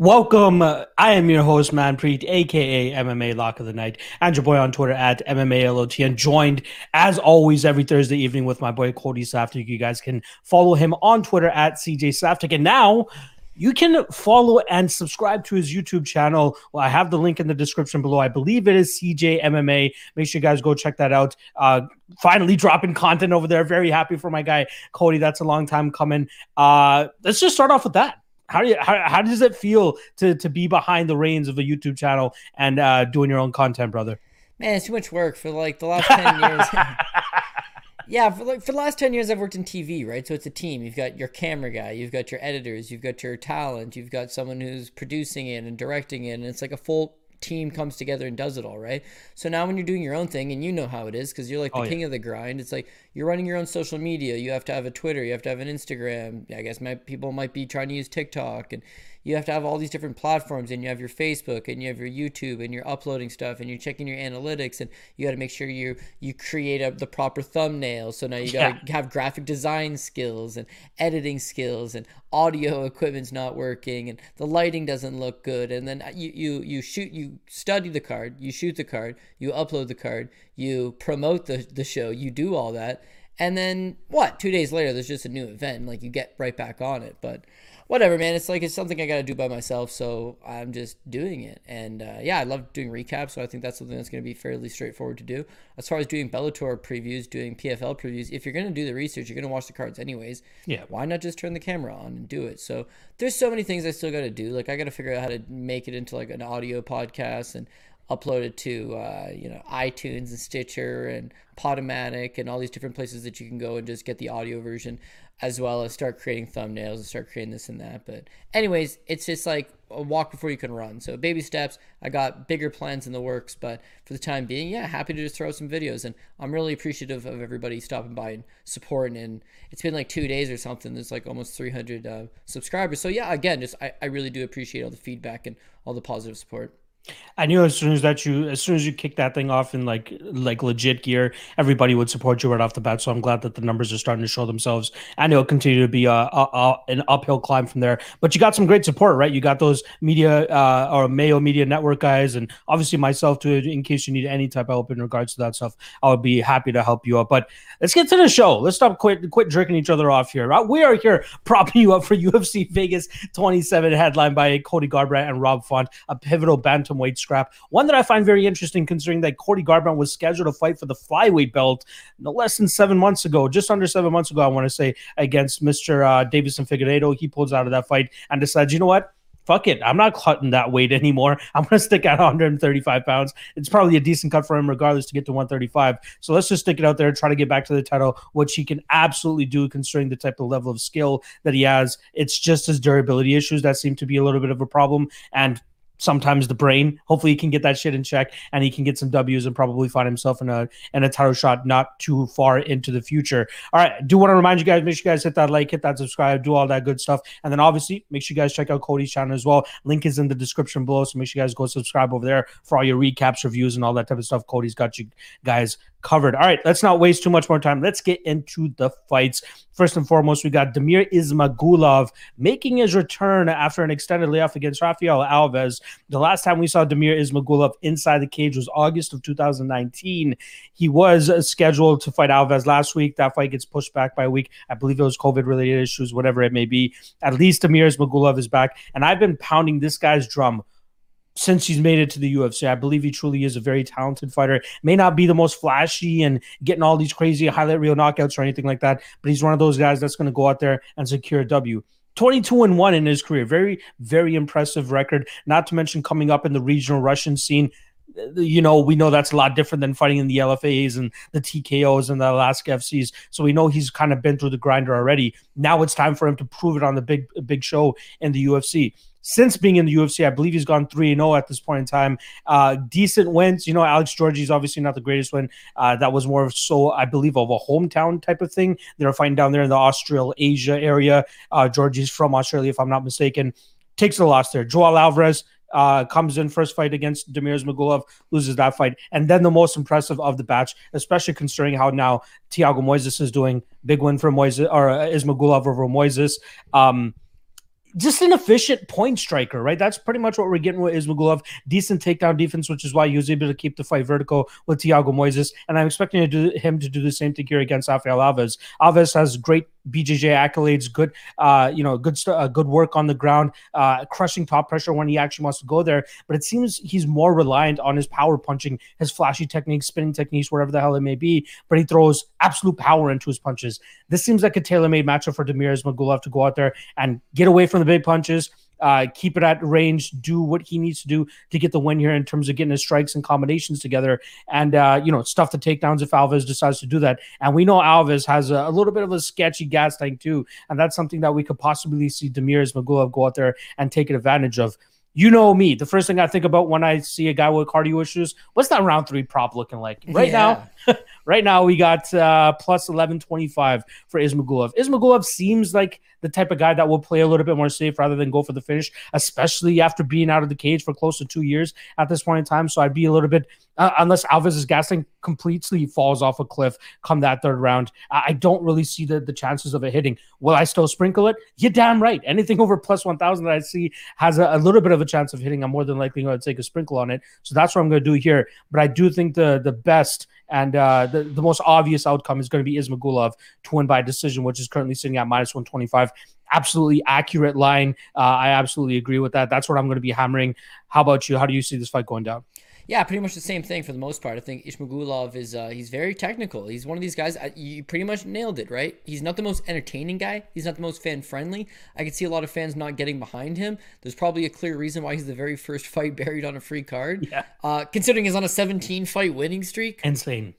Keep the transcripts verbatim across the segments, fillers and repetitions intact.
Welcome. I am your host, Manpreet, a k a. M M A Lock of the Night, and your boy on Twitter at M M A L O T, and joined, as always, every Thursday evening with my boy, Cody Slavtik. You guys can follow him on Twitter at C J Slavtik, and now you can follow and subscribe to his YouTube channel. Well, I have the link in the description below. I believe it is C J M M A. Make sure you guys go check that out. Uh, finally dropping content over there. Very happy for my guy, Cody. That's a long time coming. Uh, let's just start off with that. How do you, how, how does it feel to to be behind the reins of a YouTube channel and uh, doing your own content, brother? Man, it's too much work for like the last ten years. Yeah, for like for the last ten years I've worked in T V, right? So it's a team. You've got your camera guy, you've got your editors, you've got your talent, you've got someone who's producing it and directing it, and it's like a full team comes together and does it all, right? So now when you're doing your own thing, and you know how it is because you're like the oh, king yeah. of the grind, it's like you're running your own social media. You have to have a Twitter, you have to have an Instagram. I guess my people might be trying to use TikTok, and you have to have all these different platforms, and you have your Facebook and you have your YouTube, and you're uploading stuff and you're checking your analytics, and you got to make sure you you create up the proper thumbnails. So now you got to yeah. have graphic design skills and editing skills, and audio equipment's not working, and the lighting doesn't look good. And then you you you shoot you study the card, you shoot the card, you upload the card, you promote the the show, you do all that. And then what? Two days later, there's just a new event, and like you get right back on it. But whatever, man, it's like it's something I got to do by myself, so I'm just doing it. And uh, yeah, I love doing recaps, so I think that's something that's going to be fairly straightforward to do. As far as doing Bellator previews, doing P F L previews, if you're going to do the research, you're going to watch the cards anyways. Yeah. Why not just turn the camera on and do it? So there's so many things I still got to do. Like I got to figure out how to make it into like an audio podcast and upload it to uh, you know, iTunes and Stitcher and Podomatic and all these different places that you can go and just get the audio version, as well as start creating thumbnails and start creating this and that. But anyways, it's just like a walk before you can run. So baby steps. I got bigger plans in the works, but for the time being, yeah, happy to just throw some videos. And I'm really appreciative of everybody stopping by and supporting. And it's been like two days or something. There's like almost three hundred uh, subscribers. So yeah, again, just I, I really do appreciate all the feedback and all the positive support. I knew as soon as that you, as soon as you kicked that thing off in like like legit gear, everybody would support you right off the bat. So I'm glad that the numbers are starting to show themselves. I know it'll continue to be a, a, a an uphill climb from there. But you got some great support, right? You got those media uh, or Mayo Media Network guys, and obviously myself too. In case you need any type of help in regards to that stuff, I would be happy to help you out. But let's get to the show. Let's stop quit quit jerking each other off here. We are here propping you up for U F C Vegas twenty-seven, headlined by Cody Garbrandt and Rob Font, a pivotal bantamweight weight scrap, one that I find very interesting considering that Cody Garbrandt was scheduled to fight for the flyweight belt no less than seven months ago, just under seven months ago, I want to say, against Mister Uh, Davison Figueiredo. He pulls out of that fight and decides, you know what? Fuck it. I'm not cutting that weight anymore. I'm going to stick at one thirty-five pounds. It's probably a decent cut for him regardless to get to one thirty-five. So let's just stick it out there and try to get back to the title, which he can absolutely do considering the type of level of skill that he has. It's just his durability issues that seem to be a little bit of a problem, and sometimes the brain. Hopefully he can get that shit in check and he can get some W's and probably find himself in a in a title shot not too far into the future. All right, I do want to remind you guys, make sure you guys hit that like, hit that subscribe, do all that good stuff. And then obviously, make sure you guys check out Cody's channel as well. Link is in the description below, so make sure you guys go subscribe over there for all your recaps, reviews, and all that type of stuff. Cody's got you guys covered. All right, let's not waste too much more time. Let's get into the fights. First and foremost, we got Demir Ismagulov making his return after an extended layoff against Rafael Alves. The last time we saw Demir Ismagulov inside the cage was August of two thousand nineteen. He was scheduled to fight Alves last week. That fight gets pushed back by a week. I believe it was COVID-related issues, whatever it may be. At least Demir Ismagulov is back, and I've been pounding this guy's drum since he's made it to the U F C. I believe he truly is a very talented fighter. May not be the most flashy and getting all these crazy highlight reel knockouts or anything like that, but he's one of those guys that's going to go out there and secure a W. twenty-two and one in his career. Very, very impressive record, not to mention coming up in the regional Russian scene. You know, we know that's a lot different than fighting in the L F As and the T K Os and the Alaska F Cs. So we know he's kind of been through the grinder already. Now it's time for him to prove it on the big, big show in the U F C. Since being in the U F C, I believe he's gone three and oh at this point in time. Uh, decent wins. You know, Alex Georgie's obviously not the greatest win. Uh, that was more of so, I believe, of a hometown type of thing. They were fighting down there in the Australasia area. Uh, Georgie's from Australia, if I'm not mistaken. Takes a loss there. Joel Alvarez uh, comes in first fight against Demir Ismagulov, loses that fight. And then the most impressive of the batch, especially considering how now Thiago Moises is doing. Big win for Moises, or Ismagulov over Moises. Um, just an efficient point striker, right? That's pretty much what we're getting with Ismagulov. Decent takedown defense, which is why he was able to keep the fight vertical with Thiago Moises. And I'm expecting to do, him to do the same thing here against Rafael Alves. Alves has great B J J accolades, good, uh, you know, good, st- uh, good work on the ground, uh, crushing top pressure when he actually wants to go there. But it seems he's more reliant on his power punching, his flashy techniques, spinning techniques, whatever the hell it may be. But he throws absolute power into his punches. This seems like a tailor-made matchup for Demir Ismagulov to go out there and get away from the big punches, uh, keep it at range, do what he needs to do to get the win here in terms of getting his strikes and combinations together, and uh, you know, stuff the takedowns if Alves decides to do that. And we know Alves has a, a little bit of a sketchy gas tank too, and that's something that we could possibly see Demir Ismagulov go out there and take advantage of. You know me, the first thing I think about when I see a guy with cardio issues, what's that round three prop looking like? Right yeah. now, right now we got uh, plus eleven twenty-five for Ismagulov. Ismagulov seems like the type of guy that will play a little bit more safe rather than go for the finish, especially after being out of the cage for close to two years at this point in time. So I'd be a little bit, uh, unless Alves's gassing completely falls off a cliff come that third round, I don't really see the, the chances of it hitting. Will I still sprinkle it? You're damn right. Anything over plus one thousand that I see has a, a little bit of a chance of hitting. I'm more than likely going to take a sprinkle on it. So that's what I'm going to do here. But I do think the, the best and uh, the, the most obvious outcome is going to be Ismagulov to win by decision, which is currently sitting at minus one twenty-five. Absolutely accurate line. Uh, I absolutely agree with that. That's what I'm going to be hammering. How about you? How do you see this fight going down? Yeah, pretty much the same thing for the most part. I think Ismagulov is uh, he's very technical. He's one of these guys, I, you pretty much nailed it, right? He's not the most entertaining guy. He's not the most fan-friendly. I can see a lot of fans not getting behind him. There's probably a clear reason why he's the very first fight buried on a free card. Yeah. Uh, considering he's on a seventeen-fight winning streak. Insane.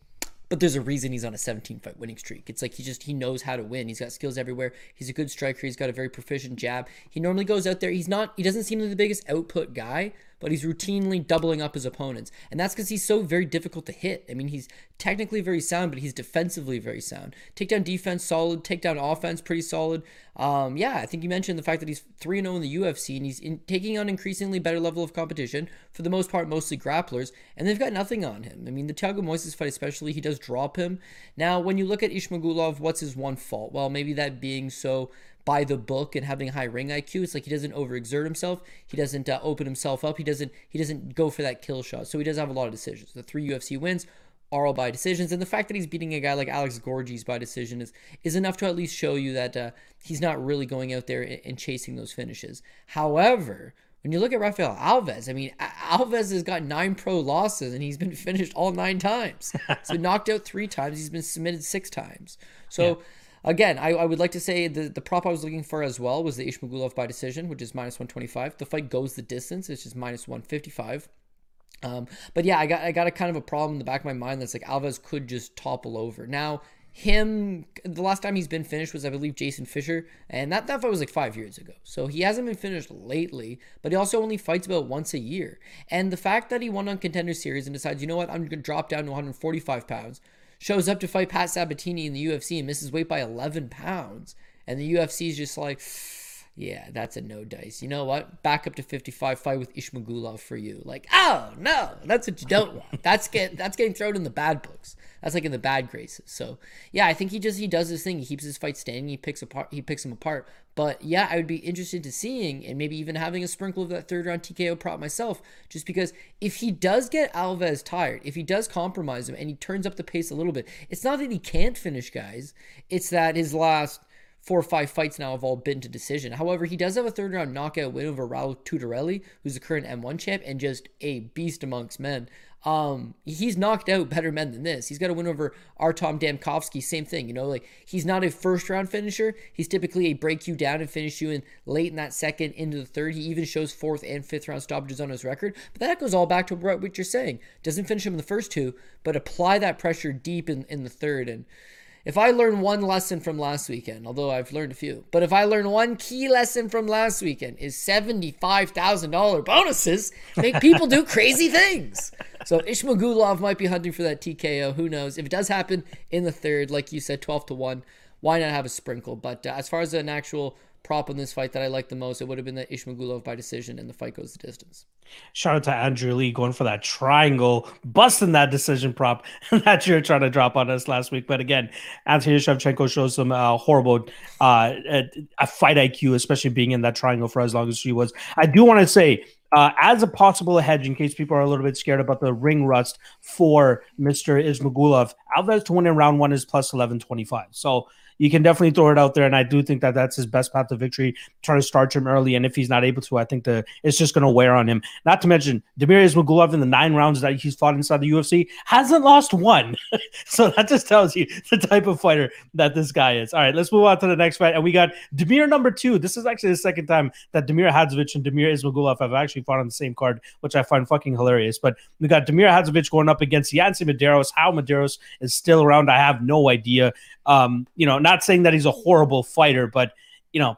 But there's a reason he's on a seventeen-fight winning streak. It's like he just, he knows how to win. He's got skills everywhere. He's a good striker. He's got a very proficient jab. He normally goes out there. He's not, he doesn't seem like the biggest output guy, but he's routinely doubling up his opponents. And that's because he's so very difficult to hit. I mean, he's technically very sound, but he's defensively very sound. Takedown defense, solid. Takedown offense, pretty solid. Um, yeah, I think you mentioned the fact that he's three and oh in the U F C, and he's in, taking on increasingly better level of competition, for the most part, mostly grapplers, and they've got nothing on him. I mean, the Thiago Moises fight especially, he does drop him. Now, when you look at Ismagulov, what's his one fault? Well, maybe that being so by the book and having high ring I Q. It's like he doesn't overexert himself. He doesn't uh, open himself up. He doesn't he doesn't go for that kill shot. So he does have a lot of decisions. The three U F C wins are all by decisions. And the fact that he's beating a guy like Alex Gorgie's by decision is, is enough to at least show you that uh, he's not really going out there and, and chasing those finishes. However, when you look at Rafael Alves, I mean, Alves has got nine pro losses and he's been finished all nine times. So knocked out three times. He's been submitted six times. So... Yeah. Again, I, I would like to say the, the prop I was looking for as well was the Ismagulov by decision, which is minus one twenty-five. The fight goes the distance, which is minus one fifty-five. Um, but yeah, I got I got a kind of a problem in the back of my mind that's like Alves could just topple over. Now, him, the last time he's been finished was, I believe, Jason Fisher, and that, that fight was like five years ago. So he hasn't been finished lately, but he also only fights about once a year. And the fact that he won on Contender Series and decides, you know what, I'm going to drop down to one forty-five pounds, shows up to fight Pat Sabatini in the U F C and misses weight by eleven pounds. And the U F C is just like, yeah, that's a no dice. You know what? Back up to fifty-five, fight with Ismagulov for you. Like, oh, no, that's what you don't want. That's get, that's getting thrown in the bad books. That's like in the bad graces. So, yeah, I think he just, he does his thing. He keeps his fight standing. He picks apart, he picks him apart. But, yeah, I would be interested to seeing and maybe even having a sprinkle of that third-round T K O prop myself, just because if he does get Alves tired, if he does compromise him and he turns up the pace a little bit, it's not that he can't finish guys. It's that his last four or five fights now have all been to decision. However, he does have a third-round knockout win over Raul Tutorelli, who's the current M one champ and just a beast amongst men. Um, he's knocked out better men than this. He's got a win over Artem Damkovsky, same thing, you know, like he's not a first round finisher. He's typically a break you down and finish you in late in that second into the third. He even shows fourth and fifth round stoppages on his record, but that goes all back to what you're saying. Doesn't finish him in the first two, but apply that pressure deep in, in the third. And if I learn one lesson from last weekend, although I've learned a few, but if I learn one key lesson from last weekend is seventy-five thousand dollars bonuses make people do crazy things. So Ismagulov might be hunting for that T K O. Who knows? If it does happen in the third, like you said, twelve to one, why not have a sprinkle? But uh, as far as an actual prop in this fight that I like the most, it would have been that Ismagulov by decision, and the fight goes the distance. Shout out to Andrew Lee going for that triangle, busting that decision prop that you're trying to drop on us last week. But again, Anthony Shevchenko shows some uh, horrible uh, a fight I Q, especially being in that triangle for as long as she was. I do want to say, Uh, as a possible hedge, in case people are a little bit scared about the ring rust for Mister Ismagulov, Alves to win in round one is plus eleven twenty-five. So you can definitely throw it out there, and I do think that that's his best path to victory. Try to starch him early, and if he's not able to, I think the it's just going to wear on him. Not to mention, Demir Ismagulov in the nine rounds that he's fought inside the U F C hasn't lost one. So that just tells you the type of fighter that this guy is. All right, let's move on to the next fight, and we got Demir number two. This is actually the second time that Demir Hadzovich and Demir Ismagulov have actually fought on the same card, which I find fucking hilarious. But we got Demir Hadzovich going up against Yancey Medeiros. How Medeiros is still around, I have no idea. Um, you know, not saying that he's a horrible fighter, but, you know,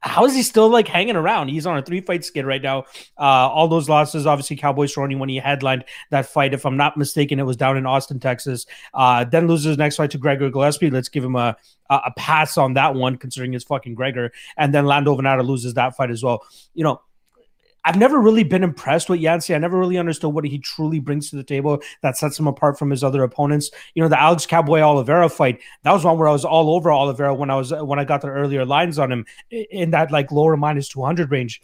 how is he still, like, hanging around? He's on a three-fight skid right now. Uh, all those losses, obviously, Cowboy Cerrone, when he headlined that fight, if I'm not mistaken, it was down in Austin, Texas. Uh, then loses his next fight to Gregor Gillespie. Let's give him a a pass on that one, considering it's fucking Gregor. And then Lando Venata loses that fight as well. You know, I've never really been impressed with Yancey. I never really understood what he truly brings to the table that sets him apart from his other opponents. You know, the Alex Cowboy Oliveira fight, that was one where I was all over Oliveira when I was when I got the earlier lines on him in that like lower minus two hundred range.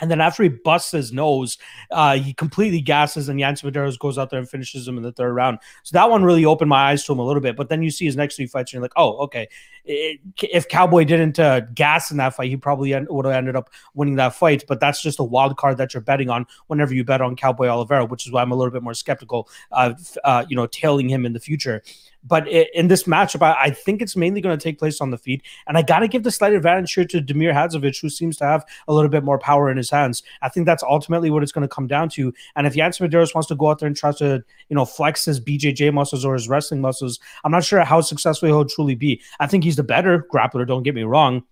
And then after he busts his nose, uh, he completely gasses, and Yancey Medeiros goes out there and finishes him in the third round. So that one really opened my eyes to him a little bit. But then you see his next three fights, and you're like, oh, okay. It, if Cowboy didn't uh, gas in that fight, he probably en- would have ended up winning that fight. But that's just a wild card that you're betting on whenever you bet on Cowboy Oliveira, which is why I'm a little bit more skeptical of uh, you know, tailing him in the future. But in this matchup, I think it's mainly going to take place on the feet. And I got to give the slight advantage here to Demir Hadzovich, who seems to have a little bit more power in his hands. I think that's ultimately what it's going to come down to. And if Yancey Medeiros wants to go out there and try to, you know, flex his B J J muscles or his wrestling muscles, I'm not sure how successful he'll truly be. I think he's the better grappler, don't get me wrong.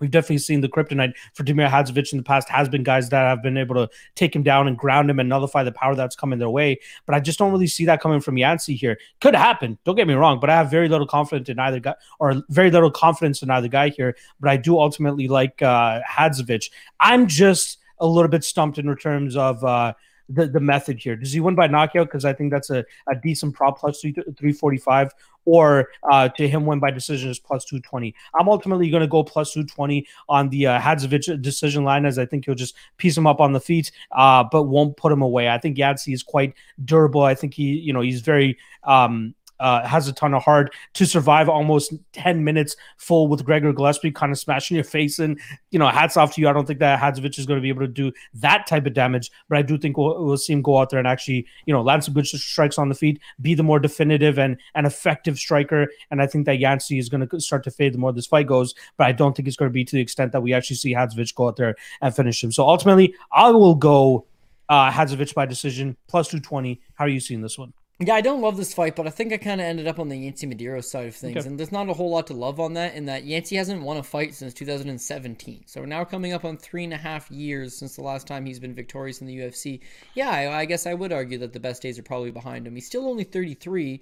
We've definitely seen the kryptonite for Demir Hadzovich in the past has been guys that have been able to take him down and ground him and nullify the power that's coming their way. But I just don't really see that coming from Yancey here. Could happen, don't get me wrong, but I have very little confidence in either guy, or very little confidence in either guy here. But I do ultimately like uh, Hadzovich. I'm just a little bit stumped in terms of uh, the the method here. Does he win by knockout? Because I think that's a, a decent prop, plus three forty-five. Or uh, to him win by decision is plus two twenty. I'm ultimately going to go plus two twenty on the uh, Hadzovich decision line, as I think he'll just piece him up on the feet, uh, but won't put him away. I think Yancey is quite durable. I think he, you know, he's very um, uh, has a ton of heart to survive almost ten minutes full with Gregor Gillespie kind of smashing your face in. You know, hats off to you. I don't think that Hadzovich is going to be able to do that type of damage, but I do think we'll, we'll see him go out there and actually, you know, land some good strikes on the feet, be the more definitive and, and effective striker. And I think that Yancey is going to start to fade the more this fight goes, but I don't think it's going to be to the extent that we actually see Hadzovich go out there and finish him. So ultimately, I will go uh, Hadzovich by decision, plus two twenty. How are you seeing this one? Yeah, I don't love this fight, but I think I kind of ended up on the Yancey Medeiros side of things, okay. And there's not a whole lot to love on that, in that Yancey hasn't won a fight since two thousand seventeen, so we're now coming up on three and a half years since the last time he's been victorious in the U F C. Yeah, I, I guess I would argue that the best days are probably behind him. He's still only thirty-three,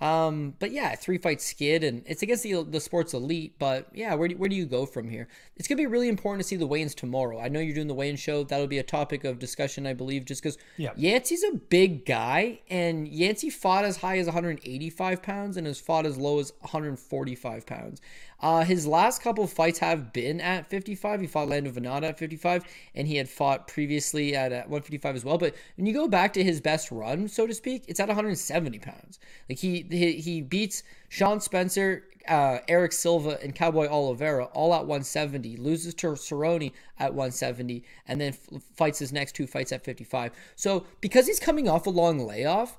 um, but yeah, three-fight skid, and it's against the, the sports elite, but yeah, where do, where do you go from here? It's going to be really important to see the weigh-ins tomorrow. I know you're doing the weigh-in show. That'll be a topic of discussion, I believe, just because yeah. Yancey's a big guy, and Yancey fought as high as one hundred eighty-five pounds and has fought as low as one hundred forty-five pounds. Uh, his last couple of fights have been at fifty-five. He fought Lando Venata at fifty-five, and he had fought previously at, at one fifty-five as well. But when you go back to his best run, so to speak, it's at one hundred seventy pounds. Like he he, he beats Sean Spencer, uh, Eric Silva, and Cowboy Oliveira all at one seventy. Loses to Cerrone at one seventy, and then f- fights his next two fights at fifty-five. So because he's coming off a long layoff,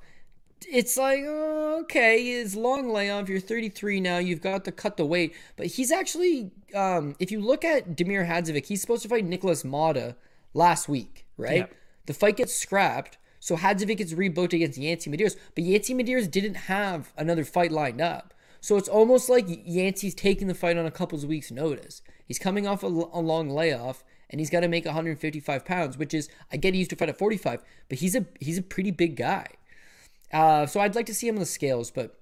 it's like, okay, it's long layoff. You're thirty-three now. You've got to cut the weight. But he's actually, um, if you look at Demir Hadzovich, he's supposed to fight Nicholas Mata last week, right? Yep. The fight gets scrapped. So Hadzovich gets rebooked against Yancey Medeiros. But Yancey Medeiros didn't have another fight lined up. So it's almost like Yancey's taking the fight on a couple of weeks' notice. He's coming off a, l- a long layoff. And he's got to make one hundred fifty-five pounds, which is, I get he used to fight at forty-five, but he's a he's a pretty big guy. Uh, so I'd like to see him on the scales, but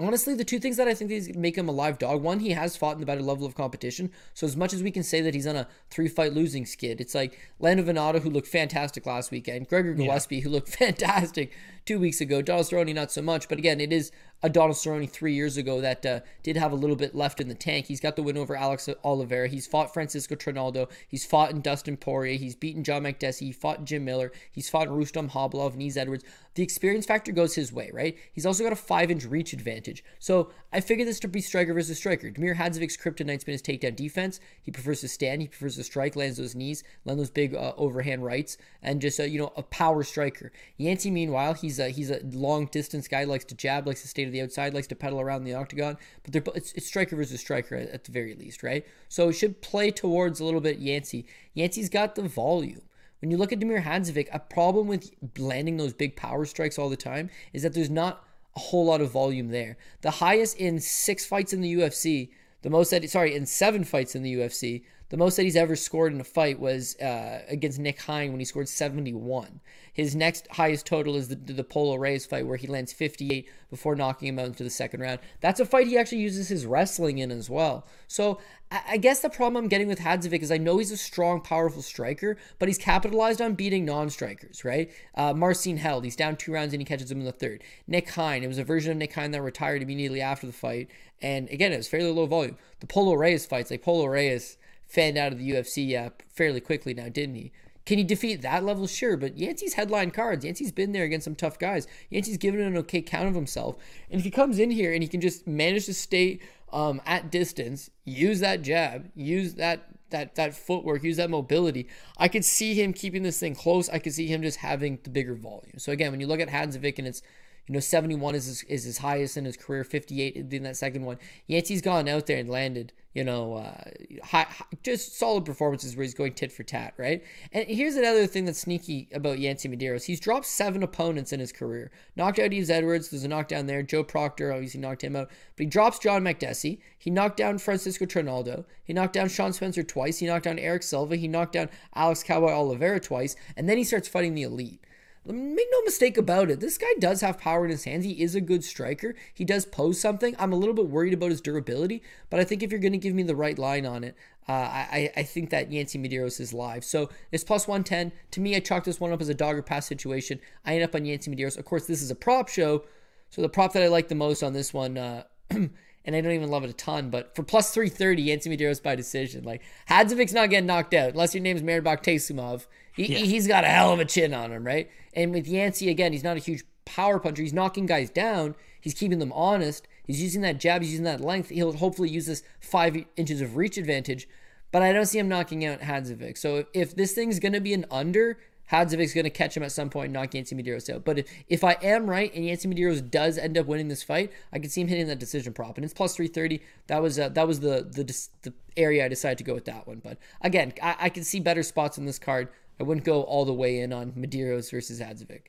Honestly, the two things that I think these make him a live dog, one, he has fought in the better level of competition, so as much as we can say that he's on a three-fight losing skid, it's like Lando Venado, who looked fantastic last weekend, Gregor Gillespie, yeah. who looked fantastic two weeks ago, Donald Cerrone, not so much, but again, it is a Donald Cerrone three years ago that uh, did have a little bit left in the tank. He's got the win over Alex Oliveira, he's fought Francisco Trinaldo, he's fought in Dustin Poirier, he's beaten John McDessie, he fought Jim Miller, he's fought Rustam Khabib, Nees Edwards. The experience factor goes his way, right? He's also got a five-inch reach advantage. So I figured this to be striker versus striker. Demir Hadzovich's kryptonite's been his takedown defense. He prefers to stand. He prefers to strike, lands those knees, lands those big uh, overhand rights, and just, uh, you know, a power striker. Yancey, meanwhile, he's a, he's a long-distance guy, likes to jab, likes to stay to the outside, likes to pedal around the octagon. But they're, it's, it's striker versus striker at, at the very least, right? So it should play towards a little bit Yancey. Yancey's got the volume. When you look at Demir Hadzovich, a problem with landing those big power strikes all the time is that there's not a whole lot of volume there. The highest in six fights in the U F C, the most that, sorry, in seven fights in the U F C, the most that he's ever scored in a fight was uh, against Nick Hine when he scored seventy-one. His next highest total is the, the Polo Reyes fight where he lands fifty-eight before knocking him out into the second round. That's a fight he actually uses his wrestling in as well. So I, I guess the problem I'm getting with Hadzovic is I know he's a strong, powerful striker, but he's capitalized on beating non-strikers, right? Uh, Marcin Held, he's down two rounds and he catches him in the third. Nick Hine, it was a version of Nick Hine that retired immediately after the fight. And again, it was fairly low volume. The Polo Reyes fights, like Polo Reyes fanned out of the U F C uh, fairly quickly now, didn't he? Can he defeat that level? Sure, but Yancey's headline cards. Yancey's been there against some tough guys. Yancey's given an okay count of himself. And if he comes in here and he can just manage to stay um, at distance, use that jab, use that that that footwork, use that mobility, I could see him keeping this thing close. I could see him just having the bigger volume. So again, when you look at Hadzovic and it's, you know, seventy-one is his, is his highest in his career, fifty-eight in that second one. Yancey's gone out there and landed, you know, uh, high, high, just solid performances where he's going tit for tat, right? And here's another thing that's sneaky about Yancey Medeiros. He's dropped seven opponents in his career. Knocked out Eves Edwards. There's a knockdown there. Joe Proctor, obviously knocked him out. But he drops John McDessie. He knocked down Francisco Trinaldo. He knocked down Sean Spencer twice. He knocked down Eric Silva. He knocked down Alex Cowboy Oliveira twice. And then he starts fighting the elite. Make no mistake about it. This guy does have power in his hands. He is a good striker. He does pose something. I'm a little bit worried about his durability, but I think if you're going to give me the right line on it, uh, I, I think that Yancey Medeiros is live. So it's plus one ten. To me, I chalk this one up as a dog or pass situation. I end up on Yancey Medeiros. Of course, this is a prop show, so the prop that I like the most on this one, uh, and I don't even love it a ton, but for plus three thirty, Yancey Medeiros by decision. Like, Hadzovic's not getting knocked out, unless your name's Merabak Taysumov. He, yeah. He's got a hell of a chin on him, right? And with Yancey, again, he's not a huge power puncher. He's knocking guys down. He's keeping them honest. He's using that jab. He's using that length. He'll hopefully use this five inches of reach advantage, but I don't see him knocking out Hadzovic. So if, if this thing's going to be an under, Hadzovic's going to catch him at some point and knock Yancey Medeiros out. But if, if I am right and Yancey Medeiros does end up winning this fight, I could see him hitting that decision prop. And it's plus three thirty. That was uh, that was the, the the area I decided to go with that one. But again, I, I could see better spots on this card. I wouldn't go all the way in on Medeiros versus Hadzovic.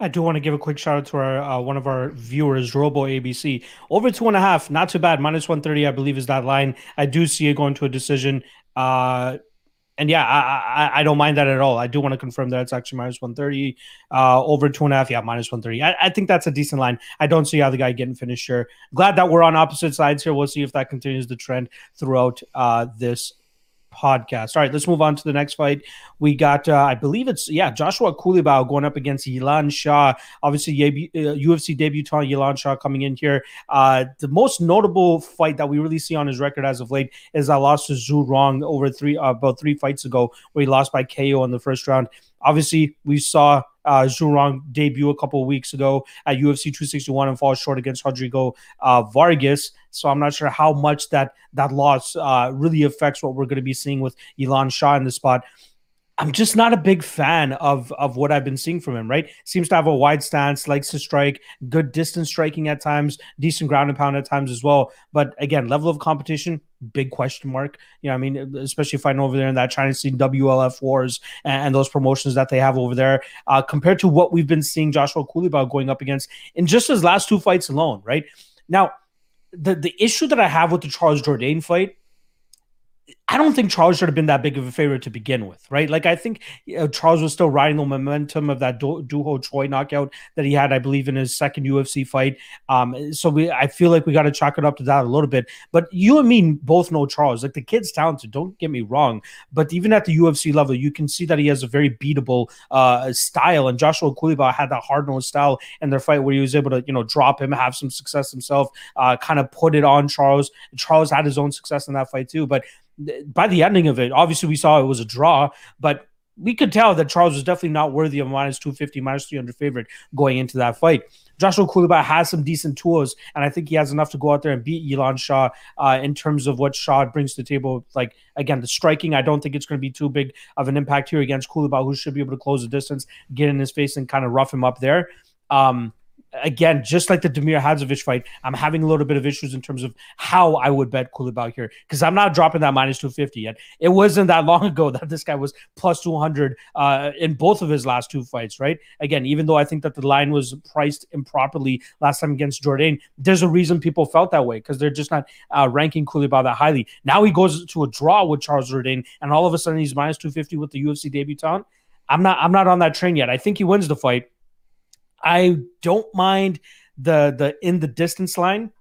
I do want to give a quick shout out to our uh, one of our viewers, Robo A B C. Over two and a half, not too bad. Minus one thirty, I believe, is that line. I do see it going to a decision. Uh, and yeah, I, I I don't mind that at all. I do want to confirm that it's actually minus one thirty. Uh, over two and a half, yeah, minus one thirty. I, I think that's a decent line. I don't see how the guy getting finished here. Glad that we're on opposite sides here. We'll see if that continues the trend throughout uh, this podcast. All right, let's move on to the next fight. We got, uh, I believe it's, yeah, Joshua Koulibal going up against Ilan Shah. Obviously, U F C debutant Ilan Shah coming in here. Uh, the most notable fight that we really see on his record as of late is that loss to Zhu Rong over three, uh, about three fights ago, where he lost by K O in the first round. Obviously, we saw uh, Zhu Rong debut a couple of weeks ago at U F C two sixty-one and fall short against Rodrigo uh, Vargas. So I'm not sure how much that that loss uh, really affects what we're going to be seeing with Ilan Shah in the spot. I'm just not a big fan of, of what I've been seeing from him, right? Seems to have a wide stance, likes to strike, good distance striking at times, decent ground and pound at times as well. But again, level of competition, big question mark. You know, I mean, especially fighting over there in that China scene, W L F wars and, and those promotions that they have over there, uh, compared to what we've been seeing Joshua Koulibal going up against in just his last two fights alone, right? Now, the, the issue that I have with the Charles Jourdain fight, I don't think Charles should have been that big of a favorite to begin with, right? Like, I think you know, Charles was still riding the momentum of that Do- Duho Choi knockout that he had, I believe, in his second U F C fight. Um, so we, I feel like we got to chalk it up to that a little bit. But you and me both know Charles. Like, the kid's talented, don't get me wrong. But even at the U F C level, you can see that he has a very beatable uh, style. And Joshua Koulibal had that hard-nosed style in their fight where he was able to, you know, drop him, have some success himself, uh, kind of put it on Charles. Charles had his own success in that fight too. But by the ending of it, obviously we saw it was a draw, but we could tell that Charles was definitely not worthy of minus two fifty, minus three hundred favorite going into that fight. Joshua Koulibal has some decent tools, and I think he has enough to go out there and beat Ilan Shah uh, in terms of what Shah brings to the table. Like, again, the striking, I don't think it's going to be too big of an impact here against Koulibal, who should be able to close the distance, get in his face, and kind of rough him up there. Um, Again, just like the Demir Hadzovich fight, I'm having a little bit of issues in terms of how I would bet Koulibal here, because I'm not dropping that minus two fifty yet. It wasn't that long ago that this guy was plus two hundred uh, in both of his last two fights, right? Again, even though I think that the line was priced improperly last time against Jourdain, there's a reason people felt that way, because they're just not uh, ranking Koulibal that highly. Now he goes to a draw with Charles Jourdain, and all of a sudden he's minus two fifty with the U F C debutant. I'm not, I'm not on that train yet. I think he wins the fight. I don't mind the the in the distance line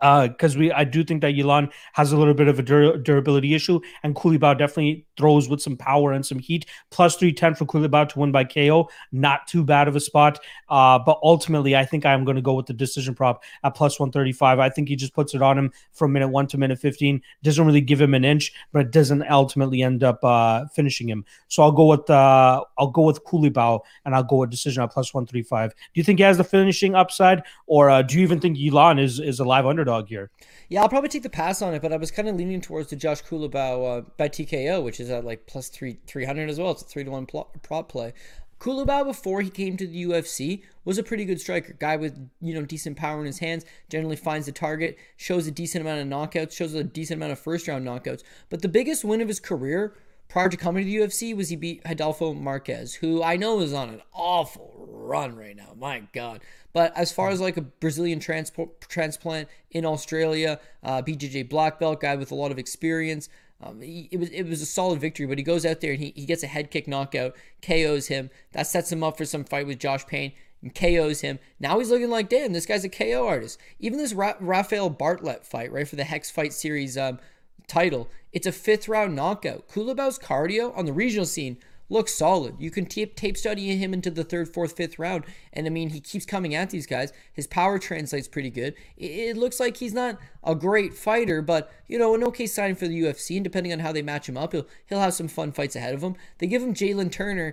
because uh, we I do think that Ilan has a little bit of a dur- durability issue, and Koulibal definitely throws with some power and some heat. plus three ten for Koulibal to win by K O. Not too bad of a spot, uh, but ultimately I think I'm going to go with the decision prop at plus one thirty-five. I think he just puts it on him from minute one to minute fifteen. Doesn't really give him an inch, but it doesn't ultimately end up uh, finishing him. So I'll go with uh, I'll go with Koulibal, and I'll go with decision at plus one thirty-five. Do you think he has the finishing upside, or uh, do you even think Ilan is is a live underdog here? Yeah, I'll probably take the pass on it, but I was kind of leaning towards the Josh Koulibal uh, by T K O, which is at like plus three three hundred as well. It's a three to one pl- prop play. Koulibal, before he came to the U F C, was a pretty good striker. Guy with, you know, decent power in his hands, generally finds the target, shows a decent amount of knockouts, shows a decent amount of first round knockouts. But the biggest win of his career prior to coming to the U F C was he beat Adolfo Marquez, who I know is on an awful run right now. My God. But as far as like a Brazilian transport, transplant in Australia, uh, B J J black belt, guy with a lot of experience, um, he, it was it was a solid victory, but he goes out there and he, he gets a head kick knockout, K Os him. That sets him up for some fight with Josh Payne and K Os him. Now he's looking like, damn, this guy's a K O artist. Even this Ra- Rafael Bartlett fight, right, for the Hex Fight Series um, title, it's a fifth round knockout. Koulibau's cardio on the regional scene looks solid. You can tape, tape study him into the third, fourth, fifth round. And I mean, he keeps coming at these guys. His power translates pretty good. It, it looks like he's not a great fighter, but, you know, an okay sign for the U F C. And depending on how they match him up, he'll, he'll have some fun fights ahead of him. They give him Jalen Turner.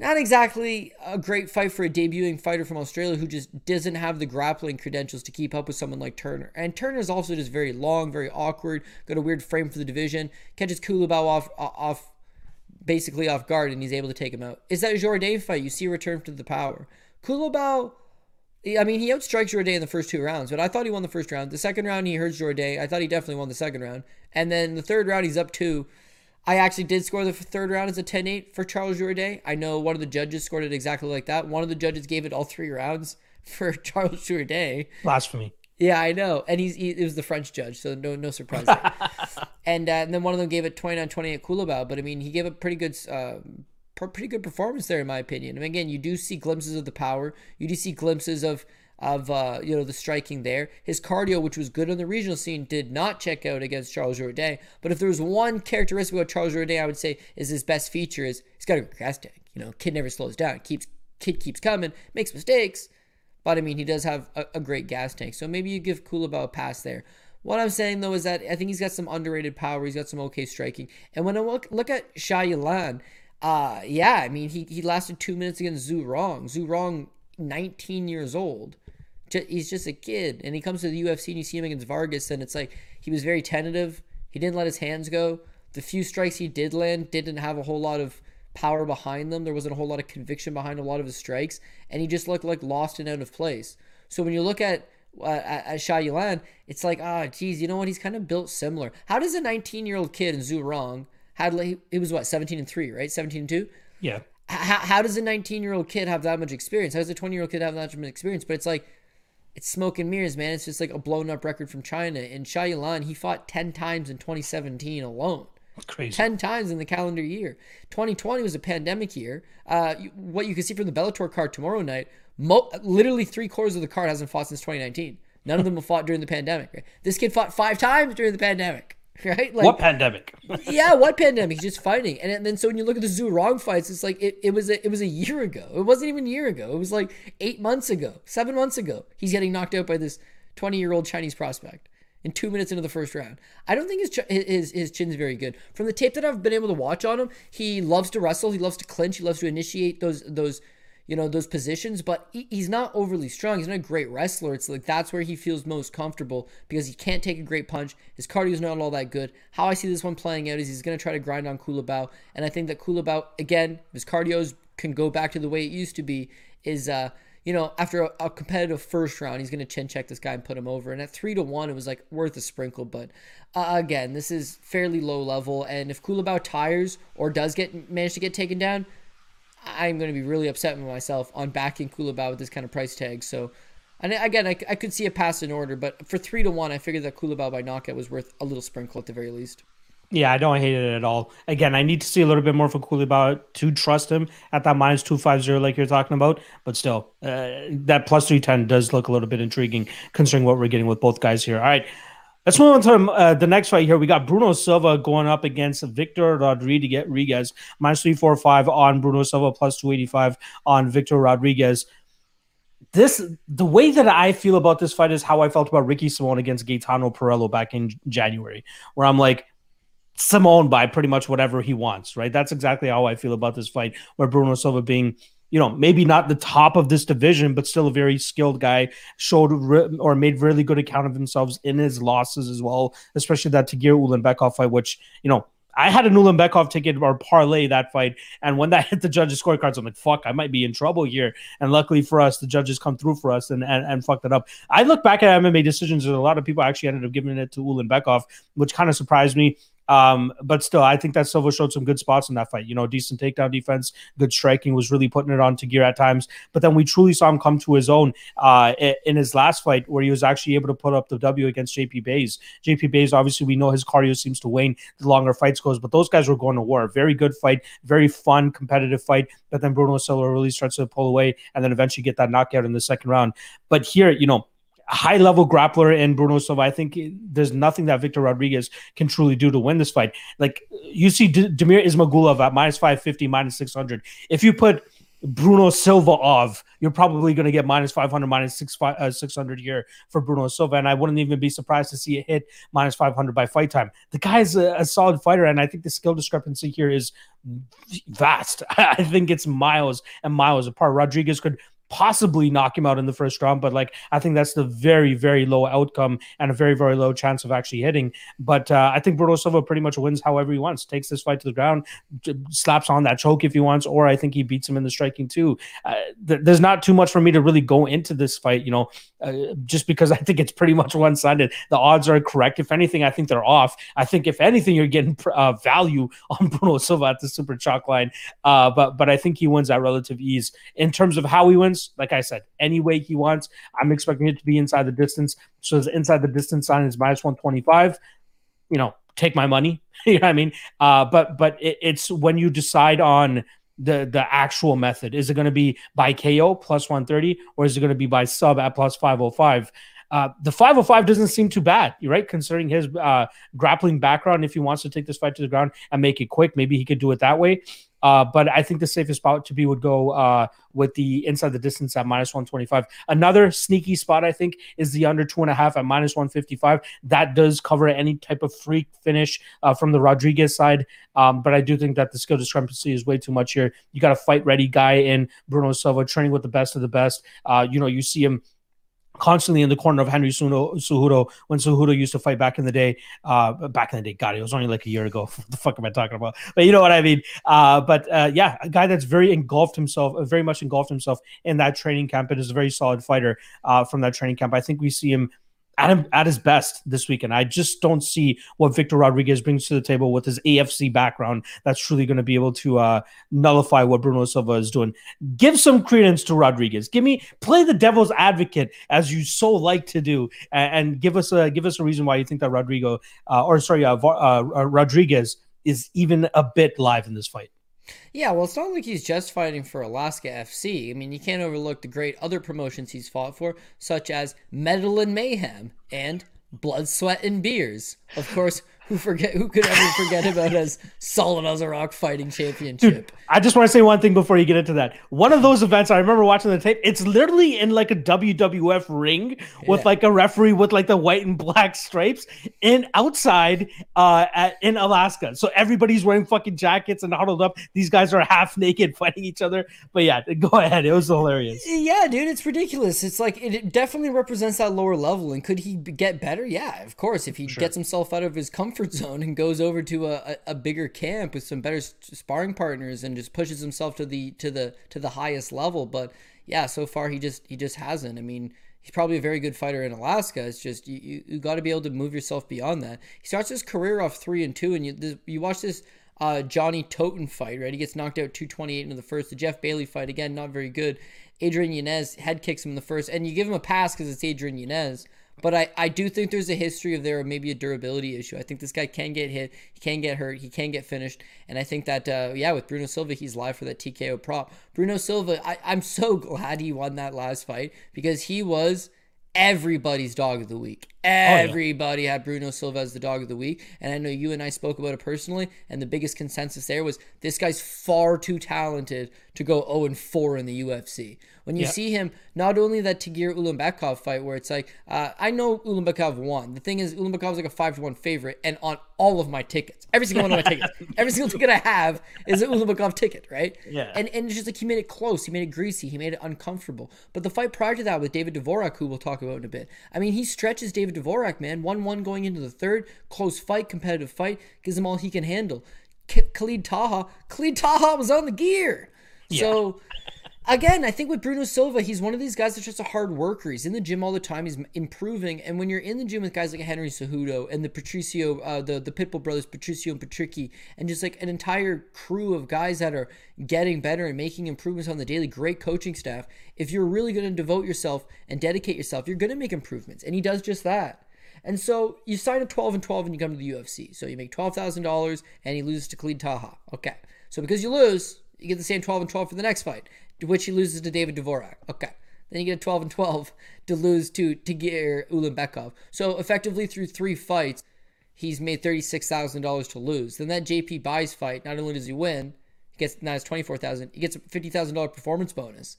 Not exactly a great fight for a debuting fighter from Australia who just doesn't have the grappling credentials to keep up with someone like Turner. And Turner's also just very long, very awkward, got a weird frame for the division, catches Koulibal off, off, basically off guard, and he's able to take him out. Is that Jourdain fight? You see a return to the power. Koulibal, I mean, he outstrikes Jourdain in the first two rounds, but I thought he won the first round. The second round, he hurts Jourdain. I thought he definitely won the second round. And then the third round, he's up two. I actually did score the third round as a ten eight for Charles Jourdain. I know one of the judges scored it exactly like that. One of the judges gave it all three rounds for Charles Jourdain. Blasphemy. Yeah, I know. And he's he, it was the French judge, so no no surprise there. and, uh, and then one of them gave it twenty-nine twenty-eight Koulibal. But, I mean, he gave a pretty good uh, pretty good performance there, in my opinion. I mean, again, you do see glimpses of the power. You do see glimpses of... of uh, you know, the striking there. His cardio, which was good on the regional scene, did not check out against Charles Jourdain. But if there was one characteristic about Charles Jourdain, I would say is his best feature is he's got a good gas tank. You know, kid never slows down. Keeps Kid keeps coming, makes mistakes. But, I mean, he does have a, a great gas tank. So maybe you give Koulibal a pass there. What I'm saying, though, is that I think he's got some underrated power. He's got some okay striking. And when I look, look at Shah Yalan, uh, yeah, I mean, he, he lasted two minutes against Zhu Rong. Zhu Rong, nineteen years old. He's just a kid, and he comes to the U F C, and you see him against Vargas, and it's like he was very tentative. He didn't let his hands go. The few strikes he did land didn't have a whole lot of power behind them. There wasn't a whole lot of conviction behind a lot of his strikes, and he just looked like lost and out of place. So when you look at uh, at, at Shah Yalan, it's like, ah, oh, geez, you know what? He's kind of built similar. How does a nineteen-year-old kid in Zhu Rong had it was what seventeen and three, right? seventeen and two. Yeah. How how does a nineteen-year-old kid have that much experience? How does a twenty-year-old kid have that much experience? But it's like, it's smoke and mirrors, man. It's just like a blown up record from China. And Shah Ylan, he fought ten times in twenty seventeen alone. That's crazy. ten times in the calendar year. twenty twenty was a pandemic year. Uh, what you can see from the Bellator card tomorrow night, mo- literally three quarters of the card hasn't fought since twenty nineteen. None of them have fought during the pandemic. Right? This kid fought five times during the pandemic. Right? Like, what pandemic? yeah, what pandemic? He's just fighting. And, and then so when you look at the Zhu Rong fights, it's like it, it was a, it was a year ago. It wasn't even a year ago. It was like eight months ago, seven months ago. He's getting knocked out by this twenty-year-old Chinese prospect in two minutes into the first round. I don't think his, his his chin's very good. From the tape that I've been able to watch on him, he loves to wrestle. He loves to clinch. He loves to initiate those those you know, those positions, but he, he's not overly strong. He's not a great wrestler. It's like that's where he feels most comfortable because he can't take a great punch. His cardio is not all that good. How I see this one playing out is he's going to try to grind on Koulibal, and I think that Koulibal, again, his cardio can go back to the way it used to be, is, uh, you know, after a, a competitive first round, he's going to chin check this guy and put him over. And at three to one, it was like worth a sprinkle. But uh, again, this is fairly low level, and if Koulibal tires or does get manage to get taken down, I'm going to be really upset with myself on backing Koulibal with this kind of price tag. So, and again, I, I could see it pass in order, but for three to one, I figured that Koulibal by knockout was worth a little sprinkle at the very least. Yeah, I don't hate it at all. Again, I need to see a little bit more for Koulibal to trust him at that minus two fifty like you're talking about. But still, uh, that plus three ten does look a little bit intriguing considering what we're getting with both guys here. All right, let's move on to uh, the next fight here. We got Bruno Silva going up against Victor Rodriguez, minus three forty-five on Bruno Silva, plus two eighty-five on Victor Rodriguez. This, the way that I feel about this fight is how I felt about Ricky Simon against Gaetano Pirello back in January, where I'm like, Simone by pretty much whatever he wants, right? That's exactly how I feel about this fight, where Bruno Silva being, you know, maybe not the top of this division, but still a very skilled guy, showed re- or made really good account of himself in his losses as well, especially that Tagir Ulenbekov fight, which, you know, I had an Ulenbekov ticket or parlay that fight, and when that hit the judges' scorecards, I'm like, fuck, I might be in trouble here. And luckily for us, the judges come through for us and and, and fucked it up. I look back at M M A decisions, and a lot of people actually ended up giving it to Ulenbekov, which kind of surprised me. Um, but still, I think that Silva showed some good spots in that fight. You know, decent takedown defense, good striking, was really putting it on Tagir at times. But then we truly saw him come to his own uh, in his last fight, where he was actually able to put up the W against J P Bays. J P Bays, obviously, we know his cardio seems to wane the longer fights goes, but those guys were going to war. Very good fight, very fun, competitive fight. But then Bruno Silva really starts to pull away and then eventually get that knockout in the second round. But here, you know, high-level grappler in Bruno Silva. I think there's nothing that Victor Rodriguez can truly do to win this fight. Like, you see D- Demir Ismagulov at minus five fifty, minus six hundred. If you put Bruno Silva off, you're probably going to get minus five hundred, minus six hundred here for Bruno Silva, and I wouldn't even be surprised to see it hit minus five hundred by fight time. The guy's a, a solid fighter, and I think the skill discrepancy here is vast. I think it's miles and miles apart. Rodriguez could possibly knock him out in the first round, but like I think that's the very, very low outcome and a very, very low chance of actually hitting. But uh, I think Bruno Silva pretty much wins however he wants, takes this fight to the ground, slaps on that choke if he wants, or I think he beats him in the striking too. Uh, th- there's not too much for me to really go into this fight, you know, uh, just because I think it's pretty much one-sided. The odds are correct. If anything, I think they're off. I think if anything, you're getting pr- uh, value on Bruno Silva at the super chalk line. Uh, but but I think he wins at relative ease. In terms of how he wins, like I said, any way he wants. I'm expecting it to be inside the distance. So the inside the distance sign is minus one twenty-five. You know, take my money. You know what I mean? Uh, but but it, it's when you decide on the the actual method. Is it going to be by K O plus one thirty, or is it going to be by sub at plus five oh five? Uh, the five oh five doesn't seem too bad, right? Considering his uh, grappling background, if he wants to take this fight to the ground and make it quick, maybe he could do it that way. Uh, but I think the safest spot to be would go uh, with the inside the distance at minus one twenty-five. Another sneaky spot, I think, is the under two and a half at minus one fifty-five. That does cover any type of freak finish uh, from the Rodriguez side. Um, but I do think that the skill discrepancy is way too much here. You got a fight ready guy in Bruno Silva, training with the best of the best. Uh, you know, you see him constantly in the corner of Henry Cejudo when Cejudo used to fight back in the day. Uh, back in the day, God, it was only like a year ago. What the fuck am I talking about? But you know what I mean. Uh, but uh, yeah, a guy that's very engulfed himself, very much engulfed himself in that training camp. It is a very solid fighter uh, from that training camp. I think we see him at him at his best this weekend. I just don't see what Victor Rodriguez brings to the table with his A F C background that's truly going to be able to uh, nullify what Bruno Silva is doing. Give some credence to Rodriguez. Give me play the devil's advocate as you so like to do, and, and give us a give us a reason why you think that Rodrigo uh, or sorry uh, uh, Rodriguez is even a bit live in this fight. Yeah, well, it's not like he's just fighting for Alaska F C. I mean, you can't overlook the great other promotions he's fought for, such as Metal and Mayhem and Blood, Sweat, and Beers. Of course, who forget who could ever forget about as Solid as a Rock Fighting Championship? Dude, I just want to say one thing before you get into that. One of those events, I remember watching the tape, it's literally in like a W W F ring with yeah. like a referee with like the white and black stripes and outside uh, at, in Alaska. So everybody's wearing fucking jackets and huddled up. These guys are half naked fighting each other. But yeah, go ahead. It was hilarious. Yeah, dude, it's ridiculous. It's like it definitely represents that lower level. And could he get better? Yeah, of course. If he sure. gets himself out of his comfort zone and goes over to a, a bigger camp with some better sparring partners and just pushes himself to the to the to the highest level. But yeah, so far he just he just hasn't. I mean, he's probably a very good fighter in Alaska. It's just you you, you got to be able to move yourself beyond that. He starts his career off three and two, and you this, you watch this uh, Johnny Toten fight, right? He gets knocked out two twenty-eight into the first. The Jeff Bailey fight again, not very good. Adrian Yanez head kicks him in the first, and you give him a pass because it's Adrian Yanez. But I, I do think there's a history of there maybe a durability issue. I think this guy can get hit, he can get hurt, he can get finished. And I think that, uh, yeah, with Bruno Silva, he's live for that T K O prop. Bruno Silva, I, I'm so glad he won that last fight because he was everybody's dog of the week. Everybody oh, yeah. had Bruno Silva as the dog of the week. And I know you and I spoke about it personally, and the biggest consensus there was this guy's far too talented to go oh and four in the U F C. When you yeah. see him, not only that Tagir Ulenbekov fight where it's like, uh, I know Ulenbekov won. The thing is, Ulenbekov's like a five to one favorite, and on all of my tickets, every single one of my tickets, every single ticket I have is an Ulenbekov ticket, right? Yeah. And, and it's just like he made it close, he made it greasy, he made it uncomfortable. But the fight prior to that with David Dvorak, who we'll talk about in a bit, I mean, he stretches David Dvorak, man. one one going into the third. Close fight, competitive fight. Gives him all he can handle. K- Khalid Taha. Khalid Taha was on the gear. Yeah. So, again, I think with Bruno Silva, he's one of these guys that's just a hard worker. He's in the gym all the time. He's improving. And when you're in the gym with guys like Henry Cejudo and the Patricio, uh, the, the Pitbull brothers, Patricio and Patricki, and just like an entire crew of guys that are getting better and making improvements on the daily, great coaching staff, if you're really going to devote yourself and dedicate yourself, you're going to make improvements. And he does just that. And so you sign a twelve and twelve and you come to the U F C. So you make twelve thousand dollars and he loses to Khalid Taha. Okay. So because you lose, you get the same twelve and twelve for the next fight, to which he loses to David Dvorak. Okay. Then you get a twelve and twelve to lose to Tagir Ulenbekov. So effectively through three fights, he's made thirty-six thousand dollars to lose. Then that J P buys fight, not only does he win, he gets now it's twenty-four thousand dollars, he gets a fifty thousand dollars performance bonus.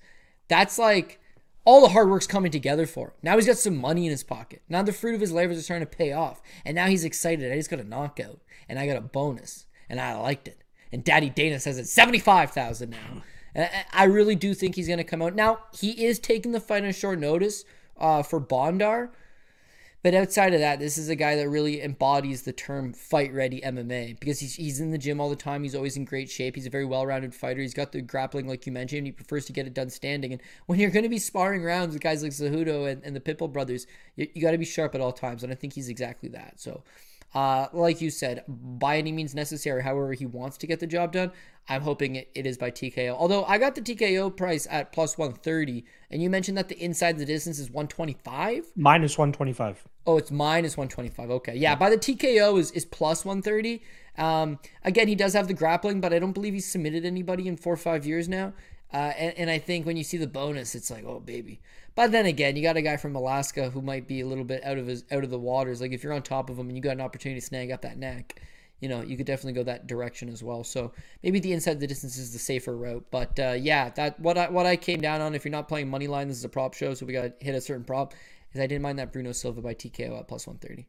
That's like all the hard work's coming together for him. Now he's got some money in his pocket. Now the fruit of his labors are starting to pay off. And now he's excited. I just got a knockout. And I got a bonus. And I liked it. And Daddy Dana says it's seventy-five thousand dollars now. And I really do think he's going to come out. Now, he is taking the fight on short notice uh, for Bondar. But outside of that, this is a guy that really embodies the term fight-ready M M A because he's, he's in the gym all the time. He's always in great shape. He's a very well-rounded fighter. He's got the grappling, like you mentioned, and he prefers to get it done standing. And when you're going to be sparring rounds with guys like Cejudo and, and the Pitbull brothers, you, you got to be sharp at all times, and I think he's exactly that. So, uh, like you said, by any means necessary, however he wants to get the job done, I'm hoping it, it is by T K O. Although, I got the T K O price at plus one thirty, and you mentioned that the inside the distance is one twenty-five? Minus one twenty-five. Oh, it's minus one twenty-five. Okay. Yeah, by the T K O is, is plus one thirty. Um, again, he does have the grappling, but I don't believe he's submitted anybody in four or five years now. Uh, and, and I think when you see the bonus, it's like, oh, baby. But then again, you got a guy from Alaska who might be a little bit out of his out of the waters. Like, if you're on top of him and you got an opportunity to snag up that neck, you know, you could definitely go that direction as well. So maybe the inside the distance is the safer route. But uh, yeah, that what I what I came down on, if you're not playing Moneyline, this is a prop show, so we got to hit a certain prop, is I didn't mind that Bruno Silva by T K O at plus one thirty.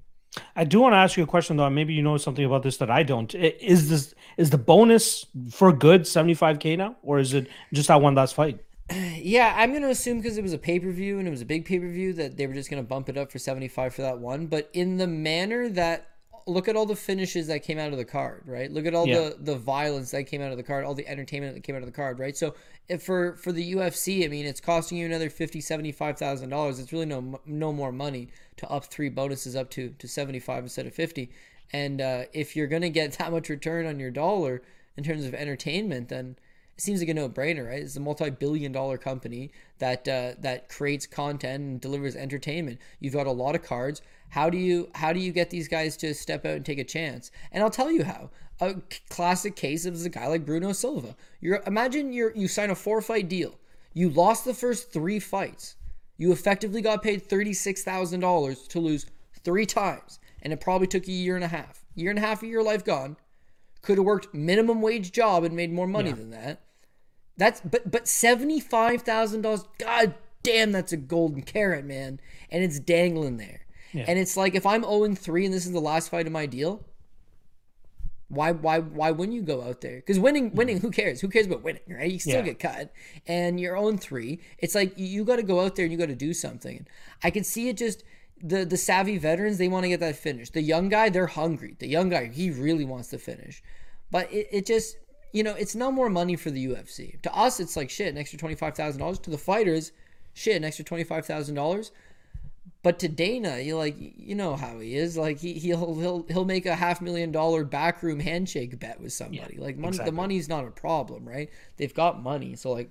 I do want to ask you a question, though. Maybe you know something about this that I don't. Is this is the bonus for good seventy-five K now, or is it just that one last fight? Yeah, I'm going to assume because it was a pay-per-view and it was a big pay-per-view that they were just going to bump it up for seventy-five for that one. But in the manner that look at all the finishes that came out of the card, right? Look at all yeah. the, the violence that came out of the card, all the entertainment that came out of the card, right? So if for, for the U F C, I mean, it's costing you another fifty thousand dollars, seventy-five thousand dollars. It's really no no more money to up three bonuses up to, to seventy-five instead of fifty. And uh, if you're going to get that much return on your dollar in terms of entertainment, then it seems like a no-brainer, right? It's a multi-billion dollar company that uh, that creates content and delivers entertainment. You've got a lot of cards. How do you how do you get these guys to step out and take a chance? And I'll tell you how. A classic case is a guy like Bruno Silva. You're imagine you you sign a four-fight deal. You lost the first three fights. You effectively got paid thirty-six thousand dollars to lose three times, and it probably took you a year and a half. Year and a half of your life gone. Could have worked minimum wage job and made more money yeah. than that. That's but but seventy-five thousand dollars, god damn, that's a golden carrot, man. And it's dangling there. Yeah. And it's like, if I'm oh and three and this is the last fight of my deal, why why why wouldn't you go out there? Because winning, winning, who cares? Who cares about winning, right? You still yeah. get cut, and you're oh and three. It's like, you got to go out there and you got to do something. I can see it just... The the savvy veterans, they want to get that finish. The young guy, they're hungry. The young guy, he really wants to finish. But it, it just... You know, it's no more money for the U F C. To us, it's like, shit, an extra twenty-five thousand dollars. To the fighters, shit, an extra twenty-five thousand dollars. But to Dana, you like, you know how he is. Like, he, he'll he'll he'll make a half million dollar backroom handshake bet with somebody. Yeah, like, money, exactly. The money's not a problem, right? They've got money. So, like,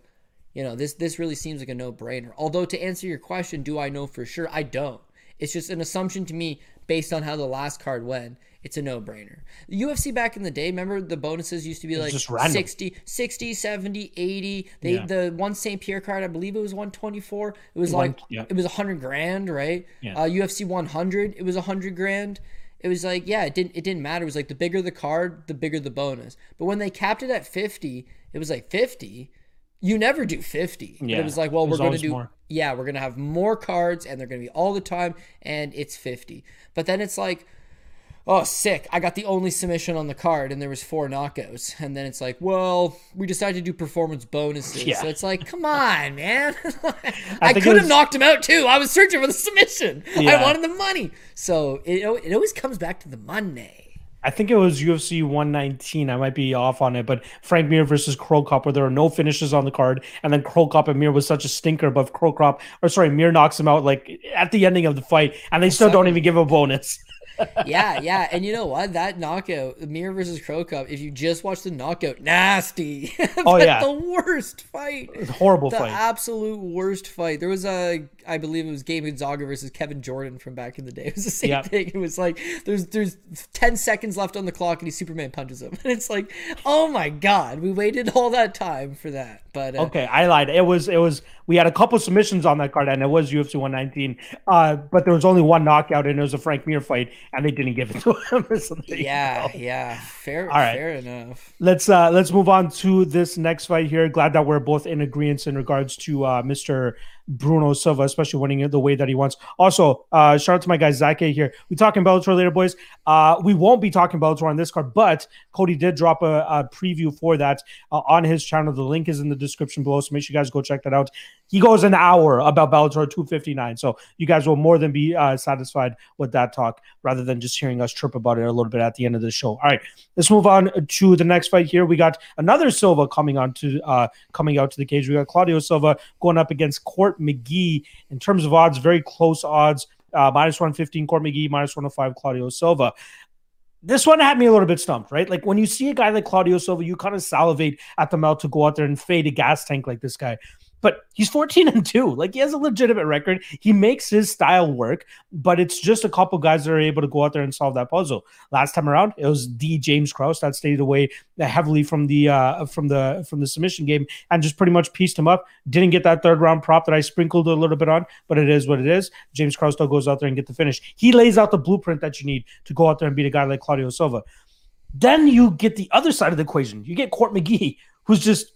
you know, this this really seems like a no-brainer. Although, to answer your question, do I know for sure? I don't. It's just an assumption to me based on how the last card went. It's a no-brainer. The U F C back in the day, remember the bonuses used to be like sixty, seventy, eighty. They, yeah. The one Saint Pierre card, I believe it was one twenty-four. It was one, like, yeah. it was one hundred grand, right? Yeah. Uh, U F C one hundred, it was one hundred grand. It was like, yeah, it didn't it didn't matter. It was like, the bigger the card, the bigger the bonus. But when they capped it at fifty, it was like fifty. You never do fifty. Yeah. It was like, well, There's we're going to do, more. yeah, we're going to have more cards and they're going to be all the time, and it's fifty. But then it's like, oh, sick, I got the only submission on the card, and there was four knockouts. And then it's like, well, we decided to do performance bonuses. Yeah. So it's like, come on, man. I, I could was... have knocked him out, too. I was searching for the submission. Yeah. I wanted the money. So it, it always comes back to the money. I think it was U F C one nineteen. I might be off on it, but Frank Mir versus Krokop, where there are no finishes on the card, and then Krokop and Mir was such a stinker, but Krokop, or sorry, Mir knocks him out like at the ending of the fight, and they still don't even give a bonus. yeah, yeah, and you know what? That knockout, Mir versus Krokop, if you just watch the knockout, nasty. Oh, yeah. The worst fight. It was a horrible the fight. The absolute worst fight. There was a, I believe it was Gabe Gonzaga versus Kevin Jordan from back in the day. It was the same yep. thing. It was like, there's there's ten seconds left on the clock and he Superman punches him. And it's like, oh my God, we waited all that time for that. But uh, okay, I lied. It was, it was, we had a couple submissions on that card and it was U F C one nineteen, uh, but there was only one knockout and it was a Frank Mir fight. And they didn't give it to him or something. Yeah, you know? yeah. Fair All right. fair enough. Let's uh let's move on to this next fight here. Glad that we're both in agreement in regards to uh Mister Bruno Silva, especially winning it the way that he wants. Also, uh, shout out to my guy Zake here. We're talking Bellator later, boys. Uh, we won't be talking Bellator on this card, but Cody did drop a, a preview for that uh, on his channel. The link is in the description below, so make sure you guys go check that out. He goes an hour about Bellator two fifty-nine, so you guys will more than be uh, satisfied with that talk rather than just hearing us trip about it a little bit at the end of the show. All right, let's move on to the next fight here. We got another Silva coming on to uh, coming out to the cage. We got Claudio Silva going up against Court McGee. In terms of odds, very close odds, uh, minus one fifteen Court McGee, minus one oh five Claudio Silva. This one had me a little bit stumped, right? Like, when you see a guy like Claudio Silva, you kind of salivate at the mouth to go out there and fade a gas tank like this guy. But he's fourteen and two. Like, he has a legitimate record. He makes his style work, but it's just a couple guys that are able to go out there and solve that puzzle. Last time around, it was the James Krause that stayed away heavily from the uh, from the from the submission game and just pretty much pieced him up. Didn't get that third round prop that I sprinkled a little bit on, but it is what it is. James Krause still goes out there and get the finish. He lays out the blueprint that you need to go out there and beat a guy like Claudio Silva. Then you get the other side of the equation. You get Court McGee, who's just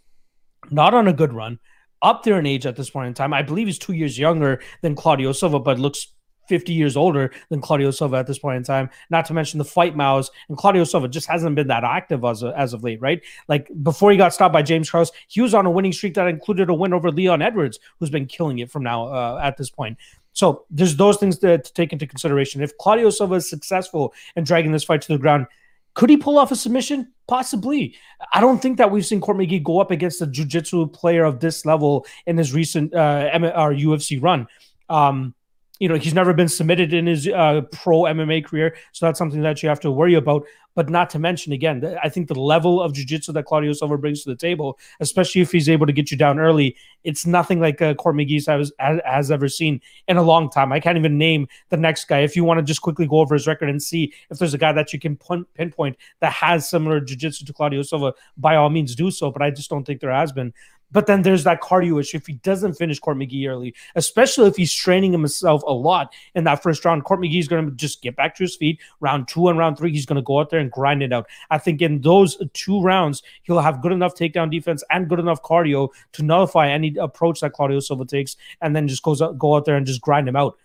not on a good run. Up there in age at this point in time. I believe he's two years younger than Claudio Silva, but looks fifty years older than Claudio Silva at this point in time. Not to mention the fight mouths, and Claudio Silva just hasn't been that active as of, as of late, right? Like, before he got stopped by James Krause, he was on a winning streak that included a win over Leon Edwards, who's been killing it from now uh, at this point. So there's those things to, to take into consideration. If Claudio Silva is successful in dragging this fight to the ground, could he pull off a submission? Possibly. I don't think that we've seen Court McGee go up against a jiu-jitsu player of this level in his recent uh, M- or U F C run. Um, you know, he's never been submitted in his uh, pro M M A career, so that's something that you have to worry about. But not to mention, again, th- I think the level of jiu-jitsu that Claudio Silva brings to the table, especially if he's able to get you down early, it's nothing like uh, Court McGee has, has ever seen in a long time. I can't even name the next guy. If you want to just quickly go over his record and see if there's a guy that you can pin- pinpoint that has similar jiu-jitsu to Claudio Silva, by all means do so, but I just don't think there has been. But then there's that cardio issue. If he doesn't finish Court McGee early, especially if he's training himself a lot in that first round, Court McGee is going to just get back to his feet. Round two and round three, he's going to go out there and grind it out. I think in those two rounds, he'll have good enough takedown defense and good enough cardio to nullify any approach that Claudio Silva takes, and then just goes out, go out there and just grind him out.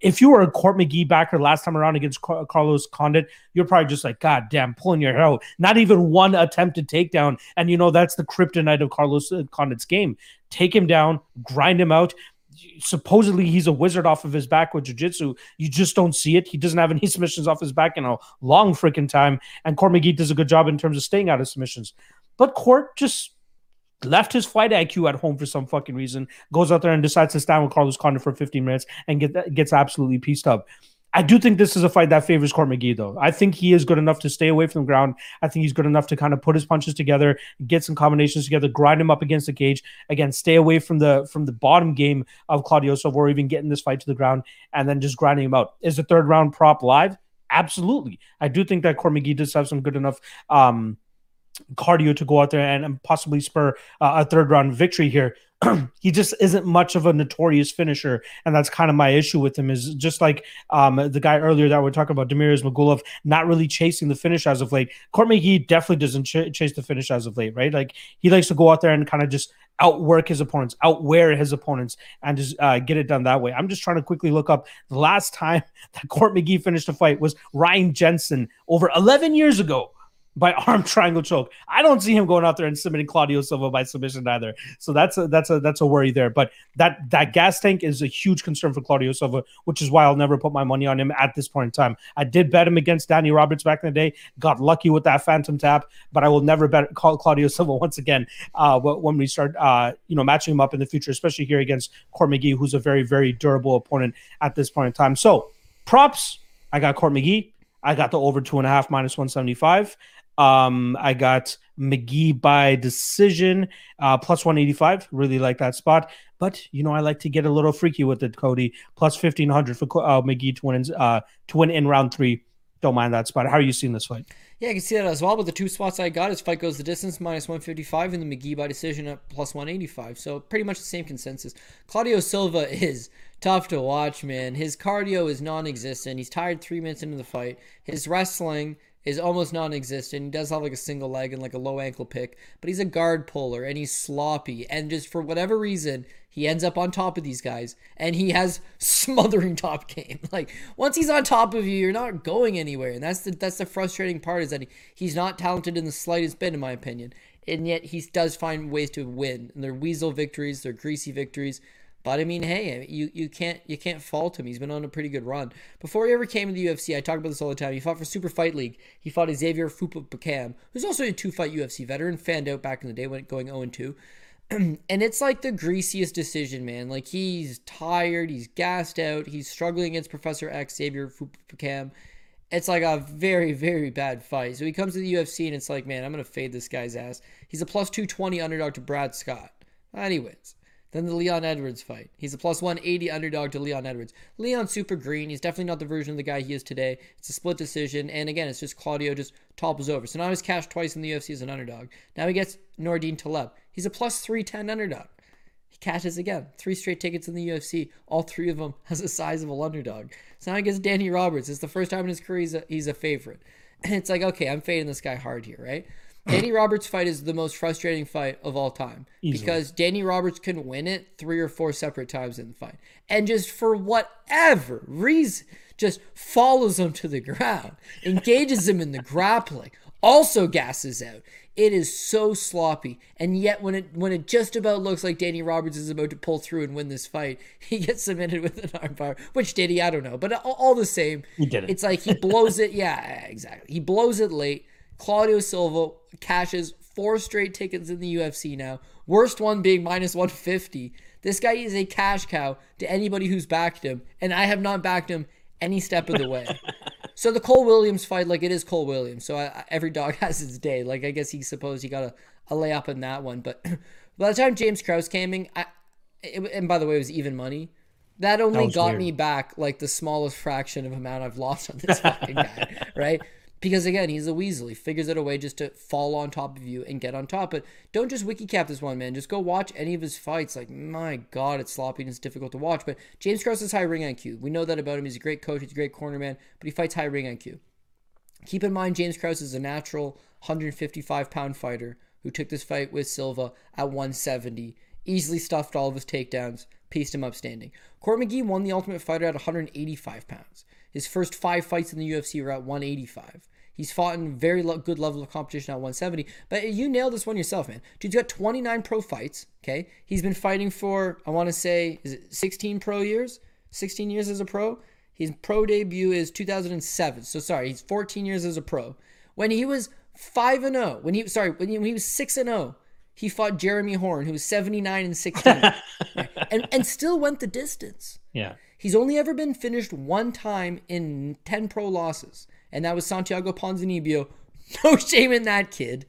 If you were a Court McGee backer last time around against Car- Carlos Condit, you're probably just like, God damn, pulling your hair out. Not even one attempted takedown. And, you know, that's the kryptonite of Carlos Condit's game. Take him down, grind him out. Supposedly he's a wizard off of his back with jiu-jitsu. You just don't see it. He doesn't have any submissions off his back in a long freaking time. And Court McGee does a good job in terms of staying out of submissions. But Court just left his fight I Q at home for some fucking reason, goes out there and decides to stand with Carlos Condit for fifteen minutes and get, gets absolutely pieced up. I do think this is a fight that favors Court McGee, though. I think he is good enough to stay away from the ground. I think he's good enough to kind of put his punches together, get some combinations together, grind him up against the cage. Again, stay away from the from the bottom game of Claudio Silva, or even getting this fight to the ground and then just grinding him out. Is the third round prop live? Absolutely. I do think that Court McGee does have some good enough um, cardio to go out there and, and possibly spur uh, a third round victory here. He just isn't much of a notorious finisher, and that's kind of my issue with him. Is just like um, the guy earlier that we we're talking about, Demir Ismagulov, not really chasing the finish as of late. Court McGee definitely doesn't ch- chase the finish as of late, right? Like, he likes to go out there and kind of just outwork his opponents, outwear his opponents, and just uh, get it done that way. I'm just trying to quickly look up the last time that Court McGee finished a fight was Ryan Jensen over eleven years ago, by arm triangle choke. I don't see him going out there and submitting Claudio Silva by submission either. So that's a, that's a, that's a worry there. But that, that gas tank is a huge concern for Claudio Silva, which is why I'll never put my money on him at this point in time. I did bet him against Danny Roberts back in the day, got lucky with that phantom tap, but I will never bet call Claudio Silva once again uh, when we start uh, you know, matching him up in the future, especially here against Court McGee, who's a very, very durable opponent at this point in time. So props, I got Court McGee. I got the over two and a half minus one seventy-five. Um, I got McGee by decision, uh, plus one eighty-five. Really like that spot. But, you know, I like to get a little freaky with it, Cody. plus fifteen hundred for uh, McGee to win, uh, to win in round three. Don't mind that spot. How are you seeing this fight? Yeah, I can see that as well. But the two spots I got is fight goes the distance, minus one fifty-five, and the McGee by decision at plus one eighty-five. So pretty much the same consensus. Claudio Silva is tough to watch, man. His cardio is non-existent. He's tired three minutes into the fight. His wrestling is almost non-existent. He does have like a single leg and like a low ankle pick, but he's a guard puller and he's sloppy. And just for whatever reason, he ends up on top of these guys, and he has smothering top game. Like, once he's on top of you, you're not going anywhere. And that's the, that's the frustrating part, is that he, he's not talented in the slightest bit, in my opinion. And yet he does find ways to win. And they're weasel victories, they're greasy victories. But I mean, hey, you, you can't you can't fault him. He's been on a pretty good run. Before he ever came to the U F C, I talk about this all the time, he fought for Super Fight League. He fought Xavier Fupa-Pacam, who's also a two-fight U F C veteran, fanned out back in the day when going oh and two. And it's like the greasiest decision, man. Like, he's tired, he's gassed out, he's struggling against Professor X, Xavier Fupa-Pacam. It's like a very, very bad fight. So he comes to the U F C, and it's like, man, I'm going to fade this guy's ass. He's a plus two twenty underdog to Brad Scott. And he wins. Then the Leon Edwards fight. He's a plus one eighty underdog to Leon Edwards. Leon's super green. He's definitely not the version of the guy he is today. It's a split decision. And again, it's just Claudio just topples over. So now he's cashed twice in the U F C as an underdog. Now he gets Nordin Taleb. He's a plus three ten underdog. He cashes again. Three straight tickets in the U F C. All three of them has a sizable underdog. So now he gets Danny Roberts. It's the first time in his career he's a, he's a favorite. And it's like, okay, I'm fading this guy hard here, right? Danny Roberts' fight is the most frustrating fight of all time. Easily. Because Danny Roberts can win it three or four separate times in the fight. And just for whatever reason, just follows him to the ground, engages him in the grappling, also gasses out, It is so sloppy. And yet when it when it just about looks like Danny Roberts is about to pull through and win this fight, he gets submitted with an armbar. Which did he? I don't know. But all, all the same, he did it. It's like he blows it. Yeah, exactly. He blows it late. Claudio Silva cashes four straight tickets in the U F C now. Worst one being minus one fifty. This guy is a cash cow to anybody who's backed him. And I have not backed him any step of the way. So the Cole Williams fight, like, it is Cole Williams. So I, I, every dog has its day. Like, I guess he supposed he got a, a lay up in that one. But by the time James Krause came in, I, it, and by the way, it was even money. That only that got weird. me back, like, the smallest fraction of amount I've lost on this fucking guy, right? Because, again, he's a weasel. He figures out a way just to fall on top of you and get on top. But don't just wiki-cap this one, man. Just go watch any of his fights. Like, my God, it's sloppy and it's difficult to watch. But James Krause is high ring I Q. We know that about him. He's a great coach. He's a great corner man. But he fights high ring I Q. Keep in mind, James Krause is a natural one fifty-five pound fighter who took this fight with Silva at one seventy. Easily stuffed all of his takedowns. Pieced him up standing. Court McGee won the Ultimate Fighter at one eighty-five pounds. His first five fights in the U F C were at one eighty-five. He's fought in very lo- good level of competition at one seventy. But you nailed this one yourself, man. Dude's got twenty-nine pro fights, okay? He's been fighting for, I want to say, is it sixteen pro years? sixteen years as a pro? His pro debut is two thousand seven. So, sorry, he's fourteen years as a pro. When he was five and oh, when he, sorry, when he, when he was six and oh, he fought Jeremy Horn, who was seventy-nine and sixteen, right? and, and still went the distance. Yeah. He's only ever been finished one time in ten pro losses, and that was Santiago Ponzinibbio. No shame in that kid.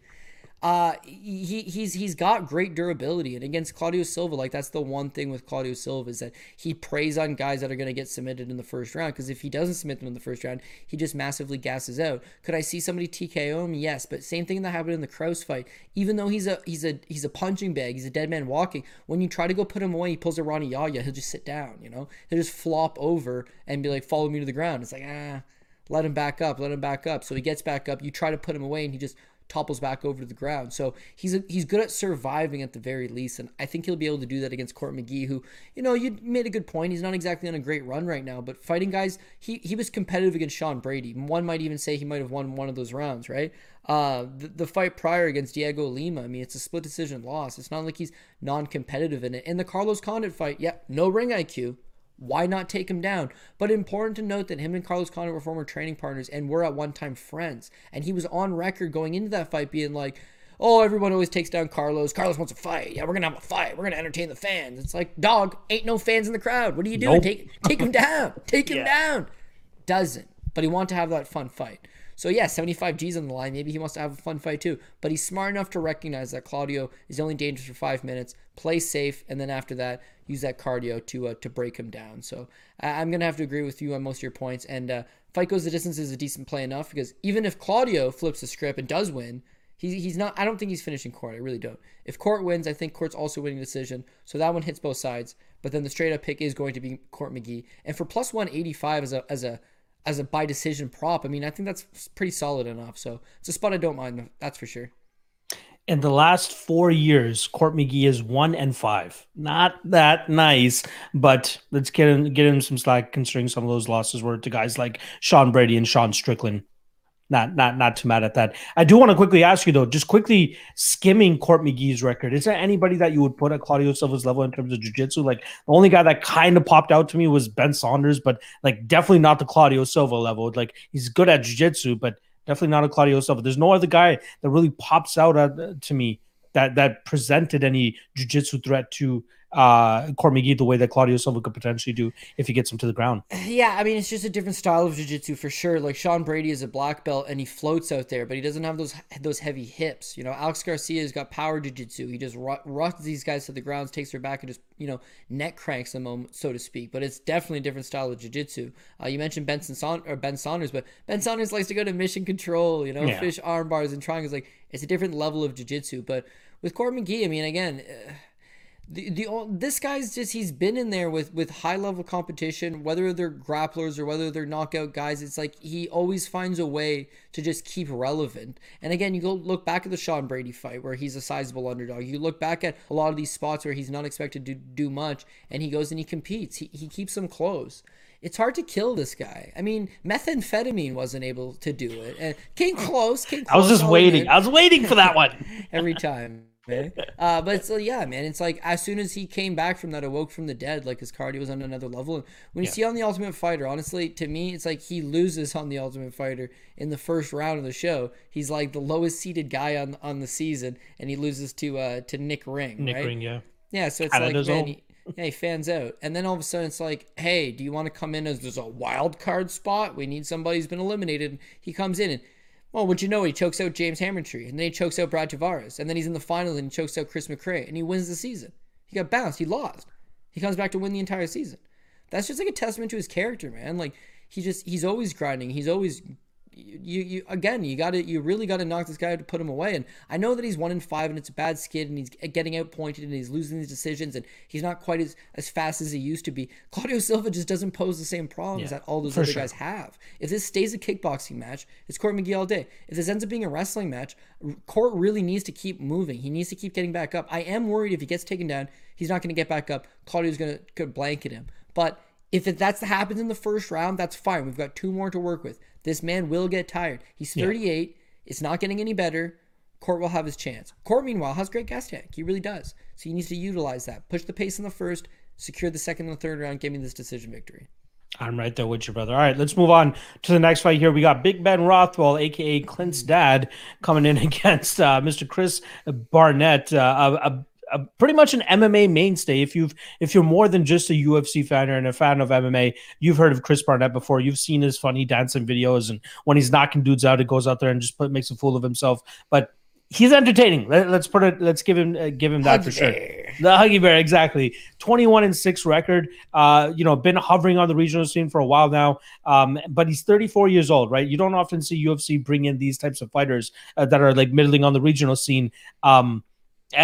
Uh, he he's he's got great durability, and against Claudio Silva, like, that's the one thing with Claudio Silva is that he preys on guys that are going to get submitted in the first round, because if he doesn't submit them in the first round, he just massively gasses out. Could I see somebody T K O him? Yes, but same thing that happened in the Krause fight. Even though he's a he's a he's a punching bag, he's a dead man walking. When you try to go put him away, he pulls a Ronnie Yahya. He'll just sit down, you know. He'll just flop over and be like, "Follow me to the ground." It's like, ah, let him back up, let him back up. So he gets back up. You try to put him away, and he just topples back over to the ground. So he's a, he's good at surviving at the very least, and I think he'll be able to do that against Court McGee, who, you know, you made a good point. He's not exactly on a great run right now, but fighting guys, he he was competitive against Sean Brady. One might even say he might have won one of those rounds, right? Uh, the, the fight prior against Diego Lima, I mean, it's a split decision loss. It's not like he's non-competitive in it. And the Carlos Condit fight, yep, yeah, no ring I Q. Why not take him down? But important to note that him and Carlos Condit were former training partners and were at one time friends. And he was on record going into that fight being like, oh, everyone always takes down Carlos. Carlos wants a fight. Yeah, we're going to have a fight. We're going to entertain the fans. It's like, dog, ain't no fans in the crowd. What are you doing? Nope. Take take him down. Take him yeah. down. Doesn't. But he wanted to have that fun fight. So, yeah, seventy-five G's on the line. Maybe he wants to have a fun fight too. But he's smart enough to recognize that Claudio is only dangerous for five minutes. Play safe. And then after that, use that cardio to uh, to break him down. So uh, I'm going to have to agree with you on most of your points. And uh, fight goes the distance is a decent play enough, because even if Claudio flips the script and does win, he, he's not. I don't think he's finishing Court. I really don't. If Court wins, I think Court's also winning the decision. So that one hits both sides. But then the straight-up pick is going to be Court McGee. And for plus one eighty-five as a as a... as a by decision prop, I mean, I think that's pretty solid enough. So it's a spot I don't mind. That's for sure. In the last four years, Court McGee is one and five. Not that nice, but let's get him, get him some slack considering some of those losses were to guys like Sean Brady and Sean Strickland. Not, not, not too mad at that. I do want to quickly ask you though, just quickly skimming Court McGee's record. Is there anybody that you would put at Claudio Silva's level in terms of jiu-jitsu? Like, the only guy that kind of popped out to me was Ben Saunders, but like definitely not the Claudio Silva level. Like, he's good at jiu-jitsu, but definitely not a Claudio Silva. There's no other guy that really pops out at, uh, to me that, that presented any jiu-jitsu threat to uh Court McGee the way that Claudio Silva could potentially do if he gets him to the ground. Yeah, I mean, it's just a different style of jiu-jitsu for sure. Like, Sean Brady is a black belt and he floats out there, but he doesn't have those those heavy hips. You know, Alex Garcia's got power jiu-jitsu. He just ru- rushes these guys to the ground, takes their back, and just, you know, neck cranks them, so to speak. But it's definitely a different style of jiu-jitsu. Uh, you mentioned Benson Saun- or Ben Saunders, but Ben Saunders likes to go to mission control, you know, yeah. fish arm bars and triangles. Like, it's a different level of jiu-jitsu. But with Court McGee, I mean, again, uh, the, the this guy's just, he's been in there with, with high level competition, whether they're grapplers or whether they're knockout guys. It's like he always finds a way to just keep relevant. And again, you go look back at the Sean Brady fight where he's a sizable underdog. You look back at a lot of these spots where he's not expected to do much, and he goes and he competes. He, he keeps them close. It's hard to kill this guy. I mean, methamphetamine wasn't able to do it. And came close, came close. I was just waiting. I was waiting for that one. Every time. Man. Uh, but so, yeah, man, it's like as soon as he came back from that, awoke from the dead, like his cardio was on another level. And when you yeah. see on The Ultimate Fighter, honestly, to me, it's like he loses on The Ultimate Fighter in the first round of the show. He's like the lowest seeded guy on on the season, and he loses to uh, to Nick Ring. Nick right? Ring, yeah. Yeah, so it's Canada's like, man, he, yeah, he fans out. And then all of a sudden it's like, hey, do you want to come in as there's a wild card spot? We need somebody who's been eliminated. And he comes in and, well, would you know, he chokes out James Hammertree, and then he chokes out Brad Tavares, and then he's in the finals and he chokes out Chris McRae, and he wins the season. He got bounced. He lost. He comes back to win the entire season. That's just like a testament to his character, man. Like he just, he's always grinding. He's always, you, you again, you got to, you really got to knock this guy out to put him away. And I know that he's one in five, and it's a bad skid, and he's getting outpointed, and he's losing these decisions, and he's not quite as, as fast as he used to be. Claudio Silva just doesn't pose the same problems yeah, that all those other sure. guys have. If this stays a kickboxing match, it's Court McGee all day. If this ends up being a wrestling match, Court really needs to keep moving. He needs to keep getting back up. I am worried if he gets taken down, he's not going to get back up. Claudio's going to blanket him. But if it, that's happens in the first round, that's fine. We've got two more to work with. This man will get tired. He's thirty-eight. Yeah. It's not getting any better. Court will have his chance. Court, meanwhile, has great gas tank. He really does. So he needs to utilize that. Push the pace in the first, secure the second and the third round, give me this decision victory. I'm right there with you, brother. All right, let's move on to the next fight here. We got Big Ben Rothwell, a k a. Clint's dad, coming in against uh, Mister Chris Barnett, uh, a, a Uh, pretty much an M M A mainstay. If you've, if you're more than just a U F C fan and a fan of M M A, you've heard of Chris Barnett before. You've seen his funny dancing videos, and when he's knocking dudes out, he goes out there and just put, makes a fool of himself. But he's entertaining. Let, let's put it. Let's give him uh, give him that Huggy for sure. Bear. The Huggy Bear, exactly. twenty-one and six record. Uh, you know, been hovering on the regional scene for a while now. Um, but he's thirty-four years old, right? You don't often see U F C bring in these types of fighters uh, that are like middling on the regional scene. Um.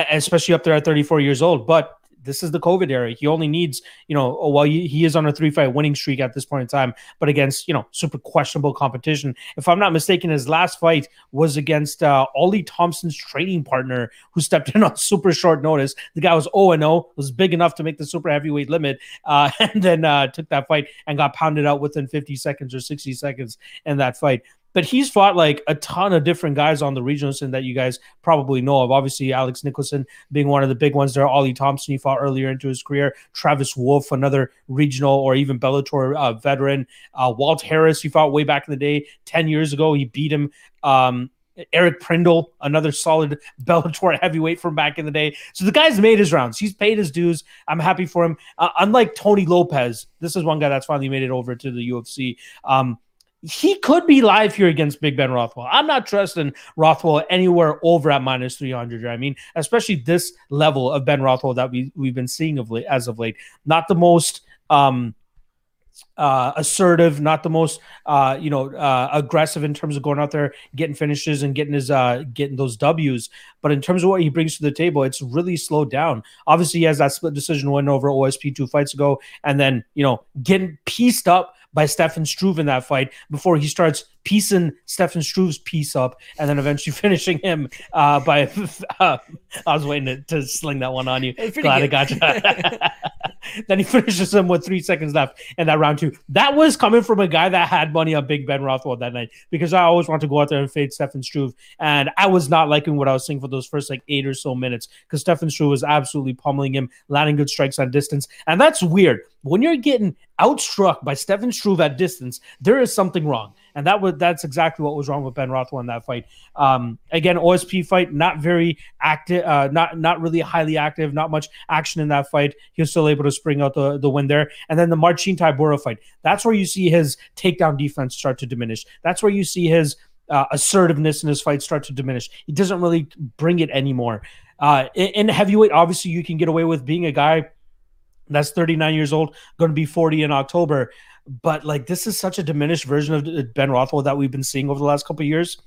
Especially up there at thirty-four years old. But this is the COVID era. He only needs, you know, while well, he, he is on a three-fight winning streak at this point in time, but against, you know, super questionable competition. If I'm not mistaken, his last fight was against uh, Ollie Thompson's training partner, who stepped in on super short notice. The guy was oh and oh, was big enough to make the super heavyweight limit, uh, and then uh, took that fight and got pounded out within fifty seconds or sixty seconds in that fight. But he's fought like a ton of different guys on the regional scene that you guys probably know of. Obviously, Alex Nicholson being one of the big ones there. Ollie Thompson, he fought earlier into his career. Travis Wolfe, another regional or even Bellator uh, veteran. Uh, Walt Harris, he fought way back in the day. Ten years ago, he beat him. Um, Eric Prindle, another solid Bellator heavyweight from back in the day. So the guy's made his rounds. He's paid his dues. I'm happy for him. Uh, unlike Tony Lopez, this is one guy that's finally made it over to the U F C. Um, He could be live here against Big Ben Rothwell. I'm not trusting Rothwell anywhere over at minus three hundred. I mean, especially this level of Ben Rothwell that we, we've been seeing of late, as of late. Not the most um, uh, assertive, not the most uh, you know uh, aggressive in terms of going out there, getting finishes and getting his uh, getting those Ws. But in terms of what he brings to the table, it's really slowed down. Obviously, he has that split decision win over O S P two fights ago, and then you know getting pieced up by Stefan Struve in that fight before he starts piecing Stefan Struve's piece up and then eventually finishing him uh, by... Uh, I was waiting to, to sling that one on you. Glad good. I got you. Then he finishes him with three seconds left in that round two. That was coming from a guy that had money on Big Ben Rothwell that night because I always want to go out there and fade Stefan Struve, and I was not liking what I was seeing for those first like eight or so minutes because Stefan Struve was absolutely pummeling him, landing good strikes on distance, and that's weird. When you're getting outstruck by Stefan Struve at distance, there is something wrong. And that was, that's exactly what was wrong with Ben Rothwell in that fight. Um, again, O S P fight, not very active, uh, not not really highly active, not much action in that fight. He was still able to spring out the, the win there. And then the Marcin Tybura fight, that's where you see his takedown defense start to diminish. That's where you see his uh, assertiveness in his fight start to diminish. He doesn't really bring it anymore. Uh, in, in heavyweight, obviously, you can get away with being a guy that's thirty-nine years old, going to be forty in October. But, like, this is such a diminished version of Ben Rothwell that we've been seeing over the last couple of years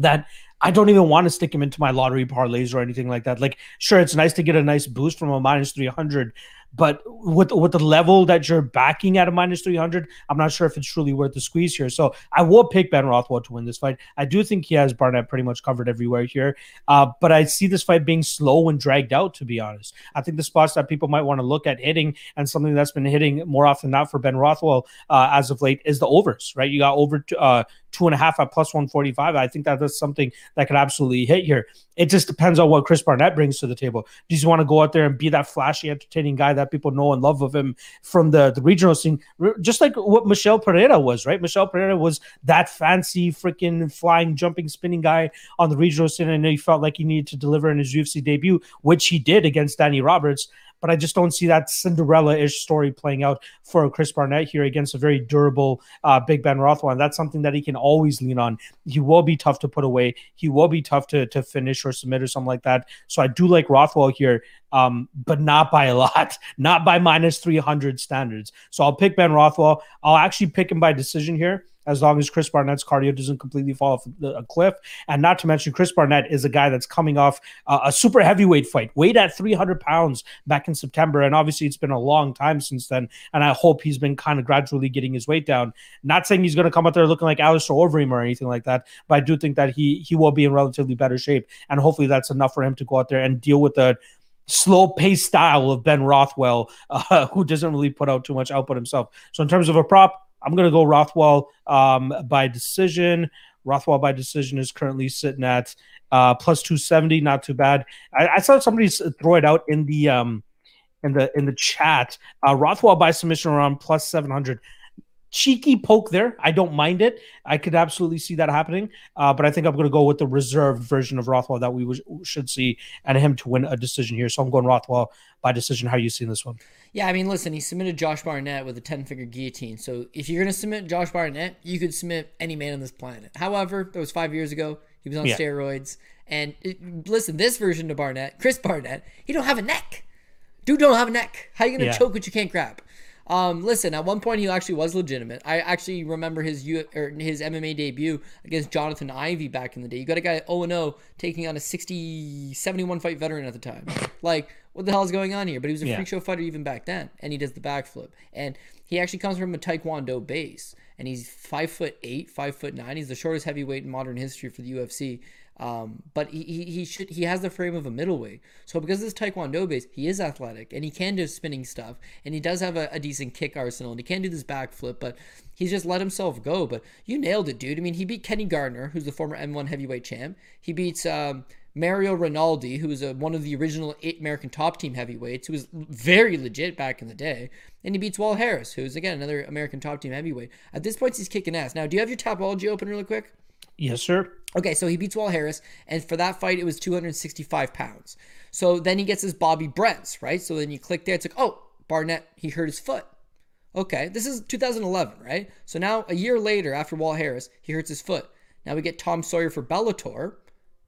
that I don't even want to stick him into my lottery parlays or anything like that. Like, sure, it's nice to get a nice boost from a minus three hundred, but with with the level that you're backing at a minus three hundred, I'm not sure if it's truly worth the squeeze here. So I will pick Ben Rothwell to win this fight. I do think he has Barnett pretty much covered everywhere here, uh, but I see this fight being slow and dragged out, to be honest. I think the spots that people might want to look at hitting, and something that's been hitting more often than not for Ben Rothwell uh, as of late, is the overs, right? You got over two, uh, two and a half at plus one forty-five. I think that that's something that could absolutely hit here. It just depends on what Chris Barnett brings to the table. Do you want to go out there and be that flashy, entertaining guy that people know and love of him from the, the regional scene? Just like what Michel Pereira was, right? Michel Pereira was that fancy, freaking flying, jumping, spinning guy on the regional scene, and he felt like he needed to deliver in his U F C debut, which he did against Danny Roberts. But I just don't see that Cinderella-ish story playing out for Chris Barnett here against a very durable uh, Big Ben Rothwell. And that's something that he can always lean on. He will be tough to put away. He will be tough to to finish or submit or something like that. So I do like Rothwell here, um, but not by a lot, not by minus three hundred standards. So I'll pick Ben Rothwell. I'll actually pick him by decision here, as long as Chris Barnett's cardio doesn't completely fall off a cliff. And not to mention, Chris Barnett is a guy that's coming off uh, a super heavyweight fight, weighed at three hundred pounds back in September. And obviously, it's been a long time since then. And I hope he's been kind of gradually getting his weight down. Not saying he's going to come out there looking like Alistair Overeem or anything like that, but I do think that he he will be in relatively better shape. And hopefully, that's enough for him to go out there and deal with the slow-paced style of Ben Rothwell, uh, who doesn't really put out too much output himself. So in terms of a prop, I'm going to go Rothwell um, by decision. Rothwell by decision is currently sitting at uh, plus two seventy. Not too bad. I, I saw somebody throw it out in the um, in the in the chat. Uh, Rothwell by submission around plus seven hundred. Cheeky poke there. I don't mind it. I could absolutely see that happening. Uh, but I think I'm going to go with the reserved version of Rothwell that we w- should see, and him to win a decision here. So I'm going Rothwell by decision. How are you seeing this one? Yeah, I mean, listen, he submitted Josh Barnett with a ten-figure guillotine. So if you're going to submit Josh Barnett, you could submit any man on this planet. However, that was five years ago. He was on yeah. steroids. And it, listen, this version of Barnett, Chris Barnett, he don't have a neck. Dude don't have a neck. How are you going to yeah. choke what you can't grab? Um, listen, at one point he actually was legitimate. I actually remember his U- or his M M A debut against Jonathan Ivey back in the day. You got a guy oh and oh taking on a sixty, seventy-one fight veteran at the time. Like, what the hell is going on here? But he was a yeah. freak show fighter even back then, and he does the backflip. And he actually comes from a Taekwondo base, and he's five foot eight, five foot nine. He's the shortest heavyweight in modern history for the U F C. Um, but he, he he should he has the frame of a middleweight. So because of this Taekwondo base, he is athletic and he can do spinning stuff, and he does have a, a decent kick arsenal, and he can do this backflip, but he's just let himself go. But you nailed it, dude. I mean, he beat Kenny Gardner, who's the former M one heavyweight champ. He beats um, Mario Rinaldi, who was a, one of the original eight American top team heavyweights, who was very legit back in the day. And he beats Walt Harris, who's, again, another American top team heavyweight. At this point, he's kicking ass. Now, do you have your Tapology open really quick? Yes, sir. Okay, so he beats Walt Harris, and for that fight, it was two hundred sixty-five pounds. So then he gets this Bobby Brentz, right? So then you click there, it's like, oh, Barnett, he hurt his foot. Okay, this is two thousand eleven, right? So now, a year later, after Walt Harris, he hurts his foot. Now we get Tom Sawyer for Bellator,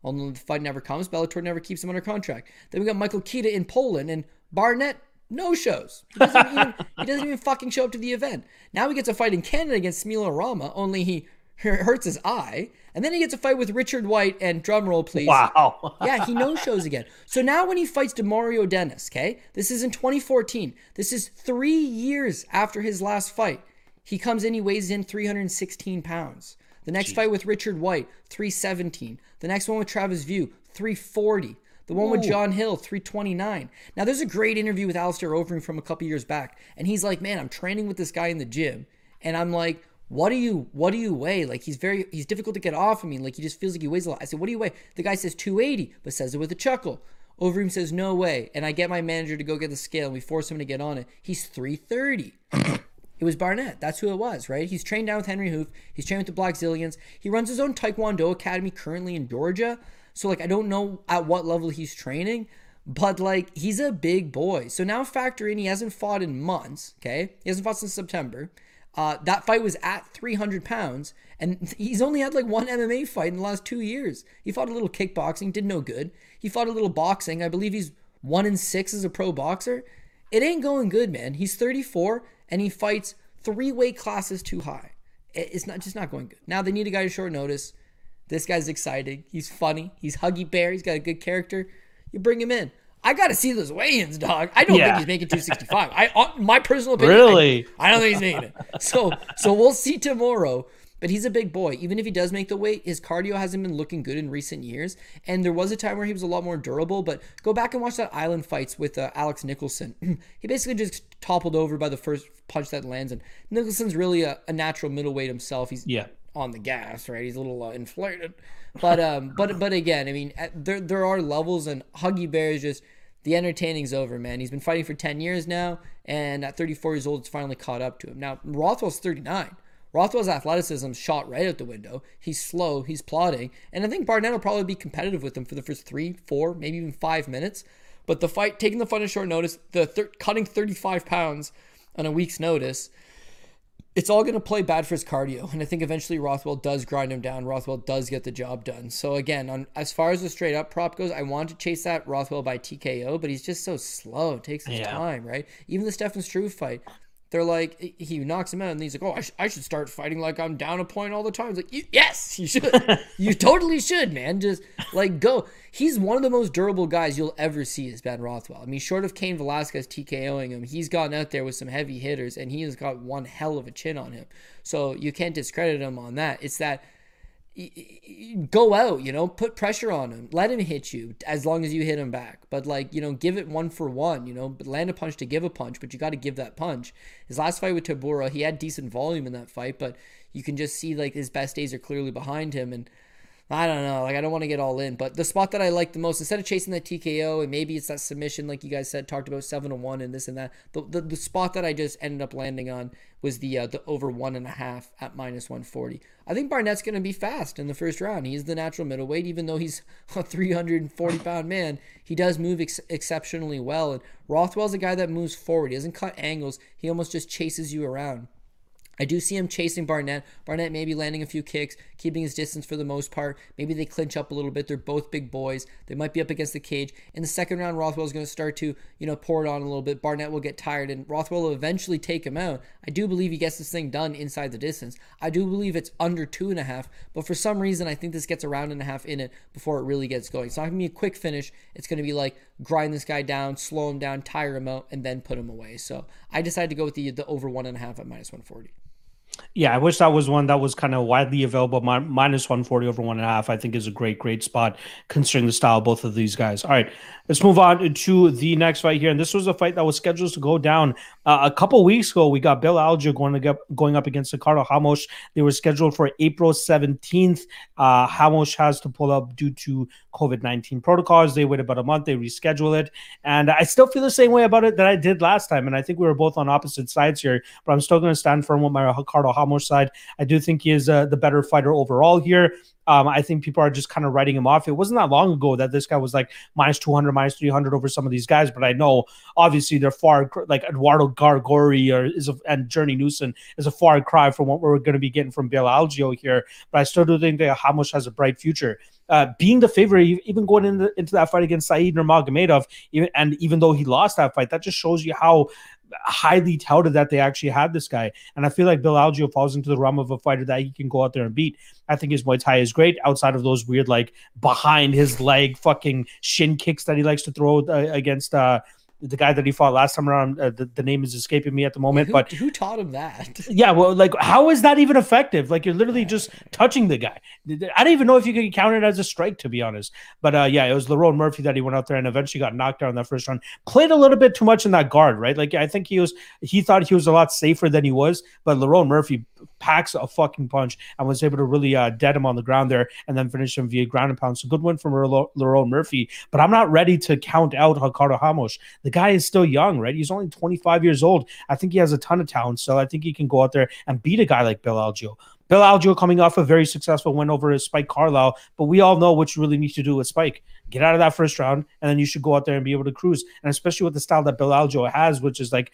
although the fight never comes. Bellator never keeps him under contract. Then we got Michael Kita in Poland, and Barnett no shows. He doesn't even, he doesn't even fucking show up to the event. Now he gets a fight in Canada against Smila Rama, only he hurts his eye, and then he gets a fight with Richard White, and drumroll please. Wow. Yeah, he no-shows again. So now when he fights Demario Dennis, okay, this is in twenty fourteen. This is three years after his last fight. He comes in, he weighs in three hundred sixteen pounds. The next Jeez. Fight with Richard White, three seventeen. The next one with Travis View, three forty. The one Ooh. With John Hill, three twenty-nine. Now there's a great interview with Alistair Overeem from a couple years back, and he's like, man, I'm training with this guy in the gym, and I'm like, What do you what do you weigh? Like, he's very he's difficult to get off of me. Like, he just feels like he weighs a lot. I said, what do you weigh? The guy says two eighty, but says it with a chuckle. Overeem says, no way. And I get my manager to go get the scale, and we force him to get on it. He's three thirty. It was Barnett. That's who it was, right? He's trained down with Henry Hoof. He's trained with the Black Zillions. He runs his own Taekwondo academy currently in Georgia. So, like, I don't know at what level he's training, but, like, he's a big boy. So now factor in, he hasn't fought in months, okay? He hasn't fought since September. Uh, that fight was at three hundred pounds, and he's only had like one M M A fight in the last two years. He fought a little kickboxing, did no good. He fought a little boxing. I believe he's one in six as a pro boxer. It ain't going good, man. He's thirty-four, and he fights three weight classes too high. It's not just not going good. Now they need a guy to short notice. This guy's exciting. He's funny. He's Huggy Bear. He's got a good character. You bring him in. I got to see those weigh-ins, dog. I don't yeah. think he's making two sixty-five. I, uh, my personal opinion. Really? I, I don't think he's making it. So, so we'll see tomorrow. But he's a big boy. Even if he does make the weight, his cardio hasn't been looking good in recent years. And there was a time where he was a lot more durable. But go back and watch that Island fights with uh, Alex Nicholson. He basically just toppled over by the first punch that lands. And Nicholson's really a, a natural middleweight himself. He's yeah. on the gas, right? He's a little uh, inflated. But um, but but again, I mean, there there are levels. And Huggy Bear is just, the entertaining's over, man. He's been fighting for ten years now. And at thirty-four years old, it's finally caught up to him. Now, Rothwell's thirty-nine. Rothwell's athleticism shot right out the window. He's slow. He's plodding. And I think Barnett will probably be competitive with him for the first three, four, maybe even five minutes. But the fight, taking the fight on short notice, the thir- cutting thirty-five pounds on a week's notice, it's all going to play bad for his cardio. And I think eventually Rothwell does grind him down. Rothwell does get the job done. So again, on as far as the straight up prop goes, I want to chase that Rothwell by T K O, but he's just so slow. It takes his yeah. time, right? Even the Stefan Struve fight. They're like, he knocks him out, and he's like, oh, I, sh- I should start fighting like I'm down a point all the time. It's like, you, yes, you should. You totally should, man. Just, like, go. He's one of the most durable guys you'll ever see is Ben Rothwell. I mean, short of Cain Velasquez TKOing him, he's gotten out there with some heavy hitters, and he has got one hell of a chin on him. So you can't discredit him on that. It's that go out, you know, put pressure on him. Let him hit you as long as you hit him back. But, like, you know, give it one for one, you know, but land a punch to give a punch, but you got to give that punch. His last fight with Tabora, he had decent volume in that fight, but you can just see, like, his best days are clearly behind him. And I don't know, like, I don't want to get all in, but the spot that I like the most, instead of chasing that T K O, and maybe it's that submission, like you guys said, talked about seven to one and this and that, the, the, the spot that I just ended up landing on was the uh, the over one and a half at minus one forty. I think Barnett's going to be fast in the first round. He's the natural middleweight, even though he's a three hundred forty pound man. He does move ex- exceptionally well, and Rothwell's a guy that moves forward. He doesn't cut angles. He almost just chases you around. I do see him chasing Barnett. Barnett maybe landing a few kicks, keeping his distance for the most part. Maybe they clinch up a little bit. They're both big boys. They might be up against the cage. In the second round, Rothwell is going to start to, you know, pour it on a little bit. Barnett will get tired, and Rothwell will eventually take him out. I do believe he gets this thing done inside the distance. I do believe it's under two and a half, but for some reason, I think this gets a round and a half in it before it really gets going. It's not going to be a quick finish. It's going to be like grind this guy down, slow him down, tire him out, and then put him away. So I decided to go with the the over one and a half at minus one forty. Yeah, I wish that was one that was kind of widely available. My, minus one forty over one and a half, I think, is a great, great spot considering the style of both of these guys. All right, let's move on to the next fight here. And this was a fight that was scheduled to go down uh, a couple weeks ago. We got Bill Algeo going to get, going up against Ricardo Hamosh. They were scheduled for April seventeenth. Uh, Hamosh has to pull up due to COVID nineteen protocols. They wait about a month. They reschedule it. And I still feel the same way about it that I did last time. And I think we were both on opposite sides here. But I'm still going to stand firm with my Ricardo Hamosh side. I do think he is uh, the better fighter overall here. Um, I think people are just kind of writing him off. It wasn't that long ago that this guy was like minus two hundred, minus three hundred over some of these guys. But I know, obviously, they're far, like Eduardo Gargori or is a, and Journey Newson is a far cry from what we're going to be getting from Bill Algeo here. But I still do think that Hamosh has a bright future. Uh, being the favorite, even going in the, into that fight against Said Nurmagomedov, even, and even though he lost that fight, that just shows you how highly touted that they actually had this guy. And I feel like Bill Algeo falls into the realm of a fighter that he can go out there and beat. I think his Muay Thai is great outside of those weird, like, behind his leg fucking shin kicks that he likes to throw uh, against uh, the guy that he fought last time around. Uh, the, the name is escaping me at the moment. Yeah, who, but who taught him that? Yeah, well, like, how is that even effective? Like, you're literally just touching the guy. I don't even know if you can count it as a strike, to be honest. But, uh, yeah, it was Lerone Murphy that he went out there and eventually got knocked out in that first round. Played a little bit too much in that guard, right? Like, I think he was – he thought he was a lot safer than he was, but Lerone Murphy – packs a fucking punch and was able to really uh, dead him on the ground there and then finish him via ground and pound. So good win from Lerone Murphy, but I'm not ready to count out Ricardo Hamosh. The guy is still young, right? He's only twenty-five years old. I think he has a ton of talent, so I think he can go out there and beat a guy like Bill Algeo. Bill Algeo coming off a very successful win over Spike Carlisle, but we all know what you really need to do with Spike. Get out of that first round, and then you should go out there and be able to cruise, and especially with the style that Bill Algeo has, which is like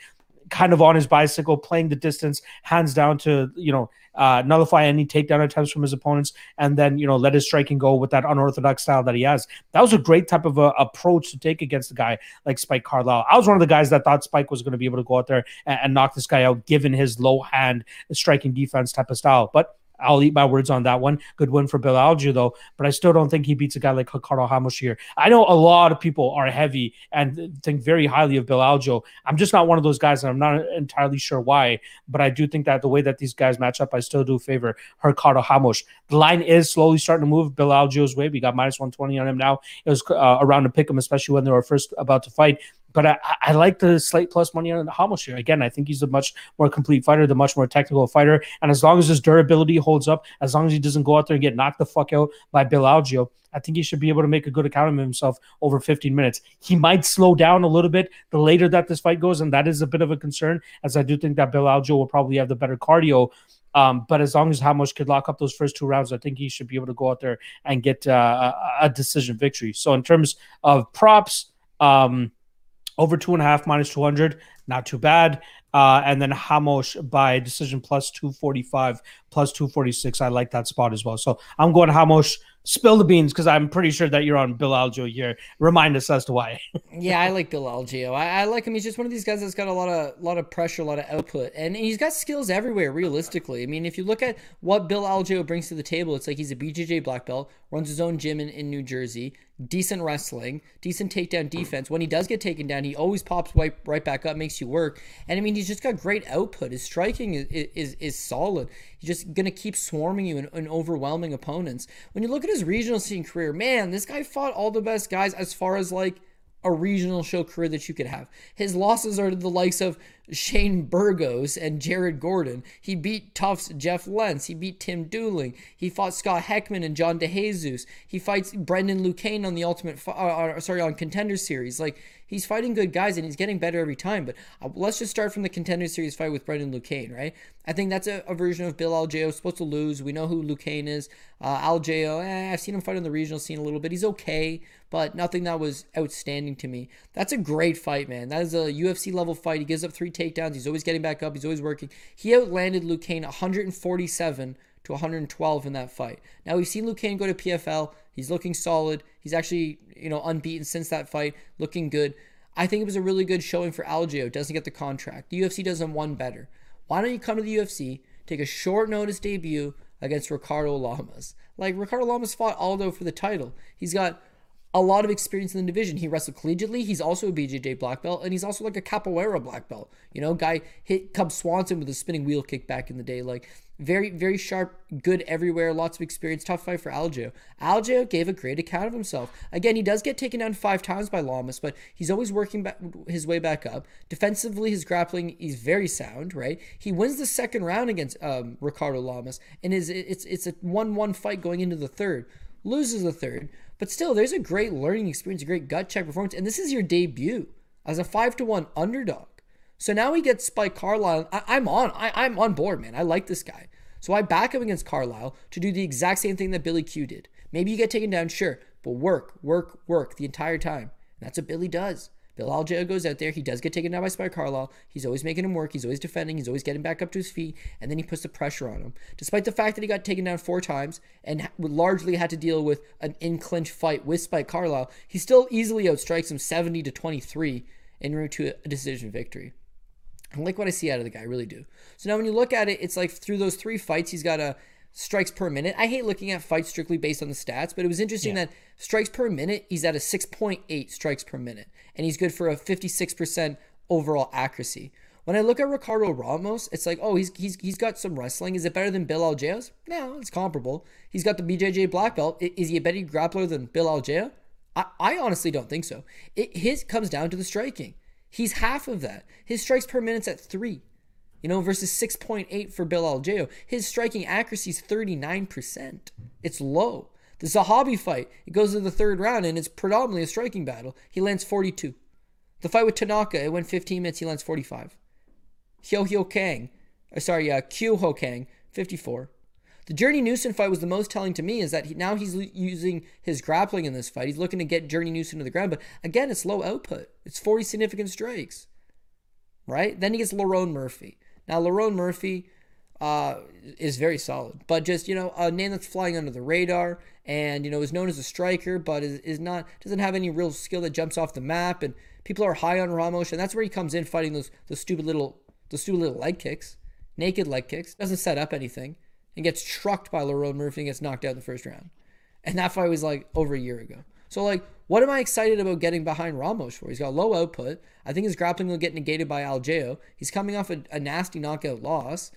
kind of on his bicycle, playing the distance, hands down to, you know, uh, nullify any takedown attempts from his opponents, and then, you know, let his striking go with that unorthodox style that he has. That was a great type of a approach to take against a guy like Spike Carlisle. I was one of the guys that thought Spike was going to be able to go out there and, and knock this guy out, given his low hand striking defense type of style. But I'll eat my words on that one. Good win for Bill Algeo, though, but I still don't think he beats a guy like Ricardo Hamosh here. I know a lot of people are heavy and think very highly of Bill Algeo. I'm just not one of those guys, and I'm not entirely sure why, but I do think that the way that these guys match up, I still do favor Ricardo Hamosh. The line is slowly starting to move Bill Algeo's way. We got minus one twenty on him now. It was uh, around to pick him, especially when they were first about to fight. But I, I like the slight plus money on Hamosh here. Again, I think he's a much more complete fighter, the much more technical fighter. And as long as his durability holds up, as long as he doesn't go out there and get knocked the fuck out by Bill Algeo, I think he should be able to make a good account of himself over fifteen minutes. He might slow down a little bit the later that this fight goes, and that is a bit of a concern, as I do think that Bill Algeo will probably have the better cardio. Um, but as long as Hamosh could lock up those first two rounds, I think he should be able to go out there and get uh, a decision victory. So in terms of props, um, over two and a half, minus two hundred, not too bad. Uh, and then Hamosh by decision plus two forty-five, plus two forty-six. I like that spot as well. So I'm going Hamosh. Spill the beans, because I'm pretty sure that you're on Bill Algeo here. Remind us as to why. Yeah, I like Bill Algeo. I, I like him. He's just one of these guys that's got a lot of lot of pressure, a lot of output, and he's got skills everywhere, realistically. I mean, if you look at what Bill Algeo brings to the table, it's like he's a B J J black belt, runs his own gym in, in New Jersey, decent wrestling, decent takedown defense. When he does get taken down, he always pops right, right back up, makes you work. And, I mean, he's just got great output. His striking is, is, is solid. He's just going to keep swarming you and, and overwhelming opponents. When you look at his regional scene career, man, this guy fought all the best guys as far as like a regional show career that you could have. His losses are to the likes of Shane Burgos and Jared Gordon. He beat Tufts Jeff Lentz. He beat Tim Dooling. He fought Scott Heckman and John DeJesus. He fights Brendan Lucain on the Ultimate, uh, uh, sorry, on Contender Series. Like, he's fighting good guys and he's getting better every time. But uh, let's just start from the Contender Series fight with Brendan Lucain, right? I think that's a, a version of Bill Algeo. Supposed to lose. We know who Lucain is. Uh, Algeo, eh, I've seen him fight in the regional scene a little bit. He's okay, but nothing that was outstanding to me. That's a great fight, man. That is a U F C level fight. He gives up three takedowns. He's always getting back up. He's always working. He outlanded Lucain one forty-seven to one twelve in that fight. Now, we've seen Lucain go to P F L. He's looking solid. He's actually, you know, unbeaten since that fight, looking good. I think it was a really good showing for Algeo. Doesn't get the contract. The U F C doesn't want better. Why don't you come to the U F C, take a short notice debut against Ricardo Lamas? Like, Ricardo Lamas fought Aldo for the title. He's got a lot of experience in the division. He wrestled collegiately. He's also a B J J black belt, and he's also like a capoeira black belt. You know, guy hit Cub Swanson with a spinning wheel kick back in the day. Like, very, very sharp, good everywhere, lots of experience. Tough fight for Algeo. Algeo gave a great account of himself. Again, he does get taken down five times by Lamas, but he's always working back, his way back up. Defensively, his grappling is very sound, right? He wins the second round against um, Ricardo Lamas, and is it's it's a one one fight going into the third. Loses the third, but still, there's a great learning experience, a great gut check performance, and this is your debut as a five to one underdog. So now we get Spike Carlisle. I, I'm on. I, I'm on board, man. I like this guy. So I back him against Carlisle to do the exact same thing that Billy Q did. Maybe you get taken down, sure, but work, work, work the entire time. And that's what Billy does. Bill Algeo goes out there. He does get taken down by Spike Carlisle. He's always making him work. He's always defending. He's always getting back up to his feet. And then he puts the pressure on him. Despite the fact that he got taken down four times and largely had to deal with an in-clinch fight with Spike Carlisle, he still easily outstrikes him seventy to twenty-three en route to a decision victory. I like what I see out of the guy. I really do. So now when you look at it, it's like through those three fights, he's got a strikes per minute. I hate looking at fights strictly based on the stats, but it was interesting yeah. that strikes per minute, he's at a six point eight strikes per minute, and he's good for a fifty-six percent overall accuracy. When I look at Ricardo Ramos, it's like, oh, he's he's he's got some wrestling. Is it better than Bill Algeo's? No, it's comparable. He's got the B J J black belt. Is he a better grappler than Bill Algeo? I, I honestly don't think so. It his comes down to the striking. He's half of that. His strikes per minute's at three, you know, versus six point eight for Bill Algeo. His striking accuracy is thirty-nine percent. It's low. The Zahabi fight, it goes to the third round, and it's predominantly a striking battle. He lands forty-two. The fight with Tanaka, it went fifteen minutes. He lands forty-five. Hyo Hyo Kang, or sorry, uh, Kyu Ho Kang, fifty-four. The Journey Newsom fight was the most telling to me, is that he, now he's l- using his grappling in this fight. He's looking to get Journey Newsom to the ground, but again, it's low output. It's forty significant strikes, right? Then he gets Lerone Murphy. Now, Lerone Murphy uh, is very solid, but just, you know, a name that's flying under the radar and, you know, is known as a striker, but is, is not, doesn't have any real skill that jumps off the map, and people are high on Ramos, and that's where he comes in fighting those, those stupid little, those stupid little leg kicks, naked leg kicks, doesn't set up anything. and gets trucked by Lerone Murphy and gets knocked out in the first round. And that fight was like over a year ago. So like, what am I excited about getting behind Ramos for? He's got low output. I think his grappling will get negated by Algeo. He's coming off a, a nasty knockout loss.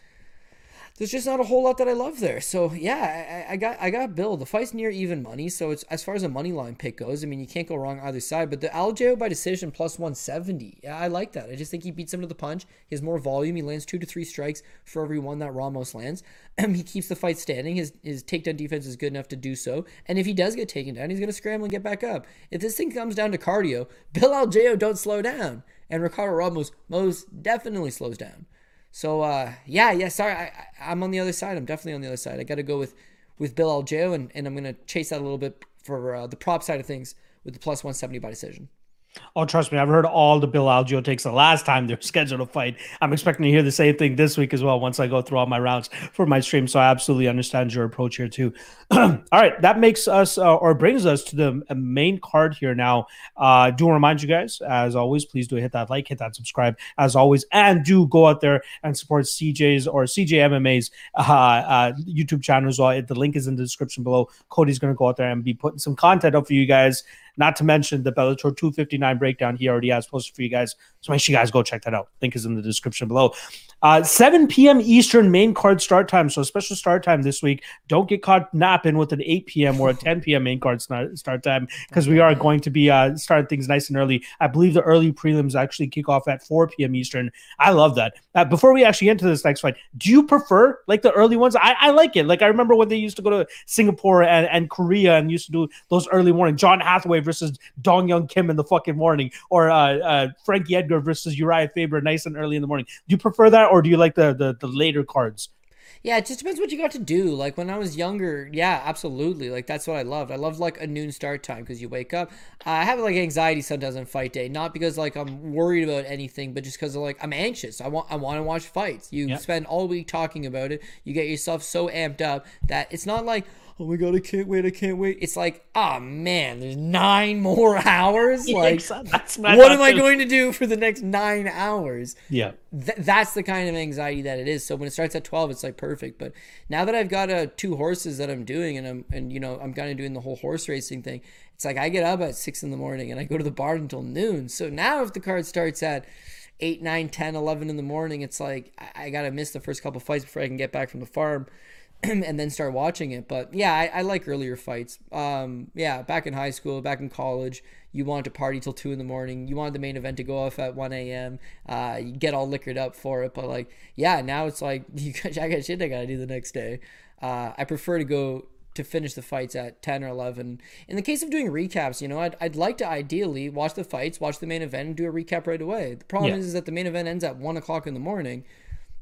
There's just not a whole lot that I love there. So, yeah, I, I got I got Bill. The fight's near even money, so it's as far as a money line pick goes, I mean, you can't go wrong either side. But the Algeo by decision plus one seventy, yeah, I like that. I just think he beats him to the punch. He has more volume. He lands two to three strikes for every one that Ramos lands. Um, he keeps the fight standing. His, his takedown defense is good enough to do so. And if he does get taken down, he's going to scramble and get back up. If this thing comes down to cardio, Bill Algeo don't slow down. And Ricardo Ramos most definitely slows down. So, uh, yeah, yeah, sorry, I, I, I'm on the other side. I'm definitely on the other side. I got to go with, with Bill Algeo, and, and I'm going to chase that a little bit for uh, the prop side of things with the plus one seventy by decision. Oh, trust me, I've heard all the Bill Algeo takes the last time they're scheduled to fight. I'm expecting to hear the same thing this week as well once I go through all my rounds for my stream, so I absolutely understand your approach here too. All right, that makes us uh, or brings us to the main card here now. Uh, do remind you guys, as always, please do hit that like, hit that subscribe, as always, and do go out there and support C J's or C J M M A's uh, uh, YouTube channel as well. The link is in the description below. Cody's going to go out there and be putting some content up for you guys, not to mention the Bellator two fifty-nine breakdown he already has posted for you guys. So make sure you guys go check that out. Link is in the description below. Uh, seven p.m. Eastern main card start time. So a special start time this week. Don't get caught napping with an eight p.m. or a ten p.m. main card start time, because we are going to be uh, starting things nice and early. I believe the early prelims actually kick off at four p.m. Eastern. I love that. Uh, before we actually get into this next fight, do you prefer like the early ones? I, I like it. Like I remember when they used to go to Singapore and, and Korea and used to do those early morning. John Hathaway versus Dong Young Kim in the fucking morning, or uh, uh, Frankie Edgar versus Uriah Faber nice and early in the morning. Do you prefer that, or do you like the, the the later cards? Yeah, it just depends what you got to do. Like when I was younger, yeah, absolutely. Like that's what I loved. I loved like a noon start time because you wake up. Uh, I have like anxiety sometimes on fight day, not because like I'm worried about anything, but just because like I'm anxious. I want I want to watch fights. You yeah. spend all week talking about it. You get yourself so amped up that it's not like, oh my God, I can't wait, I can't wait. It's like, oh man, there's nine more hours? Like, so. That's what am I going to do for the next nine hours? Yeah. Th- that's the kind of anxiety that it is. So when it starts at twelve, it's like perfect. But now that I've got uh, two horses that I'm doing, and I'm, and you know, I'm kind of doing the whole horse racing thing, it's like I get up at six in the morning and I go to the barn until noon. So now if the card starts at eight, nine, ten, eleven in the morning, it's like I, I got to miss the first couple fights before I can get back from the farm and then start watching it. But yeah, I, I like earlier fights. Um, yeah, back in high school, back in college, you wanted to party till two in the morning. You wanted the main event to go off at one a.m. Uh, you get all liquored up for it. But like, yeah, now it's like, you got, I got shit I got to do the next day. Uh, I prefer to go to finish the fights at ten or eleven. In the case of doing recaps, you know, I'd, I'd like to ideally watch the fights, watch the main event, and do a recap right away. The problem yeah. is, is that the main event ends at one o'clock in the morning.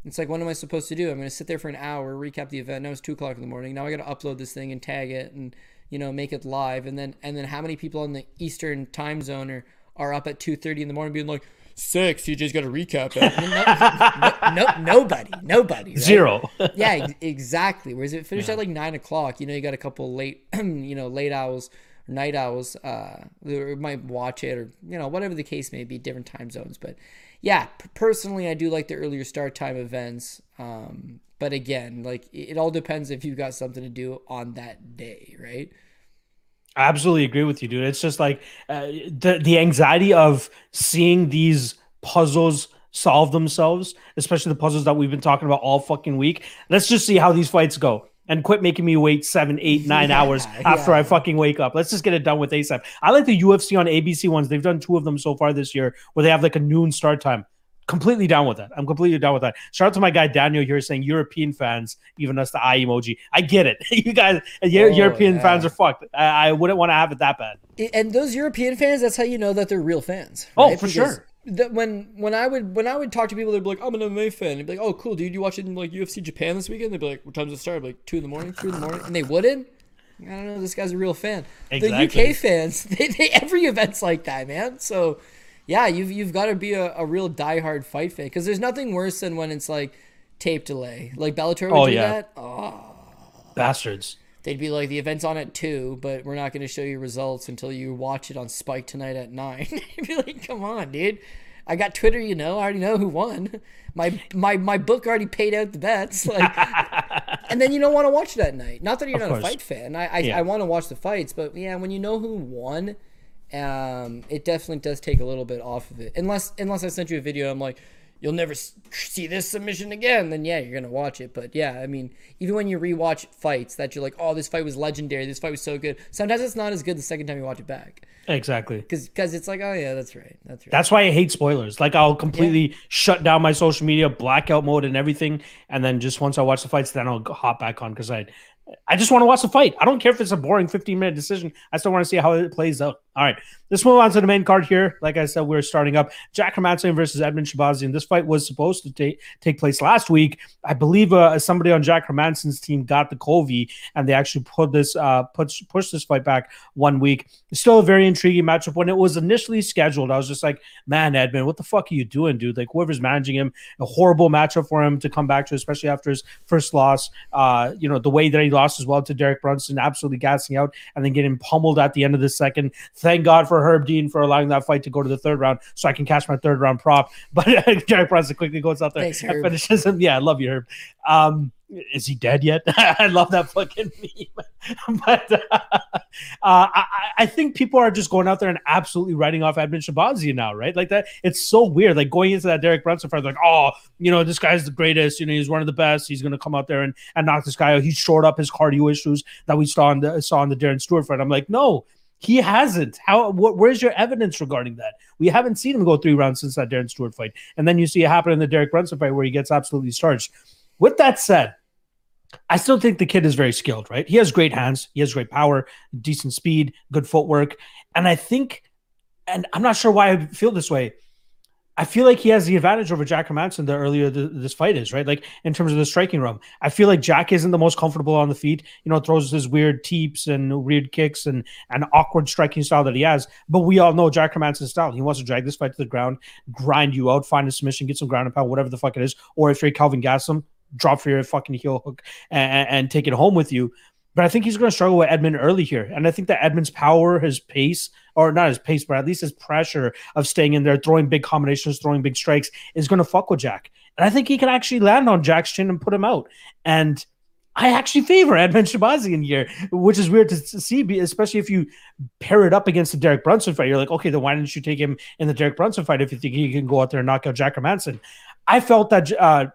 It's like, what am I supposed to do? I'm going to sit there for an hour, recap the event. Now it's two o'clock in the morning. Now I got to upload this thing and tag it and, you know, make it live. And then and then how many people in the Eastern time zone are, are up at two thirty in the morning being like, six, you just got to recap it. no, no, no, nobody, nobody. Right? Zero. Yeah, exactly. Whereas if it finished yeah. at like nine o'clock, you know, you got a couple late, you know, late owls, night owls, uh, or might watch it or, you know, whatever the case may be, different time zones. But yeah, personally, I do like the earlier start time events. Um, but again, like it all depends if you've got something to do on that day, right? I absolutely agree with you, dude. It's just like uh, the, the anxiety of seeing these puzzles solve themselves, especially the puzzles that we've been talking about all fucking week. Let's just see how these fights go. And quit making me wait seven, eight, nine yeah, hours after yeah. I fucking wake up. Let's just get it done with ASAP. I like the U F C on A B C ones. They've done two of them so far this year where they have like a noon start time. Completely down with that. I'm completely down with that. Shout out to my guy Daniel here saying European fans, even us the eye emoji. I get it. You guys, oh, European yeah. fans are fucked. I, I wouldn't want to have it that bad. And those European fans, that's how you know that they're real fans. Right? Oh, for because- sure. That when when I would when I would talk to people, they'd be like, I'm an M M A fan. They'd be like, oh cool, dude, you watching like U F C Japan this weekend? They'd be like, what time does it start? I'd be like, two in the morning, two in the morning, and they wouldn't. I don't know, this guy's a real fan. Exactly. The U K fans, they, they every event's like that, man. So yeah, you've you've got to be a, a real diehard fight fan, because there's nothing worse than when it's like tape delay. Like Bellator would oh, do yeah. that. Oh, bastards. They'd be like, the event's on at two, but we're not going to show you results until you watch it on Spike tonight at nine. You'd be like, come on, dude. I got Twitter, you know. I already know who won. My my my book already paid out the bets. Like, and then you don't want to watch that night. Not that you're of not course. a fight fan. I I, yeah. I want to watch the fights, but yeah, when you know who won, um, it definitely does take a little bit off of it. Unless unless I sent you a video, I'm like, you'll never see this submission again. Then yeah, you're gonna watch it. But yeah, I mean, even when you rewatch fights that you're like, oh, this fight was legendary. This fight was so good. Sometimes it's not as good the second time you watch it back. Exactly, because because it's like, oh yeah, that's right, that's right. That's why I hate spoilers. Like I'll completely yeah. shut down my social media, blackout mode, and everything, and then just once I watch the fights, then I'll hop back on because I, I just want to watch the fight. I don't care if it's a boring fifteen minute decision. I still want to see how it plays out. All right, let's move on to the main card here. Like I said, we're starting up Jack Hermanson versus Edmund Shabazian. This fight was supposed to take take place last week. I believe uh, somebody on Jack Hermanson's team got the COVID, and they actually put this uh push push this fight back one week. It's still a very intriguing matchup. When it was initially scheduled, I was just like, man, Edmund, what the fuck are you doing, dude? Like, whoever's managing him, a horrible matchup for him to come back to, especially after his first loss. Uh, you know, the way that he lost as well to Derek Brunson, absolutely gassing out and then getting pummeled at the end of the second. Thank God for Herb Dean for allowing that fight to go to the third round so I can catch my third round prop. But Derek Brunson quickly goes out there Thanks, and finishes him. Yeah, I love you, Herb. Um, is he dead yet? I love that fucking meme. But uh, uh, I, I think people are just going out there and absolutely writing off Edmund Shabazian now, right? Like that. It's so weird. Like going into that Derek Brunson fight, like, oh, you know, this guy's the greatest. You know, he's one of the best. He's going to come out there and, and knock this guy out. He shored up his cardio issues that we saw in the, saw in the Darren Stewart fight. I'm like, no. He hasn't. How? Wh- where's your evidence regarding that? We haven't seen him go three rounds since that Darren Stewart fight. And then you see it happen in the Derek Brunson fight where he gets absolutely starched. With that said, I still think the kid is very skilled, right? He has great hands. He has great power, decent speed, good footwork. And I think, and I'm not sure why I feel this way, I feel like he has the advantage over Jack Hermanson the earlier th- this fight is, right? Like in terms of the striking realm, I feel like Jack isn't the most comfortable on the feet, you know, throws his weird teeps and weird kicks and an awkward striking style that he has. But we all know Jack Hermanson's style. He wants to drag this fight to the ground, grind you out, find a submission, get some ground and pound, whatever the fuck it is. Or if you're Calvin Gaslam, drop for your fucking heel hook and, and take it home with you. But I think he's going to struggle with Edmund early here. And I think that Edmund's power, his pace, or not his pace, but at least his pressure of staying in there, throwing big combinations, throwing big strikes, is going to fuck with Jack. And I think he can actually land on Jack's chin and put him out. And I actually favor Edmund Shabazian here, which is weird to see, especially if you pair it up against the Derek Brunson fight. You're like, okay, then why didn't you take him in the Derek Brunson fight if you think he can go out there and knock out Jack Hermanson? I felt that... Uh,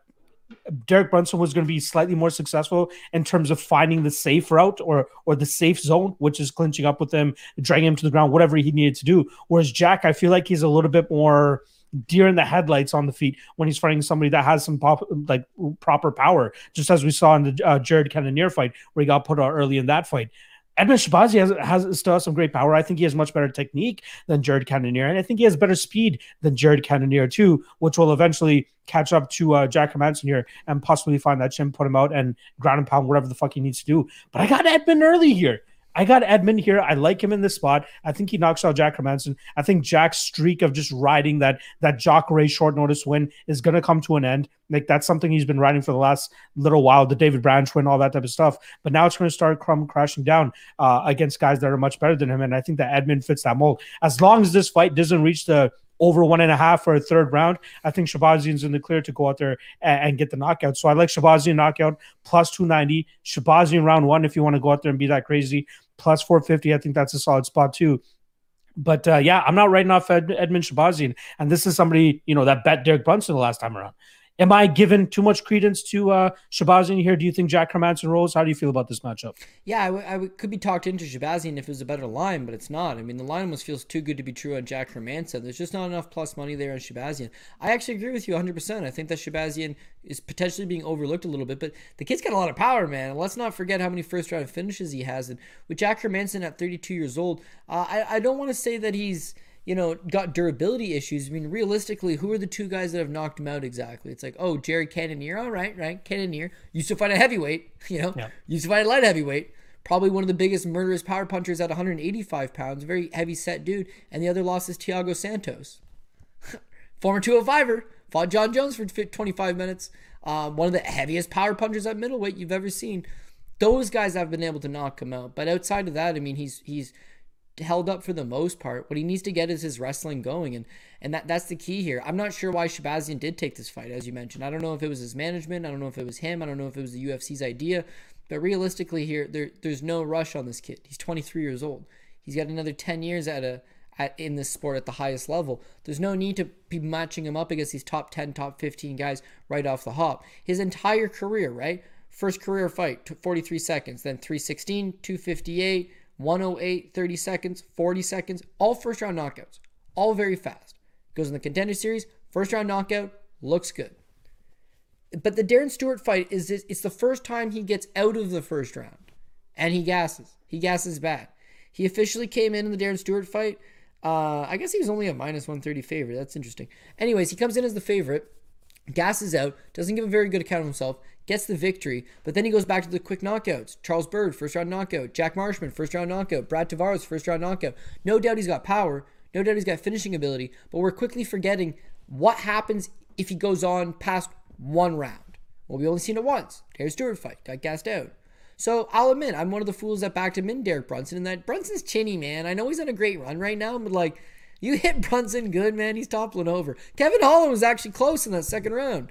Derek Brunson was going to be slightly more successful in terms of finding the safe route or or the safe zone, which is clinching up with him, dragging him to the ground, whatever he needed to do. Whereas Jack, I feel like he's a little bit more deer in the headlights on the feet when he's fighting somebody that has some pop, like proper power, just as we saw in the uh, Jared Cannonier fight where he got put out early in that fight. Edmund Shabazian has, has still has some great power. I think he has much better technique than Jared Cannonier, and I think he has better speed than Jared Cannonier too, which will eventually catch up to uh, Jack Hermanson here and possibly find that chin, put him out, and ground and pound whatever the fuck he needs to do. But I got Edmund early here. I got Edmund here. I like him in this spot. I think he knocks out Jack Hermanson. I think Jack's streak of just riding that that Jacare short notice win is going to come to an end. Like that's something he's been riding for the last little while, the David Branch win, all that type of stuff. But now it's going to start crumb crashing down uh, against guys that are much better than him. And I think that Edmund fits that mold. As long as this fight doesn't reach the over one and a half or a third round, I think Shabazian's in the clear to go out there and, and get the knockout. So I like Shabazian knockout, plus two ninety. Shabazian round one, if you want to go out there and be that crazy, plus four fifty. I think that's a solid spot too. But uh, yeah, I'm not writing off Ed- Edmund Shabazian. And this is somebody, you know, that bet Derek Brunson the last time around. Am I giving too much credence to uh, Shabazian here? Do you think Jack Hermanson rolls? How do you feel about this matchup? Yeah, I, w- I w- could be talked into Shabazian if it was a better line, but it's not. I mean, the line almost feels too good to be true on Jack Hermanson. There's just not enough plus money there on Shabazian. I actually agree with you one hundred percent. I think that Shabazian is potentially being overlooked a little bit, but the kid's got a lot of power, man. And let's not forget how many first-round finishes he has. And with Jack Hermanson at thirty-two years old, uh, I, I don't want to say that he's... you know, got durability issues. I mean, realistically, who are the two guys that have knocked him out exactly? It's like, oh, Jared Cannonier, all right, right, Cannonier. Used to fight a heavyweight, you know, yeah. Used to fight a light heavyweight. Probably one of the biggest murderous power punchers at one hundred eighty-five pounds, very heavy set dude. And the other loss is Thiago Santos. Former two oh five-er, fought John Jones for twenty-five minutes. Uh, one of the heaviest power punchers at middleweight you've ever seen. Those guys have been able to knock him out. But outside of that, I mean, he's he's... held up for the most part. What he needs to get is his wrestling going, and and that that's the key here. I'm not sure why Shabazian did take this fight, as you mentioned. I don't know if it was his management. I don't know if it was him. I don't know if it was the U F C's idea. But realistically here, there there's no rush on this kid. He's twenty-three years old. He's got another ten years at a at in this sport at the highest level. There's no need to be matching him up against these top ten, top fifteen guys right off the hop. His entire career, right? First career fight, forty-three seconds, then three sixteen, two fifty-eight, one oh eight, thirty seconds, forty seconds, all first round knockouts, all very fast. Goes in the Contender Series, first round knockout, looks good. But the Darren Stewart fight is this, it's the first time he gets out of the first round, and he gasses. He gasses back. He officially came in in the Darren Stewart fight. Uh, I guess he was only a minus one thirty favorite. That's interesting. Anyways, he comes in as the favorite, gasses out, doesn't give a very good account of himself, gets the victory, but then he goes back to the quick knockouts. Charles Byrd, first-round knockout. Jack Marshman, first-round knockout. Brad Tavares, first-round knockout. No doubt he's got power. No doubt he's got finishing ability, but we're quickly forgetting what happens if he goes on past one round. Well, we only seen it once. Darren Stewart fight, got gassed out. So I'll admit, I'm one of the fools that backed him in Derek Brunson, and that Brunson's chinny, man. I know he's on a great run right now, but like, you hit Brunson good, man. He's toppling over. Kevin Holland was actually close in that second round.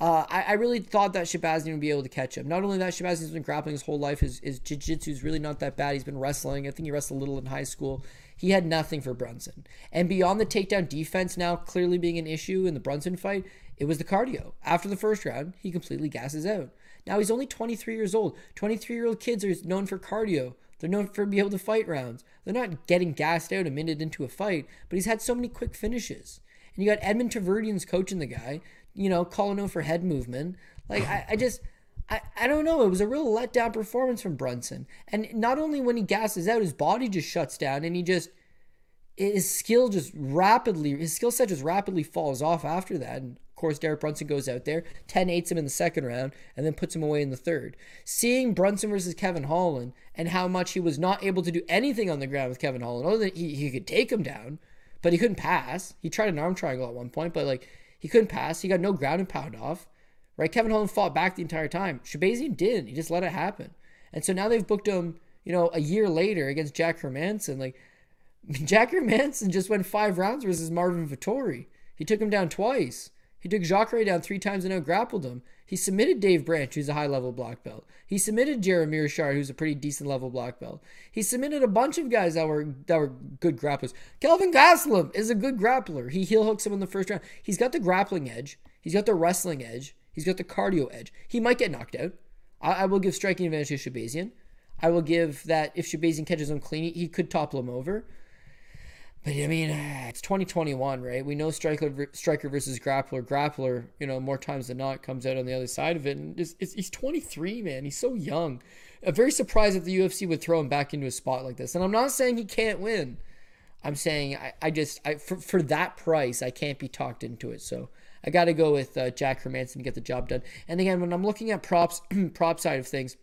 Uh, I, I really thought that Shabazian would be able to catch him. Not only that, Shabazian's been grappling his whole life. His, his jiu-jitsu is really not that bad. He's been wrestling. I think he wrestled a little in high school. He had nothing for Brunson. And beyond the takedown defense now clearly being an issue in the Brunson fight, it was the cardio. After the first round, he completely gasses out. Now he's only twenty-three years old. twenty-three-year-old kids are known for cardio. They're known for being able to fight rounds. They're not getting gassed out a minute into a fight, but he's had so many quick finishes. And you got Edmund Taverdian's coaching the guy, you know, calling out for head movement. Like, I, I just, I, I don't know. It was a real letdown performance from Brunson. And not only when he gasses out, his body just shuts down and he just, his skill just rapidly, his skill set just rapidly falls off after that. And of course, Derek Brunson goes out there, ten eights him in the second round, and then puts him away in the third. Seeing Brunson versus Kevin Holland and how much he was not able to do anything on the ground with Kevin Holland, other than he, he could take him down, but he couldn't pass. He tried an arm triangle at one point, but like he couldn't pass. He got no ground and pound off, right? Kevin Holland fought back the entire time. Shabazian didn't. He just let it happen. And so now they've booked him, you know, a year later against Jack Hermanson. Like, Jack Hermanson just went five rounds versus Marvin Vettori. He took him down twice. He took Jacare down three times and out-grappled him. He submitted Dave Branch, who's a high-level black belt. He submitted Jeremy Richard, who's a pretty decent-level black belt. He submitted a bunch of guys that were that were good grapplers. Kelvin Gastelum is a good grappler. He heel hooks him in the first round. He's got the grappling edge. He's got the wrestling edge. He's got the cardio edge. He might get knocked out. I, I will give striking advantage to Shabazian. I will give that if Shabazian catches him clean, he could topple him over. But, I mean, it's twenty twenty-one, right? We know striker striker versus grappler. Grappler, you know, more times than not comes out on the other side of it. And it's, it's, he's twenty-three, man. He's so young. I'm very surprised that the U F C would throw him back into a spot like this. And I'm not saying he can't win. I'm saying I, I just, I for, for that price, I can't be talked into it. So I got to go with uh, Jack Hermanson to get the job done. And, again, when I'm looking at props, prop side of things,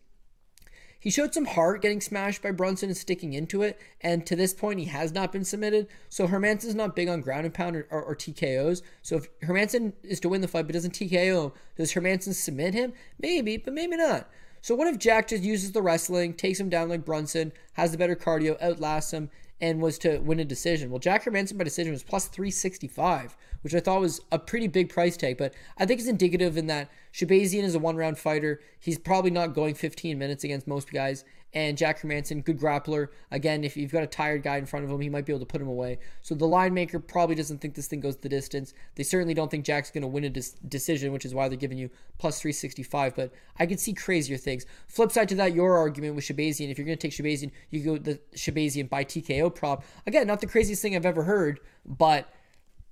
he showed some heart getting smashed by Brunson and sticking into it, and to this point, he has not been submitted. So Hermanson's not big on ground and pound or, or, or T K Os. So if Hermanson is to win the fight but doesn't T K O him, does Hermanson submit him? Maybe, but maybe not. So what if Jack just uses the wrestling, takes him down like Brunson, has the better cardio, outlasts him, and was to win a decision? Well, Jack Hermanson by decision was plus three sixty-five, which I thought was a pretty big price tag, but I think it's indicative in that Shabazian is a one-round fighter. He's probably not going fifteen minutes against most guys, and Jack Hermanson, good grappler. Again, if you've got a tired guy in front of him, he might be able to put him away. So the line maker probably doesn't think this thing goes the distance. They certainly don't think Jack's going to win a dis- decision, which is why they're giving you plus three sixty-five, but I could see crazier things. Flip side to that, your argument with Shabazian, if you're going to take Shabazian, you go the Shabazian by T K O prop. Again, not the craziest thing I've ever heard, but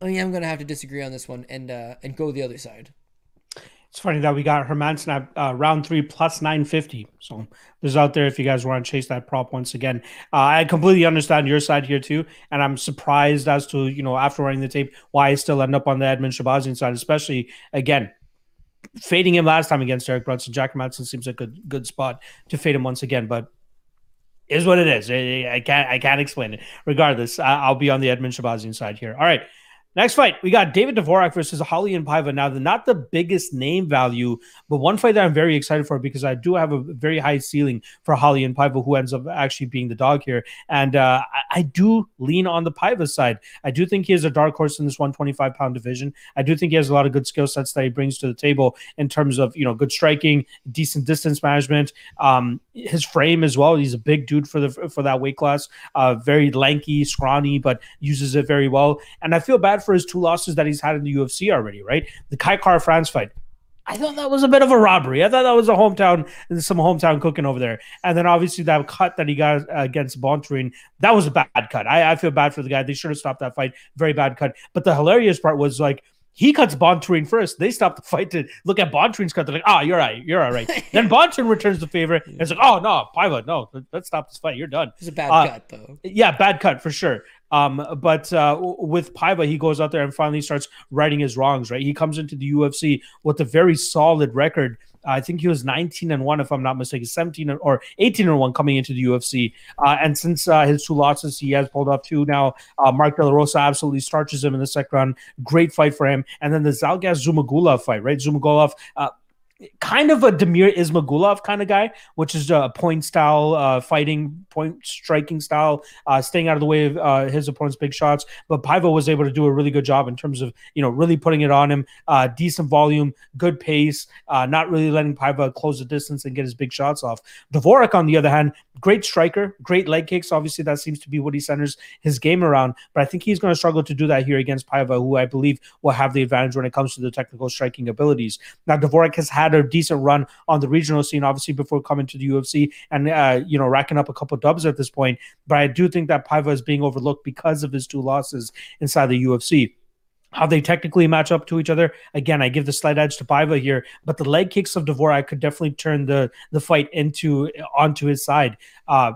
I mean, I'm going to have to disagree on this one and uh, and go the other side. It's funny that we got Hermanson at uh, round three plus nine fifty. So this is out there if you guys want to chase that prop once again. Uh, I completely understand your side here too. And I'm surprised as to, you know, after running the tape, why I still end up on the Edmund Shabazian side, especially, again, fading him last time against Derek Brunson. Jack Hermanson seems like a good, good spot to fade him once again, but it is what it is. I can't, I can't explain it. Regardless, I'll be on the Edmund Shabazian side here. All right. Next fight, we got David Dvorak versus Julian Paiva. Now, they're not the biggest name value, but one fight that I'm very excited for because I do have a very high ceiling for Julian Paiva, who ends up actually being the dog here. And uh, I, I do lean on the Paiva side. I do think he is a dark horse in this one twenty-five pound division. I do think he has a lot of good skill sets that he brings to the table in terms of, you know, good striking, decent distance management, um, his frame as well. He's a big dude for the for that weight class, uh, very lanky, scrawny, but uses it very well. And I feel bad for his two losses that he's had in the U F C already, right? The Kai Kara France fight, I thought that was a bit of a robbery. I thought that was a hometown, some hometown cooking over there. And then obviously that cut that he got against Bontarine, that was a bad cut. I, I feel bad for the guy. They should have stopped that fight. Very bad cut. But the hilarious part was, like, he cuts Bontarine first. They stop the fight to look at Bontarine's cut. They're like, "Ah, oh, you're right. You're all right." Then Bontarine returns the favor. And it's like, "Oh no, Paiva, no, let's stop this fight. You're done." It's a bad uh, cut, though. Yeah, bad cut for sure. Um, but uh, with Paiva, he goes out there and finally starts righting his wrongs. Right, he comes into the U F C with a very solid record. I think he was nineteen and one, if I'm not mistaken, seventeen or eighteen and one coming into the U F C. Uh, and since uh, his two losses, he has pulled off two now. Uh, Mark De La Rosa absolutely starches him in the second round. Great fight for him. And then the Zalgas Zumagulov fight, right? Zumagulov, uh, kind of a Demir Ismagulov kind of guy, which is a point style, uh, fighting, point striking style, uh, staying out of the way of uh, his opponent's big shots. But Paiva was able to do a really good job in terms of, you know, really putting it on him. Uh, decent volume, good pace, uh, not really letting Paiva close the distance and get his big shots off. Dvorak, on the other hand, great striker, great leg kicks. Obviously, that seems to be what he centers his game around. But I think he's going to struggle to do that here against Paiva, who I believe will have the advantage when it comes to the technical striking abilities. Now, Dvorak has had a decent run on the regional scene, obviously, before coming to the U F C and, uh, you know, racking up a couple dubs at this point. But I do think that Paiva is being overlooked because of his two losses inside the U F C. How they technically match up to each other, again, I give the slight edge to Paiva here, but the leg kicks of Dvorak could definitely turn the the fight into onto his side. Uh,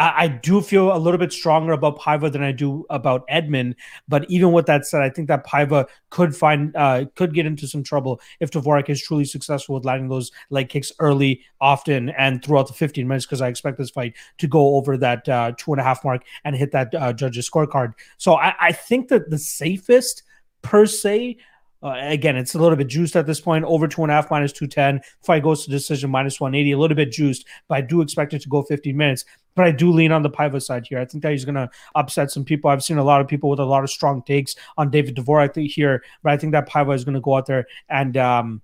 I do feel a little bit stronger about Paiva than I do about Edman, but even with that said, I think that Paiva could find uh, could get into some trouble if Dvorak is truly successful with landing those leg kicks early, often, and throughout the fifteen minutes, because I expect this fight to go over that uh, two and a half mark and hit that uh, judge's scorecard. So I, I think that the safest, per se, Uh, again, it's a little bit juiced at this point. Over two and a half, minus two ten. Fight goes to decision, minus one eighty. A little bit juiced, but I do expect it to go fifteen minutes. But I do lean on the Paiva side here. I think that he's going to upset some people. I've seen a lot of people with a lot of strong takes on David Dvorak here, but I think that Paiva is going to go out there and, um,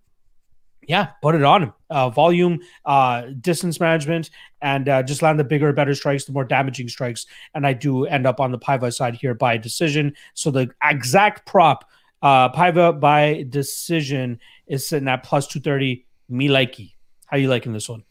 yeah, put it on him. Uh, volume, uh, distance management, and uh, just land the bigger, better strikes, the more damaging strikes. And I do end up on the Paiva side here by decision. So the exact prop, Uh, Paiva by decision, is sitting at plus two thirty. Me likey. How are you liking this one?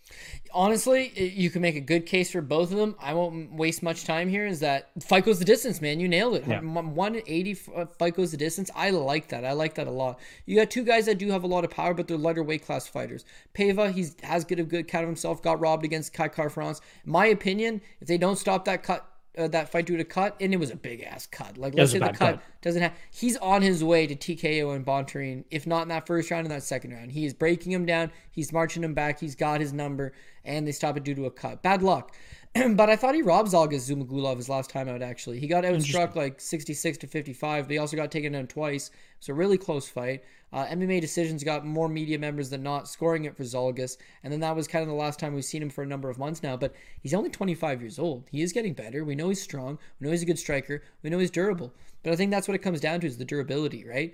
Honestly, you can make a good case for both of them. I won't waste much time here. Is that fight goes the distance, man. You nailed it. Yeah. one eighty fight goes the distance. I like that. I like that a lot. You got two guys that do have a lot of power, but they're lighter weight class fighters. Paiva, he has good a good cut of himself, got robbed against Kai Kara France. My opinion, if they don't stop that cut, Uh, that fight due to cut, and it was a big ass cut. Like, let's say the cut, cut doesn't have. He's on his way to T K O and Bontarine, if not in that first round, in that second round. He is breaking him down. He's marching him back. He's got his number, and they stop it due to a cut. Bad luck. But I thought he robbed Zalgas Zumagulov his last time out. Actually, he got outstruck like sixty-six to fifty-five. But he also got taken down twice. It's a really close fight. Uh, M M A Decisions got more media members than not scoring it for Zalgas, and then that was kind of the last time we've seen him for a number of months now. But he's only twenty-five years old. He is getting better. We know he's strong. We know he's a good striker. We know he's durable. But I think that's what it comes down to, is the durability, right?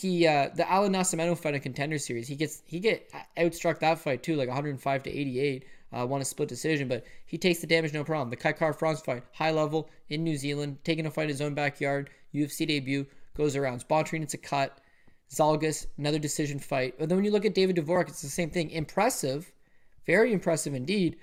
he uh, the Alan Nascimento fight on Contender Series, he gets he get outstruck that fight too, like one oh five to eighty-eight. Uh, won a split decision, but he takes the damage, no problem. The Kai Kara France fight, high level in New Zealand, taking a fight in his own backyard, U F C debut, goes around. Bontarine, it's a cut. Zalgas, another decision fight. But then when you look at David Dvorak, it's the same thing. Impressive, very impressive indeed.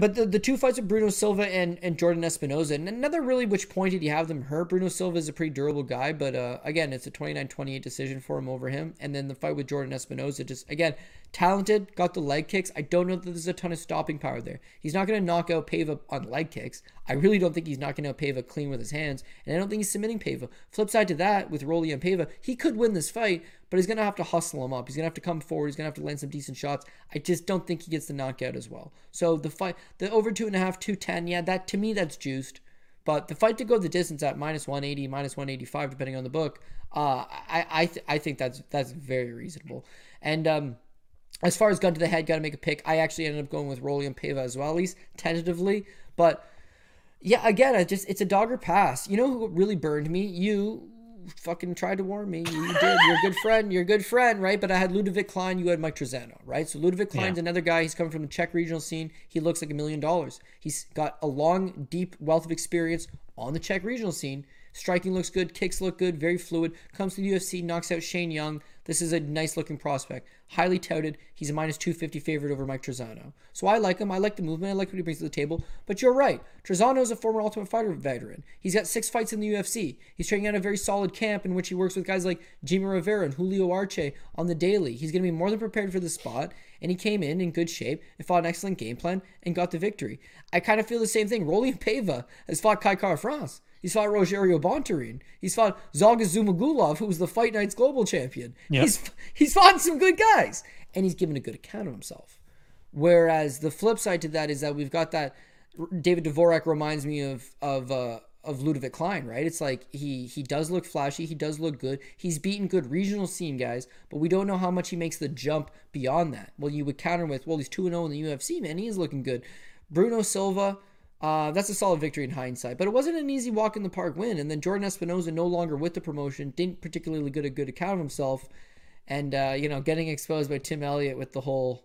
But the, the two fights with Bruno Silva and, and Jordan Espinoza, and another really, which point did he have them hurt? Bruno Silva is a pretty durable guy, but uh, again, it's a twenty-nine twenty-eight decision for him over him. And then the fight with Jordan Espinoza, just again, talented, got the leg kicks. I don't know that there's a ton of stopping power there. He's not going to knock out Paiva on leg kicks. I really don't think he's knocking out Paiva clean with his hands, and I don't think he's submitting Paiva. Flip side to that, with Rolly and Paiva, he could win this fight, but he's going to have to hustle him up. He's going to have to come forward. He's going to have to land some decent shots. I just don't think he gets the knockout as well. So the fight, the over two and a half, two ten, yeah, that to me, that's juiced. But the fight to go the distance at minus one eighty, minus one eighty-five, depending on the book, uh, I I, th- I think that's that's very reasonable. And um, as far as gun to the head, got to make a pick. I actually ended up going with Rolion Pava-Azuelis tentatively, but yeah, again, I just it's a dog or pass. You know who really burned me? You fucking tried to warn me. You did. You're a good friend. You're a good friend, right? But I had Ludovic Klein. You had Mike Trezano, right? So Ludovic Klein's yeah. another guy. He's coming from the Czech regional scene. He looks like a million dollars. He's got a long, deep wealth of experience on the Czech regional scene. Striking looks good. Kicks look good. Very fluid. Comes to the U F C. Knocks out Shane Young. This is a nice-looking prospect. Highly touted. He's a minus two fifty favorite over Mike Trezano. So I like him. I like the movement. I like what he brings to the table. But you're right. Trezano is a former Ultimate Fighter veteran. He's got six fights in the U F C. He's training at a very solid camp in which he works with guys like Jimmy Rivera and Julio Arce on the daily. He's going to be more than prepared for this spot. And he came in in good shape and fought an excellent game plan and got the victory. I kind of feel the same thing. Rolion Pava has fought Kai Kara France. He's fought Rogerio Bontarin. He's fought Zalgiz Zumagulov, who was the Fight Nights global champion. Yep. He's he's fought some good guys. And he's given a good account of himself. Whereas the flip side to that is that we've got that David Dvorak reminds me of of uh, of Ludovic Klein, right? It's like he he does look flashy. He does look good. He's beaten good regional scene guys, but we don't know how much he makes the jump beyond that. Well, you would counter with, well, he's two and oh in the U F C, man. He is looking good. Bruno Silva... Uh, that's a solid victory in hindsight, but it wasn't an easy walk in the park win. And then Jordan Espinoza, no longer with the promotion, didn't particularly get a good account of himself, and uh, you know, getting exposed by Tim Elliott with the whole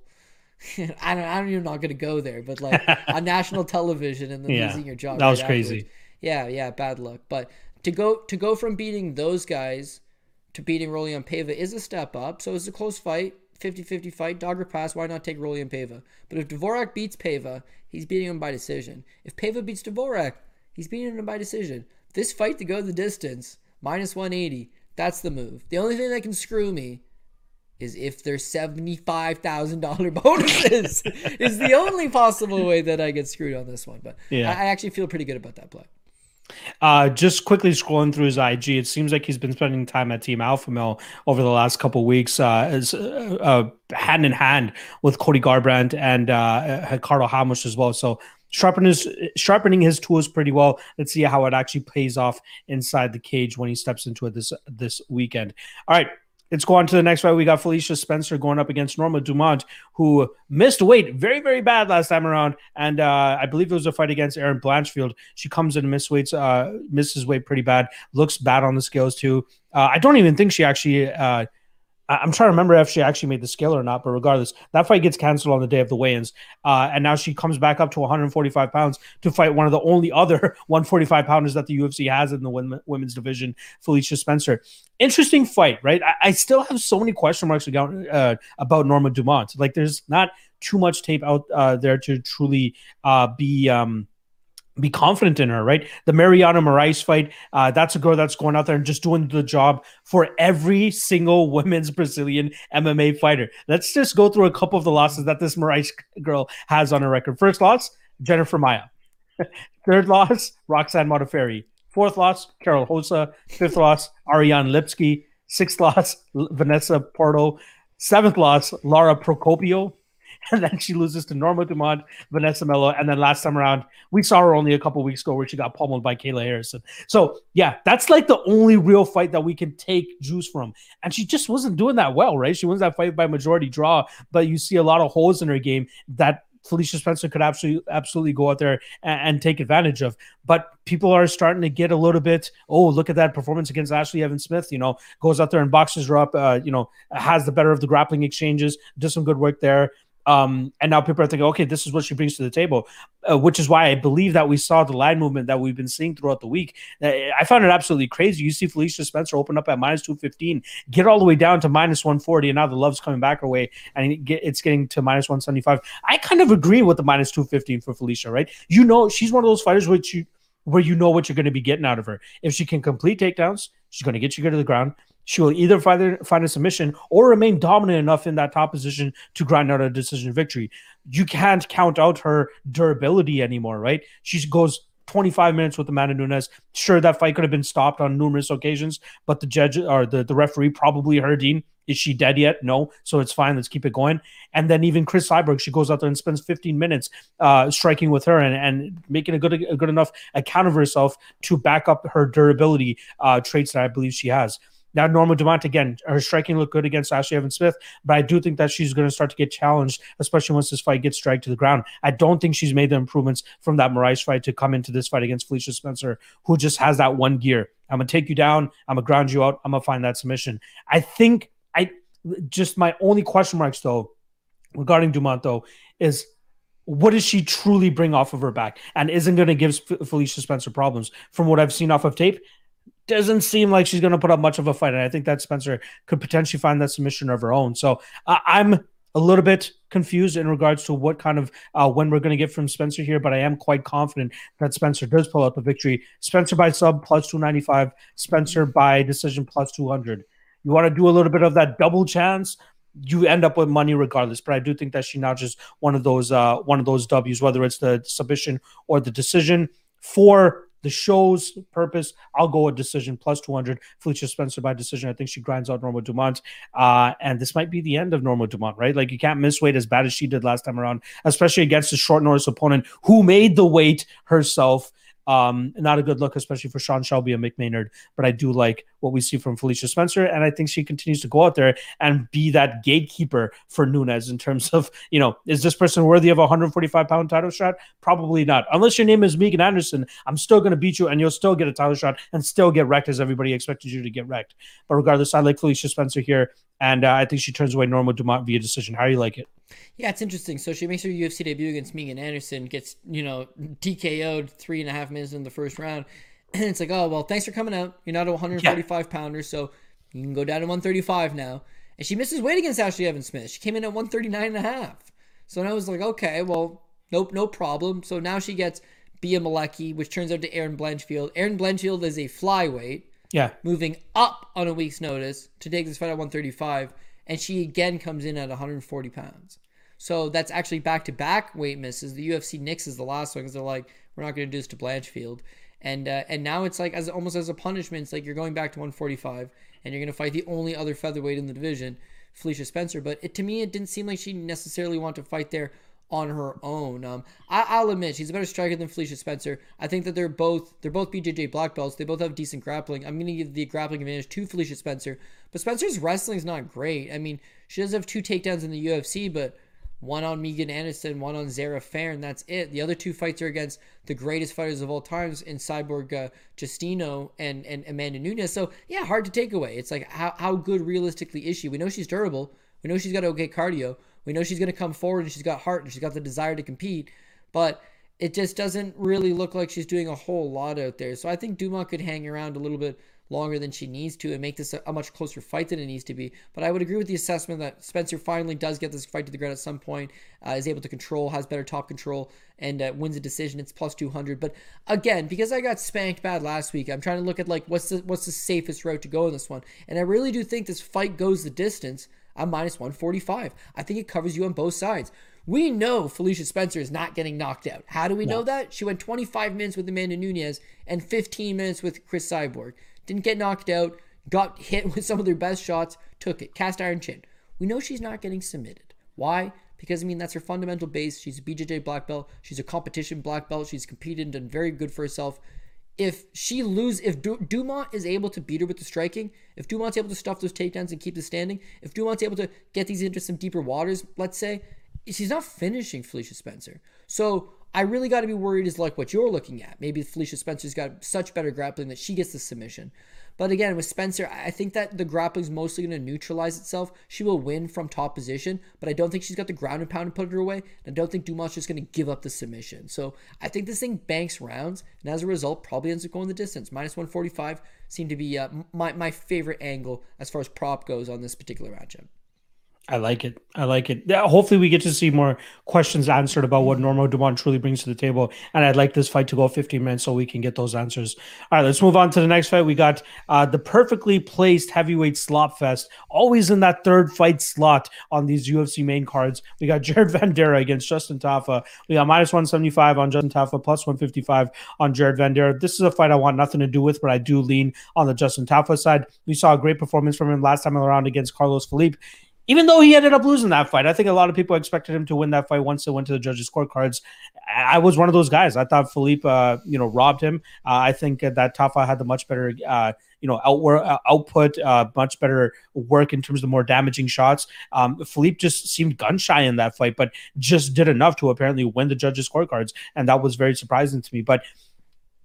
I don't, I don't even know, not going to go there, but like on national television and then yeah, losing your job. That right was afterwards. Crazy. Yeah, yeah, bad luck. But to go to go from beating those guys to beating Rolion Pava is a step up. So it's a close fight. fifty-fifty fight, dog or pass, why not take Rolion Pava? But if Dvorak beats Pava, he's beating him by decision. If Pava beats Dvorak, he's beating him by decision. This fight to go the distance, minus one eighty, that's the move. The only thing that can screw me is if there's seventy-five thousand dollars bonuses is the only possible way that I get screwed on this one. But yeah. I actually feel pretty good about that play. Uh, just quickly scrolling through his I G, it seems like he's been spending time at Team Alpha Male over the last couple of weeks, uh, as, uh, uh, hand in hand with Cody Garbrandt and uh, Ricardo Hamosh as well. So sharpening his, sharpening his tools pretty well. Let's see how it actually pays off inside the cage when he steps into it this this weekend. All right. Let's go on to the next fight. We got Felicia Spencer going up against Norma Dumont, who missed weight very, very bad last time around. And uh, I believe it was a fight against Erin Blanchfield. She comes in and miss weights, uh, misses weight pretty bad, looks bad on the scales too. Uh, I don't even think she actually uh, – I'm trying to remember if she actually made the scale or not, but regardless, that fight gets canceled on the day of the weigh-ins. Uh, and now she comes back up to one forty-five pounds to fight one of the only other one forty-five pounders that the U F C has in the women's division, Felicia Spencer. Interesting fight, right? I, I still have so many question marks about, uh, about Norma Dumont. Like, there's not too much tape out uh, there to truly uh, be... Um, be confident in her, right? The Mariana Moraes fight, uh, that's a girl that's going out there and just doing the job for every single women's Brazilian M M A fighter. Let's just go through a couple of the losses that this Moraes girl has on her record. First loss, Jennifer Maia. Third loss, Roxanne Modafferi. Fourth loss, Carol Hossa. Fifth loss, Ariane Lipsky. Sixth loss, Vanessa Porto. Seventh loss, Lara Procopio. And then she loses to Norma Dumont, Vanessa Mello. And then last time around, we saw her only a couple weeks ago where she got pummeled by Kayla Harrison. So, yeah, that's like the only real fight that we can take juice from. And she just wasn't doing that well, right? She wins that fight by majority draw, but you see a lot of holes in her game that Felicia Spencer could absolutely, absolutely go out there and, and take advantage of. But people are starting to get a little bit, oh, look at that performance against Ashley Evans-Smith, you know, goes out there and boxes her up, uh, you know, has the better of the grappling exchanges, does some good work there. Um, and now people are thinking, okay, this is what she brings to the table, uh, which is why I believe that we saw the line movement that we've been seeing throughout the week. I found it absolutely crazy. You see Felicia Spencer open up at minus two fifteen, get all the way down to minus one forty, and now the love's coming back her way, and it's getting to minus one seventy-five. I kind of agree with the minus two fifteen for Felicia, right? You know, she's one of those fighters which you, where you know what you're going to be getting out of her. If she can complete takedowns, she's going to get you good to the ground. She will either find a submission or remain dominant enough in that top position to grind out a decision victory. You can't count out her durability anymore, right? She goes twenty-five minutes with Amanda Nunes. Sure, that fight could have been stopped on numerous occasions, but the judge or the, the referee probably heard, Dean, Is she dead yet? No. So it's fine. Let's keep it going. And then even Chris Cyborg, she goes out there and spends fifteen minutes uh, striking with her and, and making a good a good enough account of herself to back up her durability uh, traits that I believe she has. Now, Norma Dumont, again, her striking looked good against Ashley Evans-Smith, but I do think that she's going to start to get challenged, especially once this fight gets dragged to the ground. I don't think she's made the improvements from that Moraes fight to come into this fight against Felicia Spencer, who just has that one gear. I'm going to take you down. I'm going to ground you out. I'm going to find that submission. I think I just my only question marks, though, regarding Dumont, though, is what does she truly bring off of her back and isn't going to give Felicia Spencer problems? From what I've seen off of tape, doesn't seem like she's going to put up much of a fight. And I think that Spencer could potentially find that submission of her own. So uh, I'm a little bit confused in regards to what kind of uh, when we're going to get from Spencer here, but I am quite confident that Spencer does pull out the victory. Spencer by sub plus two ninety-five, Spencer by decision plus two hundred. You want to do a little bit of that double chance, you end up with money regardless. But I do think that she notches one of those uh, one of those W's, whether it's the submission or the decision. For the show's purpose, I'll go a decision plus two hundred. Felicia Spencer by decision. I think she grinds out Norma Dumont. Uh, and this might be the end of Norma Dumont, right? Like, you can't miss weight as bad as she did last time around, especially against a short notice opponent who made the weight herself. Um, not a good look, especially for Sean Shelby and Mick Maynard. But I do like what we see from Felicia Spencer, and I think she continues to go out there and be that gatekeeper for Nunes in terms of, you know, is this person worthy of a one forty-five pound title shot? Probably not. Unless your name is Megan Anderson, I'm still going to beat you, and you'll still get a title shot and still get wrecked as everybody expected you to get wrecked. But regardless, I like Felicia Spencer here, and uh, I think she turns away Norma Dumont via decision. How do you like it? Yeah, it's interesting. So she makes her U F C debut against Megan Anderson, gets, you know, D K O'd three and a half minutes in the first round. And it's like, oh, well, thanks for coming out. You're not a one forty-five pounder, so you can go down to one thirty-five now. And she misses weight against Ashley Evans-Smith. She came in at one thirty-nine and a half. So I was like, okay, well, nope, no problem. So now she gets Bia Malecki, which turns out to Erin Blanchfield. Erin Blanchfield is a flyweight. Yeah. Moving up on a week's notice to take this fight at one thirty-five. And she again comes in at one forty pounds. So that's actually back-to-back weight misses. The U F C nixes the last one because they're like, we're not going to do this to Blanchfield. And uh, and now it's like as almost as a punishment. It's like you're going back to one forty-five and you're going to fight the only other featherweight in the division, Felicia Spencer. But it, to me, it didn't seem like she necessarily wanted to fight there on her own. Um, I, I'll admit, she's a better striker than Felicia Spencer. I think that they're both they're both B J J black belts. They both have decent grappling. I'm going to give the grappling advantage to Felicia Spencer. But Spencer's wrestling is not great. I mean, she does have two takedowns in the U F C, but one on Megan Anderson, one on Zara Fair, and that's it. The other two fights are against the greatest fighters of all times in Cyborg uh, Justino and, and Amanda Nunes. So, yeah, hard to take away. It's like, how, how good realistically is she? We know she's durable. We know she's got okay cardio. We know she's going to come forward, and she's got heart, and she's got the desire to compete. But it just doesn't really look like she's doing a whole lot out there. So I think Dumont could hang around a little bit longer than she needs to and make this a, a much closer fight than it needs to be. But I would agree with the assessment that Spencer finally does get this fight to the ground at some point, uh, is able to control, has better top control, and uh, wins a decision. It's plus two hundred. But again, because I got spanked bad last week, I'm trying to look at like what's the, what's the safest route to go in this one. And I really do think this fight goes the distance. I'm minus one forty-five. I think it covers you on both sides. We know Felicia Spencer is not getting knocked out. How do we no. know that? She went twenty-five minutes with Amanda Nunes and fifteen minutes with Chris Cyborg. Didn't get knocked out, got hit with some of their best shots, took it, cast iron chin. We know she's not getting submitted. Why? Because, I mean, that's her fundamental base. She's a B J J black belt. She's a competition black belt. She's competed and done very good for herself. If she lose, if du- Dumont is able to beat her with the striking, if Dumont's able to stuff those takedowns and keep the standing, if Dumont's able to get these into some deeper waters, let's say, she's not finishing Felicia Spencer. So I really got to be worried is like what you're looking at. Maybe Felicia Spencer's got such better grappling that she gets the submission. But again, with Spencer, I think that the grappling's mostly going to neutralize itself. She will win from top position, but I don't think she's got the ground and pound to put her away. And I don't think Dumont's just going to give up the submission. So I think this thing banks rounds, and as a result, probably ends up going the distance. Minus one forty-five seemed to be uh, my, my favorite angle as far as prop goes on this particular matchup. I like it. I like it. Yeah, hopefully we get to see more questions answered about what Norma Dumont truly brings to the table. And I'd like this fight to go fifteen minutes so we can get those answers. All right, let's move on to the next fight. We got uh, the perfectly placed heavyweight slop fest, always in that third fight slot on these U F C main cards. We got Jared Vandera against Justin Taffa. We got minus one seventy-five on Justin Taffa, plus one fifty-five on Jared Vandera. This is a fight I want nothing to do with, but I do lean on the Justin Taffa side. We saw a great performance from him last time around against Carlos Felipe. Even though he ended up losing that fight, I think a lot of people expected him to win that fight once it went to the judges' scorecards. I was one of those guys. I thought Felipe, uh, you know, robbed him. Uh, I think that Taffa had the much better, uh, you know, outward, uh, output, uh, much better work in terms of the more damaging shots. Um, Felipe just seemed gun-shy in that fight, but just did enough to apparently win the judges' scorecards, and that was very surprising to me. But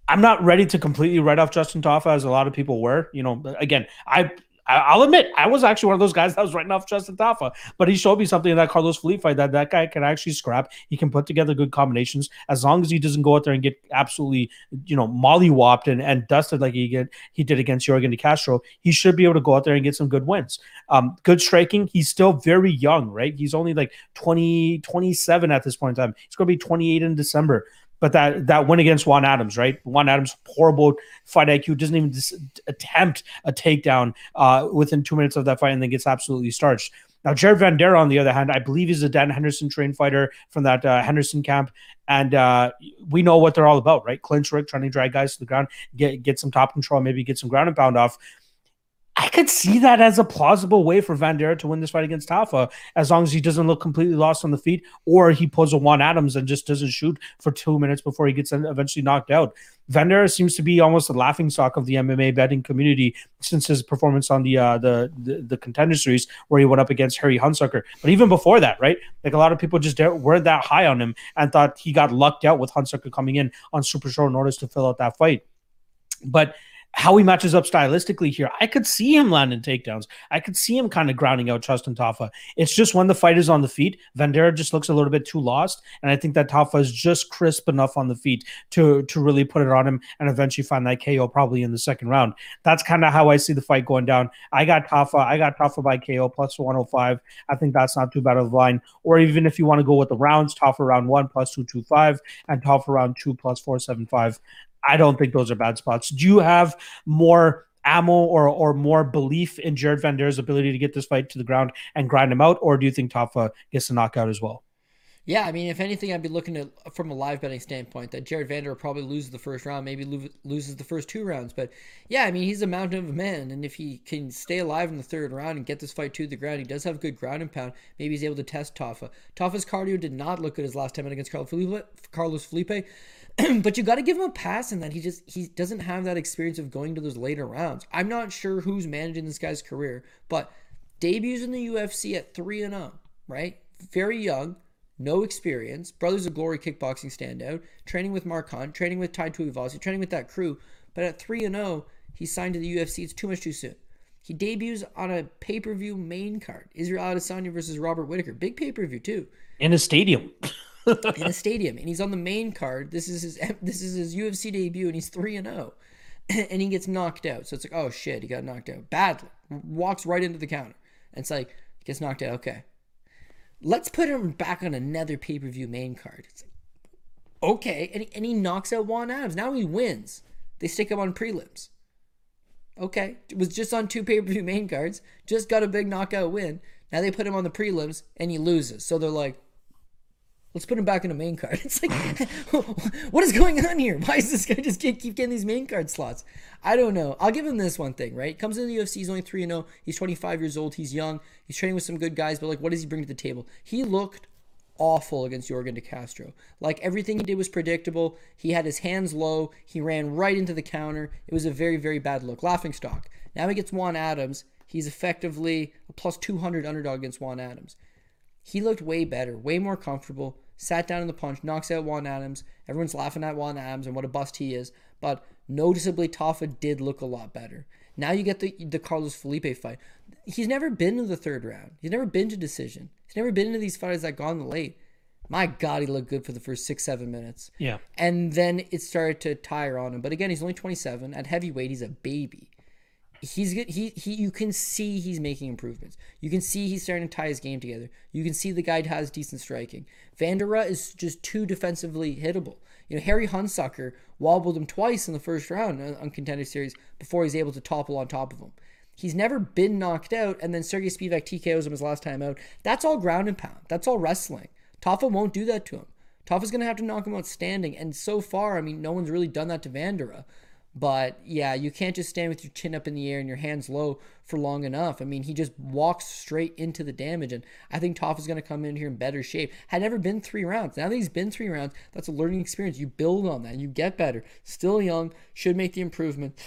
I'm not ready to completely write off Justin Taffa, as a lot of people were. You know, again, I... I'll admit, I was actually one of those guys that was writing off Justin Taffa, but he showed me something in that Carlos Felipe fight that that guy can actually scrap. He can put together good combinations as long as he doesn't go out there and get absolutely, you know, mollywopped and, and dusted like he get, he did against Jorgen De Castro. He should be able to go out there and get some good wins. Um, good striking. He's still very young, right? He's only like twenty, twenty-seven at this point in time. He's going to be twenty-eight in December. But that, that win against Juan Adams, right? Juan Adams, horrible fight I Q, doesn't even dis- attempt a takedown uh, within two minutes of that fight and then gets absolutely starched. Now, Jared Vandera, on the other hand, I believe he's a Dan Henderson-trained fighter from that uh, Henderson camp. And uh, we know what they're all about, right? Clinch work, trying to drag guys to the ground, get, get some top control, maybe get some ground and pound off. I could see that as a plausible way for Vandera to win this fight against Taffa, as long as he doesn't look completely lost on the feet, or he pulls a Juan Adams and just doesn't shoot for two minutes before he gets eventually knocked out. Vandera seems to be almost a laughingstock of the M M A betting community since his performance on the uh, the, the the Contender Series, where he went up against Harry Hunsucker. But even before that, right? Like, a lot of people just weren't that high on him and thought he got lucked out with Hunsucker coming in on super short notice to fill out that fight. But how he matches up stylistically here, I could see him landing takedowns. I could see him kind of grounding out Justin Taffa. It's just when the fight is on the feet, Vandera just looks a little bit too lost, and I think that Taffa is just crisp enough on the feet to, to really put it on him and eventually find that K O probably in the second round. That's kind of how I see the fight going down. I got Taffa. I got Taffa by K O, plus one oh five. I think that's not too bad of a line. Or even if you want to go with the rounds, Taffa round one, plus two twenty-five, and Taffa round two, plus four seventy-five. I don't think those are bad spots. Do you have more ammo or or more belief in Jared Vandera's ability to get this fight to the ground and grind him out, or do you think Taffa gets a knockout as well? Yeah, I mean, if anything, I'd be looking at, from a live betting standpoint, that Jared Vandera probably loses the first round, maybe lo- loses the first two rounds. But yeah, I mean, he's a mountain of a man, and if he can stay alive in the third round and get this fight to the ground, he does have good ground and pound. Maybe he's able to test Taffa. Taffa's cardio did not look good his last time out against Carlos Felipe. Carlos Felipe. But you got to give him a pass in that he just he doesn't have that experience of going to those later rounds. I'm not sure who's managing this guy's career, but debuts in the U F C at three and oh, right? Very young, no experience. Brothers of Glory kickboxing standout, training with Mark Hunt, training with Tai Tuivasa, training with that crew. But at three and oh, he's signed to the U F C. It's too much too soon. He debuts on a pay-per-view main card. Israel Adesanya versus Robert Whittaker. Big pay-per-view too. In a stadium. In a stadium, and he's on the main card. This is his this is his U F C debut, and he's three and oh, and he gets knocked out. So it's like, oh shit, he got knocked out badly. Walks right into the counter, and it's like, gets knocked out. Okay, let's put him back on another pay per view main card. It's like, okay, and he, and he knocks out Juan Adams. Now he wins. They stick him on prelims. Okay, it was just on two pay per view main cards. Just got a big knockout win. Now they put him on the prelims, and he loses. So they're like, let's put him back in a main card. It's like, what is going on here? Why is this guy just keep getting these main card slots? I don't know. I'll give him this one thing, right? Comes into the U F C, he's only three and oh. He's twenty-five years old. He's young. He's training with some good guys, but, like, what does he bring to the table? He looked awful against Jorgen De Castro. Like, everything he did was predictable. He had his hands low. He ran right into the counter. It was a very, very bad look. Laughing stock. Now he gets Juan Adams. He's effectively a plus two hundred underdog against Juan Adams. He looked way better, way more comfortable. Sat down in the punch, knocks out Juan Adams. Everyone's laughing at Juan Adams and what a bust he is. But noticeably, Taffa did look a lot better. Now you get the the Carlos Felipe fight. He's never been to the third round. He's never been to decision. He's never been to these fighters that gone late. My God, he looked good for the first six, seven minutes. Yeah. And then it started to tire on him. But again, he's only twenty-seven. At heavyweight, he's a baby. he's he he. You can see he's making improvements. You can see he's starting to tie his game together. You can see the guy has decent striking. Vandera is just too defensively hittable. You know, Harry Hunsucker wobbled him twice in the first round on Contender Series before he's able to topple on top of him. He's never been knocked out, and then Sergey Spivak T K Os him his last time out. That's all ground and pound. That's all wrestling. Taffa won't do that to him. Taffa's going to have to knock him out standing, and so far, I mean, no one's really done that to Vandera. But, yeah, you can't just stand with your chin up in the air and your hands low for long enough. I mean, he just walks straight into the damage, and I think Taffa's going to come in here in better shape. Had never been three rounds. Now that he's been three rounds, that's a learning experience. You build on that. You get better. Still young. Should make the improvement.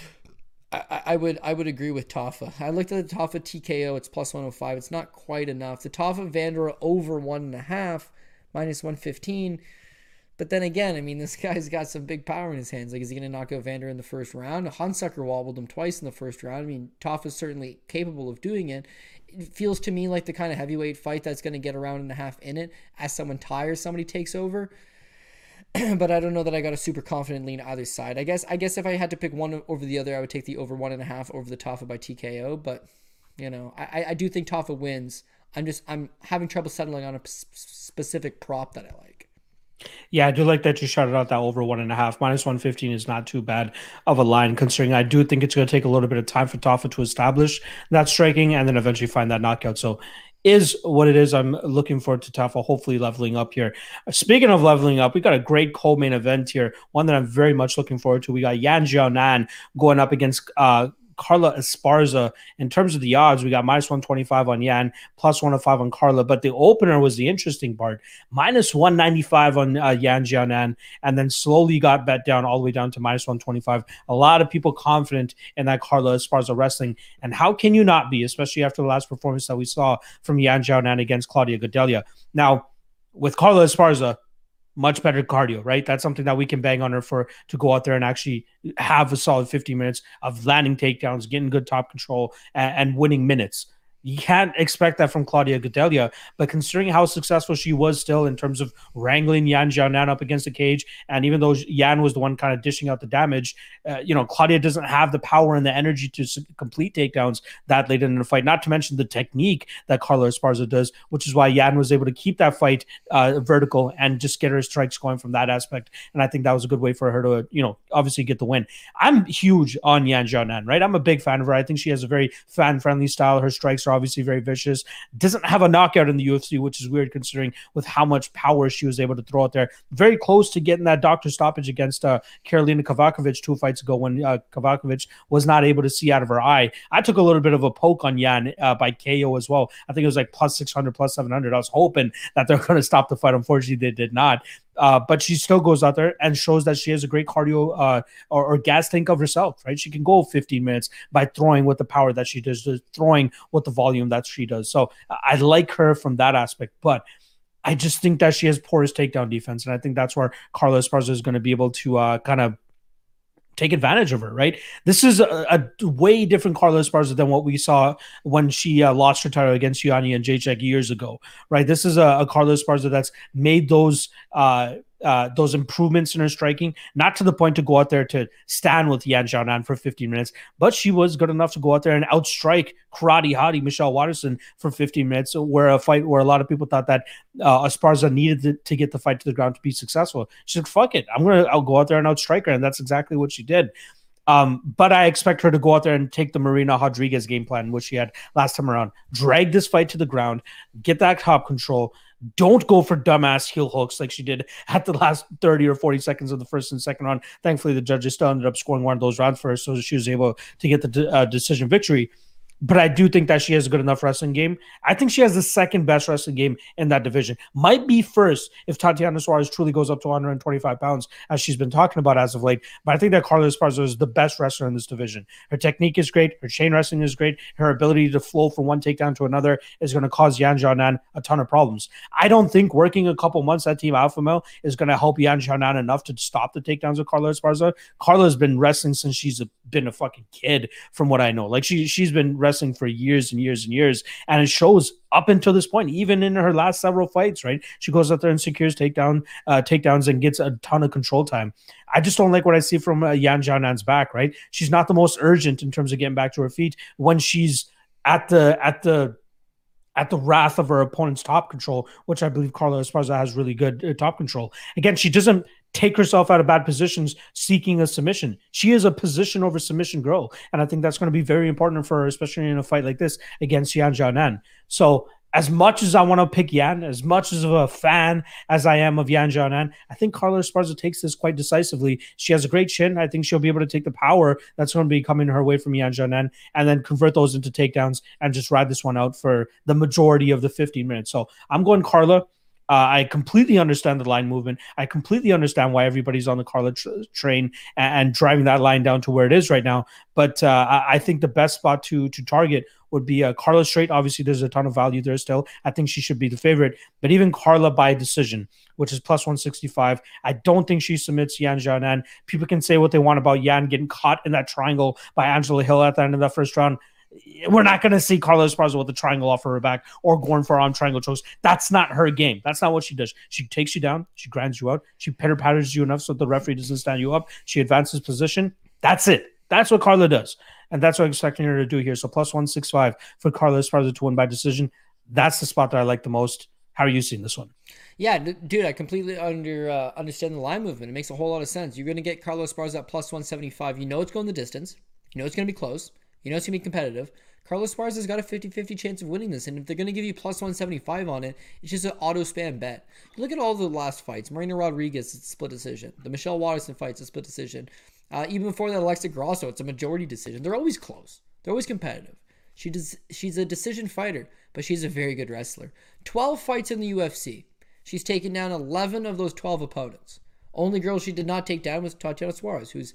I, I would I would agree with Taffa. I looked at the Taffa T K O. It's plus one oh five. It's not quite enough. The Taffa Vandera over one and a half, minus one fifteen. But then again, I mean, this guy's got some big power in his hands. Like, is he going to knock out Vandera in the first round? Hunsucker wobbled him twice in the first round. I mean, Taffa's certainly capable of doing it. It feels to me like the kind of heavyweight fight that's going to get a round and a half in it. As someone tires, somebody takes over. But I don't know that I got a super confident lean either side. I guess I guess if I had to pick one over the other, I would take the over one and a half over the Taffa by T K O. But, you know, I, I do think Taffa wins. I'm just I'm having trouble settling on a specific prop that I like. Yeah, I do like that you shouted out that over one and a half. Minus one fifteen is not too bad of a line, considering I do think it's going to take a little bit of time for Taffa to establish that striking and then eventually find that knockout. So is what it is. I'm looking forward to Taffa hopefully leveling up here. Speaking of leveling up, we got a great co-main event here, one that I'm very much looking forward to. We got Yan Jiaonan going up against uh, Carla Esparza. In terms of the odds, we got minus one twenty-five on Yan, plus one oh five on Carla, but the opener was the interesting part. Minus one ninety-five on uh, Yan Jiaonan, and then slowly got bet down all the way down to minus one twenty-five. A lot of people confident in that Carla Esparza wrestling, and how can you not be, especially after the last performance that we saw from Yan Jiaonan against Claudia Gadelha. Now, with Carla Esparza, much better cardio, right? That's something that we can bang on her for, to go out there and actually have a solid fifty minutes of landing takedowns, getting good top control, and, and winning minutes. You can't expect that from Claudia Gadelha, but considering how successful she was still in terms of wrangling Yan Jiaonan up against the cage, and even though Yan was the one kind of dishing out the damage, uh, you know, Claudia doesn't have the power and the energy to complete takedowns that late in the fight, not to mention the technique that Carla Esparza does, which is why Yan was able to keep that fight uh, vertical and just get her strikes going from that aspect, and I think that was a good way for her to, you know, obviously get the win. I'm huge on Yan Jiaonan, right? I'm a big fan of her. I think she has a very fan-friendly style. Her strikes are obviously very vicious. Doesn't have a knockout in the U F C, which is weird considering with how much power she was able to throw out there. Very close to getting that doctor stoppage against uh, Karolina Kovacevic two fights ago when uh, Kovacevic was not able to see out of her eye. I took a little bit of a poke on Yan uh, by K O as well. I think it was like plus six hundred, plus seven hundred. I was hoping that they're going to stop the fight. Unfortunately, they did not. Uh, but she still goes out there and shows that she has a great cardio uh, or, or gas tank of herself, right? She can go fifteen minutes by throwing with the power that she does, throwing with the volume that she does. So I like her from that aspect, but I just think that she has porous takedown defense, and I think that's where Carla Esparza is going to be able to uh, kind of take advantage of her, right? This is a, a way different Carla Esparza than what we saw when she uh, lost her title against Ioannis and Jacek years ago, right? This is a, a Carla Esparza that's made those uh, uh, those improvements in her striking, not to the point to go out there to stand with Yan Jiaonan for fifteen minutes, but she was good enough to go out there and outstrike Karate Hottie Michelle Watterson for fifteen minutes, where a fight where a lot of people thought that uh, Esparza needed to, to get the fight to the ground to be successful. She's like, fuck it, I'm going to I'll go out there and outstrike her, and that's exactly what she did. Um, but I expect her to go out there and take the Marina Rodriguez game plan, which she had last time around. Drag this fight to the ground, get that top control. Don't go for dumbass heel hooks like she did at the last thirty or forty seconds of the first and second round. Thankfully, the judges still ended up scoring one of those rounds for her, so she was able to get the de- uh, decision victory. But I do think that she has a good enough wrestling game. I think she has the second best wrestling game in that division. Might be first if Tatiana Suarez truly goes up to one twenty-five pounds, as she's been talking about as of late. But I think that Carla Esparza is the best wrestler in this division. Her technique is great. Her chain wrestling is great. Her ability to flow from one takedown to another is going to cause Yan Jiaonan a ton of problems. I don't think working a couple months at Team Alpha Male is going to help Yan Jiaonan enough to stop the takedowns of Carla Esparza. Carla's been wrestling since she's a, been a fucking kid, from what I know. Like, she, she's been wrestling wrestling for years and years and years, and it shows up until this point, even in her last several fights, right? She goes out there and secures takedown, uh, takedowns and gets a ton of control time. I just don't like what I see from uh, Yan Jianan's back, right? She's not the most urgent in terms of getting back to her feet when she's at the at the at the wrath of her opponent's top control, which I believe Carla Esparza has really good uh, top control. Again, she doesn't take herself out of bad positions seeking a submission. She is a position over submission girl, and I think that's going to be very important for her, especially in a fight like this against Yan Jianan. So as much as I want to pick Yan, as much as of a fan as I am of Yan Jianan, I think Carla Esparza takes this quite decisively. She has a great chin. I think she'll be able to take the power that's going to be coming her way from Yan Jianan and then convert those into takedowns and just ride this one out for the majority of the fifteen minutes. So I'm going Carla. Uh, I completely understand the line movement. I completely understand why everybody's on the Carla tr- train and, and driving that line down to where it is right now. But uh, I, I think the best spot to to target would be uh, Carla straight. Obviously, there's a ton of value there still. I think she should be the favorite. But even Carla by decision, which is plus one sixty-five, I don't think she submits Yan Jianan. People can say what they want about Yan getting caught in that triangle by Angela Hill at the end of that first round. We're not going to see Carla Esparza with a triangle off her back or going for arm triangle chokes. That's not her game. That's not what she does. She takes you down. She grinds you out. She pitter-patters you enough so the referee doesn't stand you up. She advances position. That's it. That's what Carla does. And that's what I'm expecting her to do here. So plus one sixty-five for Carla Esparza to win by decision. That's the spot that I like the most. How are you seeing this one? Yeah, d- dude, I completely under uh, understand the line movement. It makmakes a whole lot of sense. You're going to get Carla Esparza at plus one seventy-five. You know it's going the distance. You know it's going to be close. You know it's going to be competitive. Carla Esparza's got a fifty-fifty chance of winning this, and if they're going to give you plus one seventy-five on it, it's just an auto-spam bet. Look at all the last fights. Marina Rodriguez, it's a split decision. The Michelle Watterson fight's a split decision. Uh, even before that, Alexa Grasso, it's a majority decision. They're always close. They're always competitive. She does, she's a decision fighter, but she's a very good wrestler. twelve fights in the U F C. She's taken down eleven of those twelve opponents. Only girl she did not take down was Tatiana Suarez, who's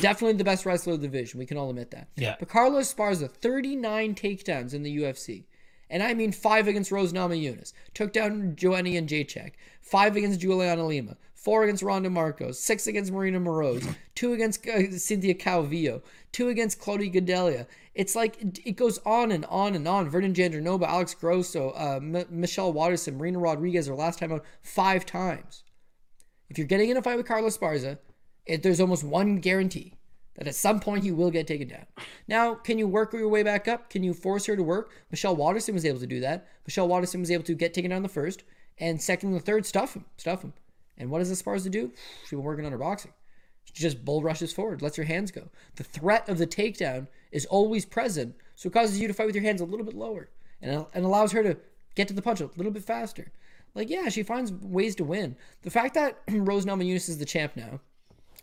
definitely the best wrestler of the division. We can all admit that. Yeah. But Carla Esparza, thirty-nine takedowns in the U F C. And I mean five against Rose Namajunas. Took down Joanna and Jacek. Five against Juliana Lima. Four against Ronda Marcos. Six against Marina Moroz. Two against uh, Cynthia Calvillo. Two against Claudia Gadelia. It's like, it goes on and on and on. Verdun Jandronova, Alex Grosso, uh, M- Michelle Watterson, Marina Rodriguez, her last time out, five times. If you're getting in a fight with Carla Esparza, It, there's almost one guarantee that at some point you will get taken down. Now, can you work your way back up? Can you force her to work? Michelle Watterson was able to do that. Michelle Watterson was able to get taken down the first, and second and the third, stuff him, stuff him. And what does Esparza do? She's been working on her boxing. She just bull rushes forward, lets her hands go. The threat of the takedown is always present, so it causes you to fight with your hands a little bit lower and, and allows her to get to the punch a little bit faster. Like, yeah, she finds ways to win. The fact that Rose Namajunas is the champ now,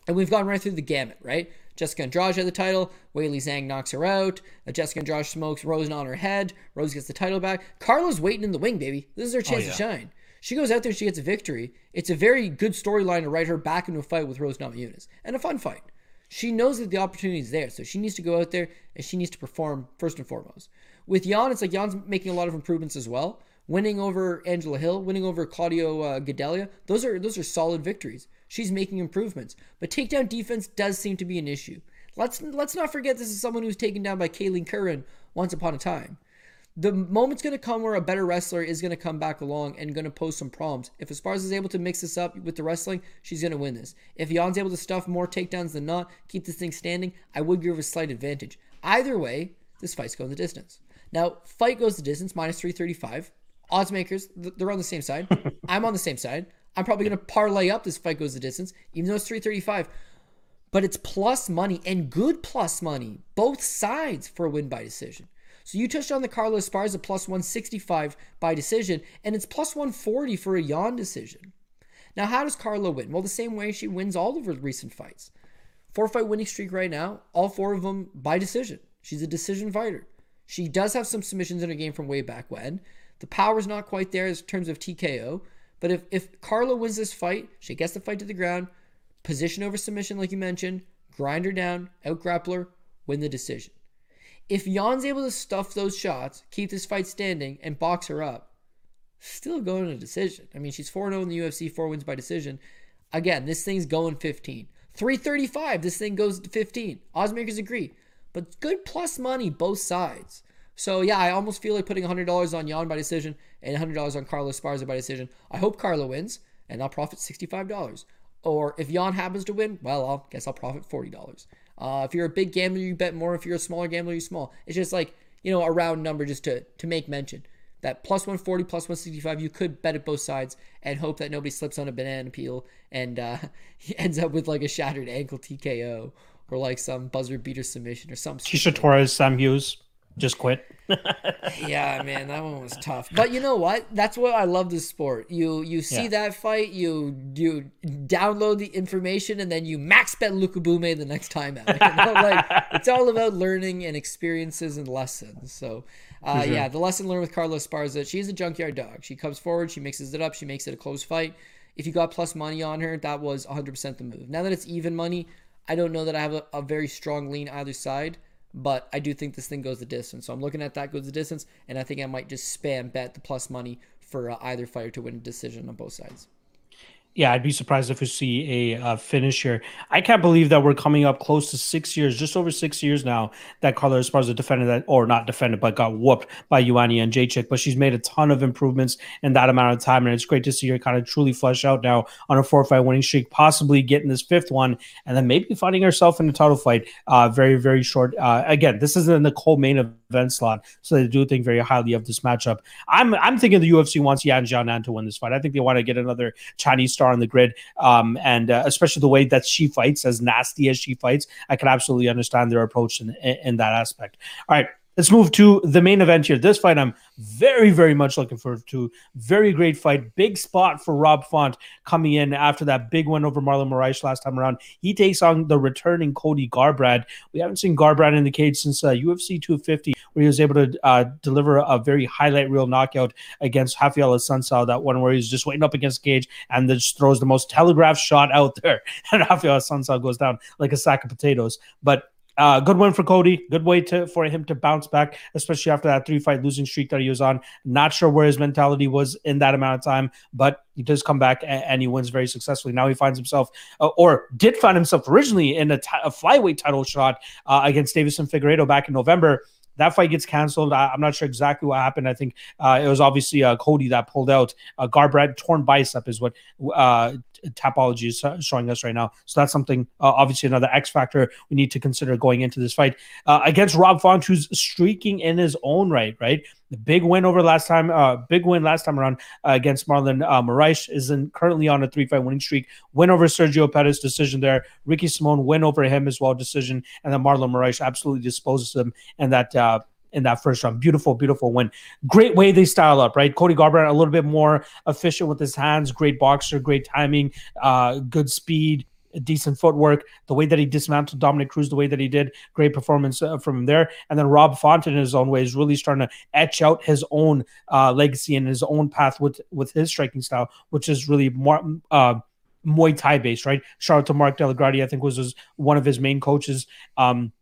and we've gone right through the gamut, right? Jessica Andrade had the title. Weili Zhang knocks her out. Jessica Andrade smokes Rose on her head. Rose gets the title back. Carla's waiting in the wing, baby. This is her chance oh, yeah. to shine. She goes out there. She gets a victory. It's a very good storyline to write her back into a fight with Rose Namajunas. And a fun fight. She knows that the opportunity is there. So she needs to go out there and she needs to perform first and foremost. With Yan, it's like Yan's making a lot of improvements as well. Winning over Angela Hill, winning over Claudio uh, Gadelia, those are those are solid victories. She's making improvements, but takedown defense does seem to be an issue. Let's let's not forget this is someone who's taken down by Kaylin Curran once upon a time. The moment's going to come where a better wrestler is going to come back along and going to pose some problems. If Esparza is able to mix this up with the wrestling, she's going to win this. If Yan's able to stuff more takedowns than not, keep this thing standing, I would give her a slight advantage. Either way, this fight's going the distance. Now, fight goes the distance, minus three thirty-five. Odds makers, they're on the same side. I'm on the same side. I'm probably going to parlay up this fight goes the distance, even though it's three thirty-five. But it's plus money and good plus money, both sides for a win by decision. So you touched on the Carla Esparza plus one sixty-five by decision, and it's plus one forty for a Yan decision. Now, how does Carla win? Well, the same way she wins all of her recent fights. Four-fight winning streak right now, all four of them by decision. She's a decision fighter. She does have some submissions in her game from way back when. The power's not quite there in terms of T K O, but if, if Carla wins this fight, she gets the fight to the ground, position over submission like you mentioned, grind her down, out-grapple her, win the decision. If Yan's able to stuff those shots, keep this fight standing, and box her up, still going to decision. I mean, she's four and oh in the U F C, four wins by decision. Again, this thing's going fifteen. three thirty-five, this thing goes to fifteen. Oddsmakers agree. But good plus money both sides. So, yeah, I almost feel like putting one hundred dollars on Jan by decision and one hundred dollars on Carlos Sparza by decision. I hope Carlo wins, and I'll profit sixty-five dollars. Or if Jan happens to win, well, I guess I'll profit forty dollars. Uh, if you're a big gambler, you bet more. If you're a smaller gambler, you small. It's just like, you know, a round number just to, to make mention. That plus one forty, plus one sixty-five, you could bet at both sides and hope that nobody slips on a banana peel and uh, he ends up with like a shattered ankle T K O or like some buzzer beater submission or some. Tisha Torres, Sam Hughes, just quit. Yeah, man, that one was tough. But you know what? That's what I love this sport. You you see yeah. that fight, you you download the information, and then you max bet Lukabume the next time out. You know? Like, it's all about learning and experiences and lessons. So, uh, mm-hmm. yeah, the lesson learned with Carlos Sparza, she's a junkyard dog. She comes forward, she mixes it up, she makes it a close fight. If you got plus money on her, that was one hundred percent the move. Now that it's even money, I don't know that I have a, a very strong lean either side. But I do think this thing goes the distance. So I'm looking at that goes the distance, and I think I might just spam bet the plus money for uh, either fighter to win a decision on both sides. Yeah, I'd be surprised if we see a uh, finish here. I can't believe that we're coming up close to six years, just over six years now, that Carlos Esparza defended that, or not defended, but got whooped by Ioanna and Jacek. But she's made a ton of improvements in that amount of time, and it's great to see her kind of truly flesh out now on a four-fight winning streak, possibly getting this fifth one, and then maybe finding herself in a title fight uh, very, very short. Uh, again, this is in the co-main event slot, so they do think very highly of this matchup. I'm I'm thinking the U F C wants Yan Jianan to win this fight. I think they want to get another Chinese star on the grid, um, and uh, especially the way that she fights, as nasty as she fights, I can absolutely understand their approach in, in, in that aspect. All right, let's move to the main event here. This fight I'm very, very much looking forward to. Very great fight. Big spot for Rob Font coming in after that big win over Marlon Moraes last time around. He takes on the returning Cody Garbrandt. We haven't seen Garbrandt in the cage since uh, U F C two fifty, where he was able to uh, deliver a very highlight reel knockout against Rafael Assunção, that one where he's just waiting up against the cage and then just throws the most telegraphed shot out there. And Rafael Assunção goes down like a sack of potatoes. But Uh, good win for Cody. Good way to, for him to bounce back, especially after that three-fight losing streak that he was on. Not sure where his mentality was in that amount of time, but he does come back and, and he wins very successfully. Now he finds himself, uh, or did find himself originally in a, t- a flyweight title shot uh, against Davison Figueiredo back in November. That fight gets canceled. I, I'm not sure exactly what happened. I think uh, it was obviously uh, Cody that pulled out. Uh, Garbrandt, torn bicep is what uh, Tapology is showing us right now. So that's something, uh, obviously another X factor we need to consider going into this fight. Uh, against Rob Font, who's streaking in his own right, right? The big win over last time, uh, big win last time around uh, against Marlon uh, Moraes, is in, currently on a three-fight winning streak. Win over Sergio Pettis, decision there. Ricky Simon, win over him as well, decision. And then Marlon Moraes absolutely disposes him in that uh, in that first round. Beautiful, beautiful win. Great way they style up, right? Cody Garbrandt a little bit more efficient with his hands. Great boxer, great timing, uh, good speed. Decent footwork, the way that he dismantled Dominic Cruz, the way that he did, great performance uh, from him there. And then Rob Font in his own way is really starting to etch out his own uh, legacy and his own path with with his striking style, which is really more uh, Muay Thai based, right? Shout out to Mark Delagrati, I think was his, one of his main coaches. Um,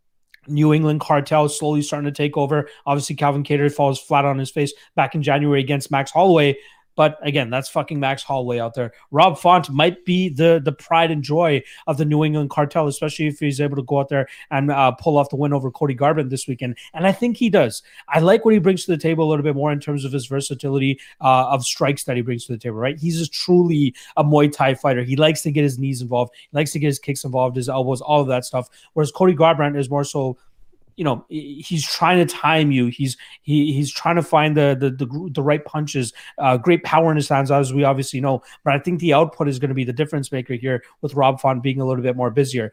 New England cartel slowly starting to take over. Obviously, Calvin Kattar falls flat on his face back in January against Max Holloway. But again, that's fucking Max Holloway out there. Rob Font might be the the pride and joy of the New England cartel, especially if he's able to go out there and uh, pull off the win over Cody Garbrandt this weekend. And I think he does. I like what he brings to the table a little bit more in terms of his versatility uh, of strikes that he brings to the table, right? He's just truly a Muay Thai fighter. He likes to get his knees involved. He likes to get his kicks involved, his elbows, all of that stuff. Whereas Cody Garbrandt is more so, you know, he's trying to time you. He's he he's trying to find the the the, the right punches. Uh, great power in his hands, as we obviously know. But I think the output is going to be the difference maker here, with Rob Font being a little bit more busier.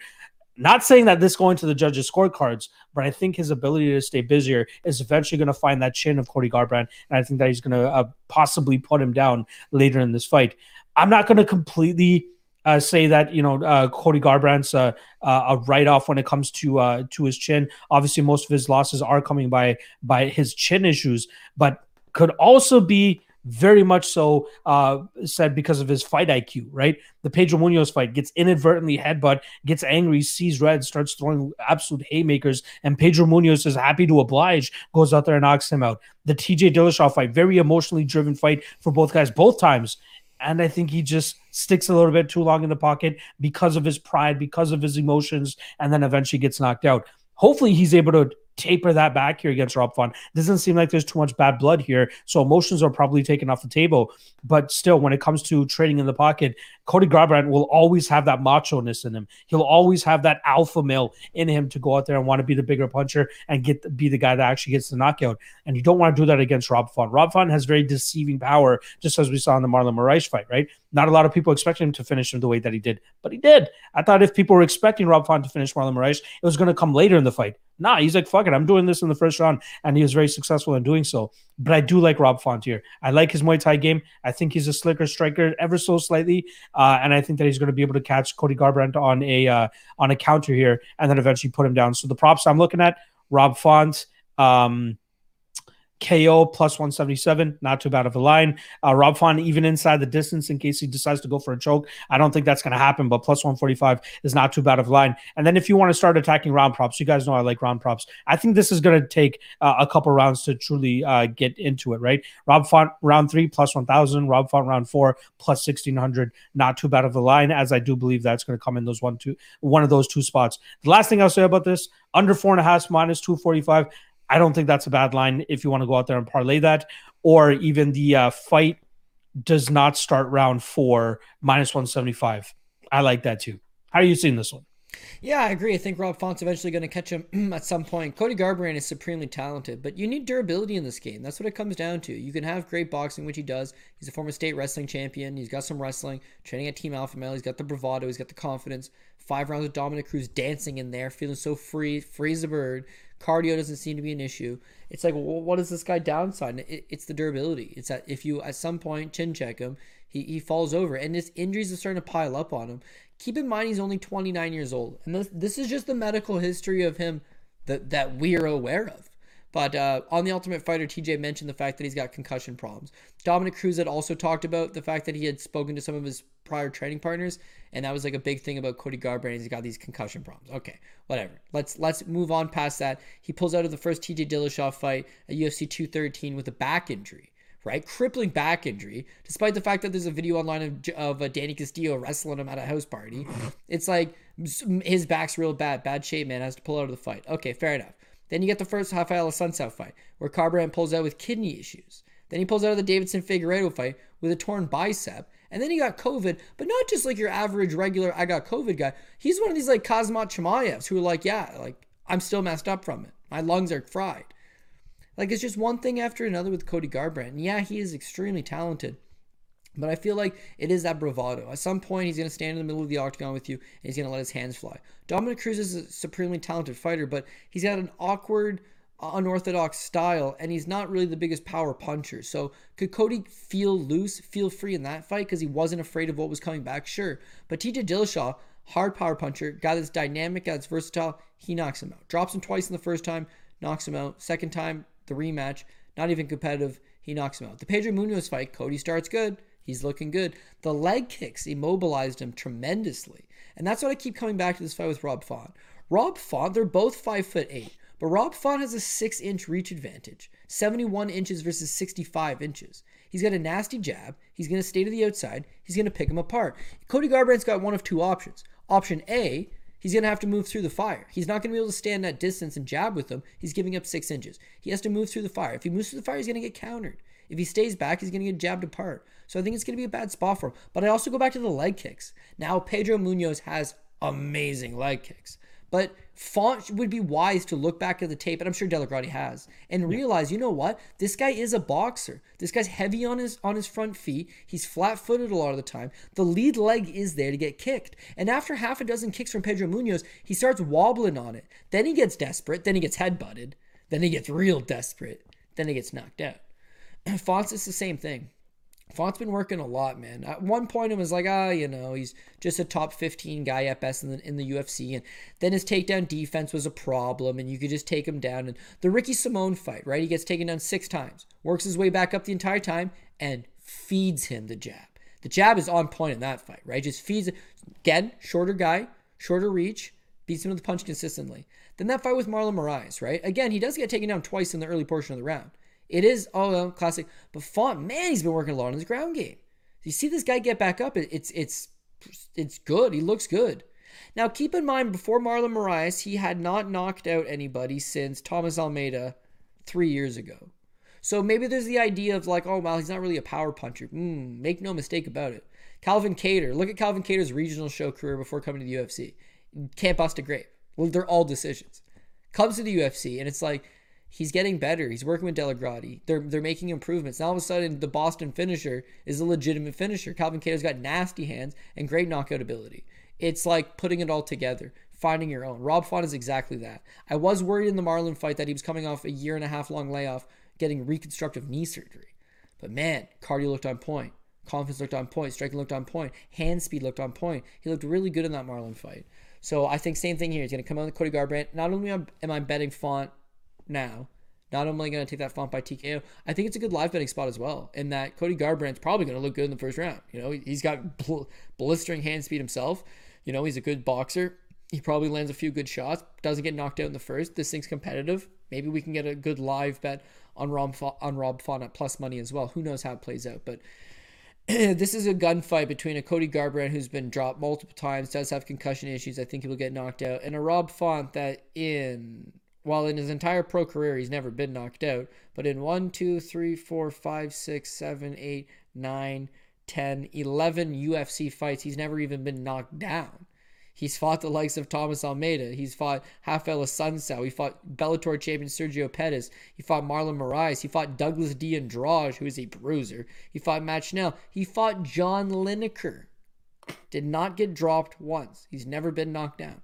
Not saying that this going to the judges' scorecards, but I think his ability to stay busier is eventually going to find that chin of Cody Garbrandt, and I think that he's going to uh, possibly put him down later in this fight. I'm not going to completely Uh, say that, you know, uh, Cody Garbrandt's uh, uh, a write-off when it comes to uh, to his chin. Obviously, most of his losses are coming by by his chin issues, but could also be very much so uh, said because of his fight I Q, right? The Pedro Munoz fight, gets inadvertently headbutt, gets angry, sees red, starts throwing absolute haymakers, and Pedro Munoz is happy to oblige, goes out there and knocks him out. The T J Dillashaw fight, very emotionally driven fight for both guys, both times. And I think he just sticks a little bit too long in the pocket because of his pride, because of his emotions, and then eventually gets knocked out. Hopefully he's able to taper that back here against Rob Font. It doesn't seem like there's too much bad blood here, so emotions are probably taken off the table. But still, when it comes to trading in the pocket, Cody Garbrandt will always have that macho-ness in him. He'll always have that alpha male in him to go out there and want to be the bigger puncher and get be the guy that actually gets the knockout. And you don't want to do that against Rob Font. Rob Font has very deceiving power, just as we saw in the Marlon Moraes fight, right? Not a lot of people expected him to finish him the way that he did, but he did. I thought if people were expecting Rob Font to finish Marlon Moraes, it was going to come later in the fight. Nah, he's like, fuck it, I'm doing this in the first round, and he was very successful in doing so. But I do like Rob Font here. I like his Muay Thai game. I think he's a slicker striker ever so slightly, uh, and I think that he's going to be able to catch Cody Garbrandt on a uh, on a counter here and then eventually put him down. So the props I'm looking at, Rob Font, um, K O plus one seventy-seven, not too bad of a line. Uh, Rob Font, even inside the distance in case he decides to go for a choke. I don't think that's going to happen, but plus one forty-five is not too bad of a line. And then if you want to start attacking round props, you guys know I like round props. I think this is going to take uh, a couple rounds to truly uh, get into it, right? Rob Font round three plus one thousand, Rob Font round four plus sixteen hundred, not too bad of a line, as I do believe that's going to come in those one, two, one of those two spots. The last thing I'll say about this, under four and a half minus two forty-five, I don't think that's a bad line if you want to go out there and parlay that. Or even the uh, fight does not start round four, minus one seventy-five. I like that too. How are you seeing this one? Yeah, I agree. I think Rob Font's eventually going to catch him at some point. Cody Garbrandt is supremely talented, but you need durability in this game. That's what it comes down to. You can have great boxing, which he does. He's a former state wrestling champion. He's got some wrestling, training at Team Alpha Male. He's got the bravado. He's got the confidence. Five rounds of Dominic Cruz dancing in there, feeling so free, free as a bird. Cardio doesn't seem to be an issue. It's like, well, what is this guy downside? It, it's the durability. It's that if you, at some point, chin check him, he, he falls over. And his injuries are starting to pile up on him. Keep in mind, he's only twenty-nine years old. And this, this is just the medical history of him that, that we are aware of. But uh, on The Ultimate Fighter, T J mentioned the fact that he's got concussion problems. Dominic Cruz had also talked about the fact that he had spoken to some of his prior training partners, and that was like a big thing about Cody Garbrandt. He's got these concussion problems. Okay, whatever. Let's let's move on past that. He pulls out of the first T J Dillashaw fight at U F C two thirteen with a back injury, right? Crippling back injury, despite the fact that there's a video online of, of uh, Danny Castillo wrestling him at a house party. It's like his back's real bad. Bad shape, man. Has to pull out of the fight. Okay, fair enough. Then you get the first Rafael Alves fight, where Garbrandt pulls out with kidney issues. Then he pulls out of the Davidson Figueiredo fight with a torn bicep. And then he got COVID, but not just like your average regular I got COVID guy. He's one of these like Kazmat Chimaevs who are like, yeah, like I'm still messed up from it. My lungs are fried. Like it's just one thing after another with Cody Garbrandt. And yeah, he is extremely talented. But I feel like it is that bravado. At some point, he's going to stand in the middle of the octagon with you, and he's going to let his hands fly. Dominic Cruz is a supremely talented fighter, but he's got an awkward, unorthodox style, and he's not really the biggest power puncher. So could Cody feel loose, feel free in that fight because he wasn't afraid of what was coming back? Sure. But T J Dillashaw, hard power puncher, guy that's dynamic, guy that's versatile, he knocks him out. Drops him twice in the first time, knocks him out. Second time, the rematch, not even competitive, he knocks him out. The Pedro Munoz fight, Cody starts good. He's looking good. The leg kicks immobilized him tremendously. And that's what I keep coming back to this fight with Rob Font. Rob Font, they're both five foot eight, but Rob Font has a six inch reach advantage. seventy-one inches versus sixty-five inches. He's got a nasty jab. He's going to stay to the outside. He's going to pick him apart. Cody Garbrandt's got one of two options. Option A, he's going to have to move through the fire. He's not going to be able to stand that distance and jab with him. He's giving up six inches. He has to move through the fire. If he moves through the fire, he's going to get countered. If he stays back, he's going to get jabbed apart. So I think it's going to be a bad spot for him. But I also go back to the leg kicks. Now, Pedro Munoz has amazing leg kicks. But Font would be wise to look back at the tape, and I'm sure Delagrati has, and realize, you know what? This guy is a boxer. This guy's heavy on his on his front feet. He's flat-footed a lot of the time. The lead leg is there to get kicked. And after half a dozen kicks from Pedro Munoz, he starts wobbling on it. Then he gets desperate. Then he gets headbutted. Then he gets real desperate. Then he gets knocked out. Font's is the same thing. Font's been working a lot, man. At one point, it was like, ah, you know, he's just a top fifteen guy at best in the, in the U F C. And then his takedown defense was a problem, and you could just take him down. And the Ricky Simon fight, right? He gets taken down six times, works his way back up the entire time, and feeds him the jab. The jab is on point in that fight, right? Just feeds it. Again, shorter guy, shorter reach, beats him with the punch consistently. Then that fight with Marlon Moraes, right? Again, he does get taken down twice in the early portion of the round. It is, oh, well, classic. But Font, man, he's been working a lot on his ground game. You see this guy get back up. It, it's it's it's good. He looks good. Now, keep in mind, before Marlon Moraes, he had not knocked out anybody since Thomas Almeida three years ago. So maybe there's the idea of like, oh, well, he's not really a power puncher. Mm, make no mistake about it. Calvin Kattar. Look at Calvin Kattar's regional show career before coming to the U F C. Can't bust a grape. Well, they're all decisions. Comes to the U F C, and it's like, he's getting better. He's working with Delagrati. They're they're making improvements. Now all of a sudden, the Boston finisher is a legitimate finisher. Calvin Kattar's got nasty hands and great knockout ability. It's like putting it all together, finding your own. Rob Font is exactly that. I was worried in the Marlon fight that he was coming off a year and a half long layoff, getting reconstructive knee surgery. But man, cardio looked on point. Confidence looked on point. Striking looked on point. Hand speed looked on point. He looked really good in that Marlon fight. So I think same thing here. He's going to come out with Cody Garbrandt. Not only am I betting Font now, not only going to take that Font by T K O, I think it's a good live betting spot as well, in that Cody Garbrandt's probably going to look good in the first round. You know, he's got bl- blistering hand speed himself. You know, he's a good boxer. He probably lands a few good shots, doesn't get knocked out in the first. This thing's competitive. Maybe we can get a good live bet on Rob Font, on Rob Font at plus money as well. Who knows how it plays out, but this is a gunfight between a Cody Garbrandt who's been dropped multiple times, does have concussion issues, I think he will get knocked out, and a Rob Font that in... While in his entire pro career, he's never been knocked out. But in one, two, three, four, five, six, seven, eight, nine, ten, eleven U F C fights, he's never even been knocked down. He's fought the likes of Thomas Almeida. He's fought Rafael Sunsao. He fought Bellator champion Sergio Pettis. He fought Marlon Moraes. He fought Douglas D'Andrade, who is a bruiser. He fought Matt Schnell. He fought John Lineker. Did not get dropped once. He's never been knocked down.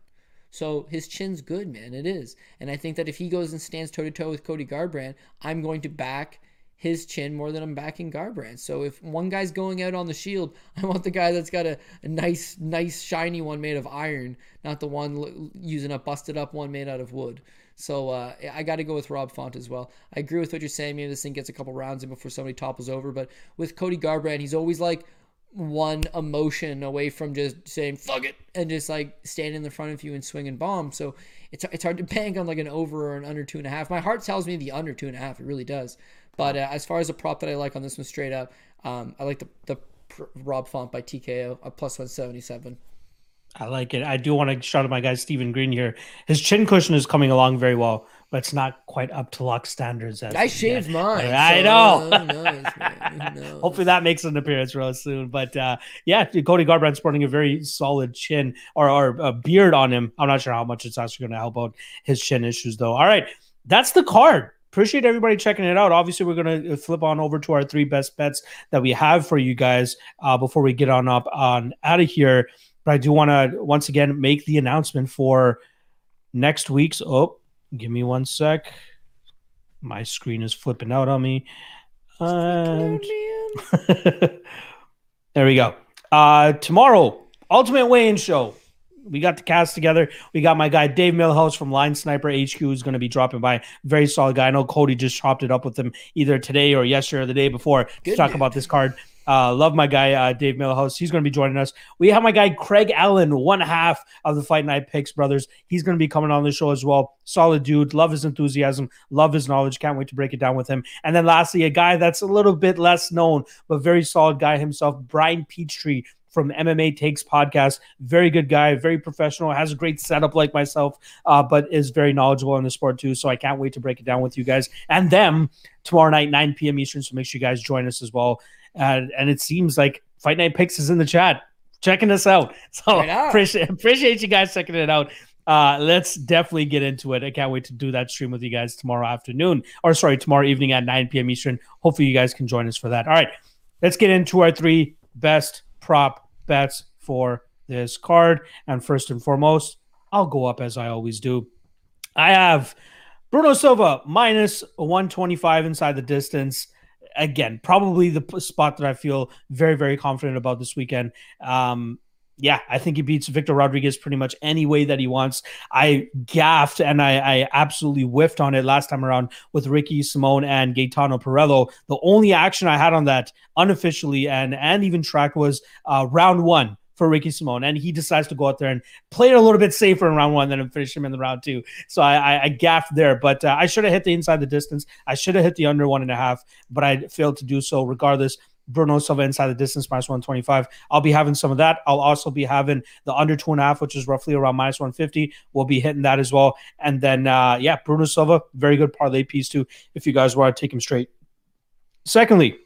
So his chin's good, man. It is. And I think that if he goes and stands toe-to-toe with Cody Garbrandt, I'm going to back his chin more than I'm backing Garbrandt. So if one guy's going out on the shield, I want the guy that's got a, a nice, nice, shiny one made of iron, not the one using a busted-up one made out of wood. So uh, I got to go with Rob Font as well. I agree with what you're saying. Maybe this thing gets a couple rounds in before somebody topples over. But with Cody Garbrandt, he's always like one emotion away from just saying fuck it and just like standing in the front of you and swinging bombs. So it's it's hard to bank on like an over or an under two and a half. My heart tells me the under two and a half. It really does. But uh, as far as a prop that I like on this one straight up, um, I like the, the pr- Rob Font by T K O at plus one seventy-seven. I like it. I do want to shout out my guy Stephen Green here. His chin cushion is coming along very well, but it's not quite up to lock standards. As I shaved yet. mine. I, so, I know. Who knows, man? Who knows? Hopefully that makes an appearance real soon. But uh, yeah, Cody Garbrandt's sporting a very solid chin or, or a beard on him. I'm not sure how much it's actually going to help out his chin issues, though. All right, that's the card. Appreciate everybody checking it out. Obviously, we're going to flip on over to our three best bets that we have for you guys uh, before we get on up on out of here. But I do want to, once again, make the announcement for next week's... Oh, give me one sec. My screen is flipping out on me. And... there we go. Uh, tomorrow, Ultimate Weigh-In Show. We got the cast together. We got my guy Dave Millhouse from Line Sniper H Q who's going to be dropping by. Very solid guy. I know Cody just chopped it up with him either today or yesterday or the day before Good to talk dude. about this card. Uh, love my guy, uh, Dave Millhouse. He's going to be joining us. We have my guy, Craig Allen, one half of the Fight Night Picks brothers. He's going to be coming on the show as well. Solid dude. Love his enthusiasm. Love his knowledge. Can't wait to break it down with him. And then lastly, a guy that's a little bit less known, but very solid guy himself, Brian Peachtree from M M A Takes Podcast. Very good guy, very professional, has a great setup like myself, uh, but is very knowledgeable in the sport too. So I can't wait to break it down with you guys and them tomorrow night, nine p.m. Eastern. So make sure you guys join us as well. Uh, and it seems like Fight Night Picks is in the chat, checking us out. So right appreciate, appreciate you guys checking it out. Uh, let's definitely get into it. I can't wait to do that stream with you guys tomorrow afternoon, or sorry, tomorrow evening at nine p.m. Eastern. Hopefully you guys can join us for that. All right, let's get into our three best prop bets for this card. And first and foremost, I'll go up as I always do. I have Bruno Silva minus one twenty-five inside the distance. Again, probably the spot that I feel very, very confident about this weekend. Um, yeah, I think he beats Victor Rodriguez pretty much any way that he wants. I gaffed and I, I absolutely whiffed on it last time around with Ricky Simon and Gaetano Perello. The only action I had on that unofficially and, and even track was uh, round one for Ricky Simon, and he decides to go out there and play it a little bit safer in round one than finish him in the round two. So I, I, I gaffed there, but uh, I should have hit the inside the distance. I should have hit the under one and a half, but I failed to do so. Regardless, Bruno Silva inside the distance, minus one twenty-five. I'll be having some of that. I'll also be having the under two and a half, which is roughly around minus one fifty. We'll be hitting that as well. And then, uh, yeah, Bruno Silva, very good parlay piece too, if you guys want to take him straight. Secondly,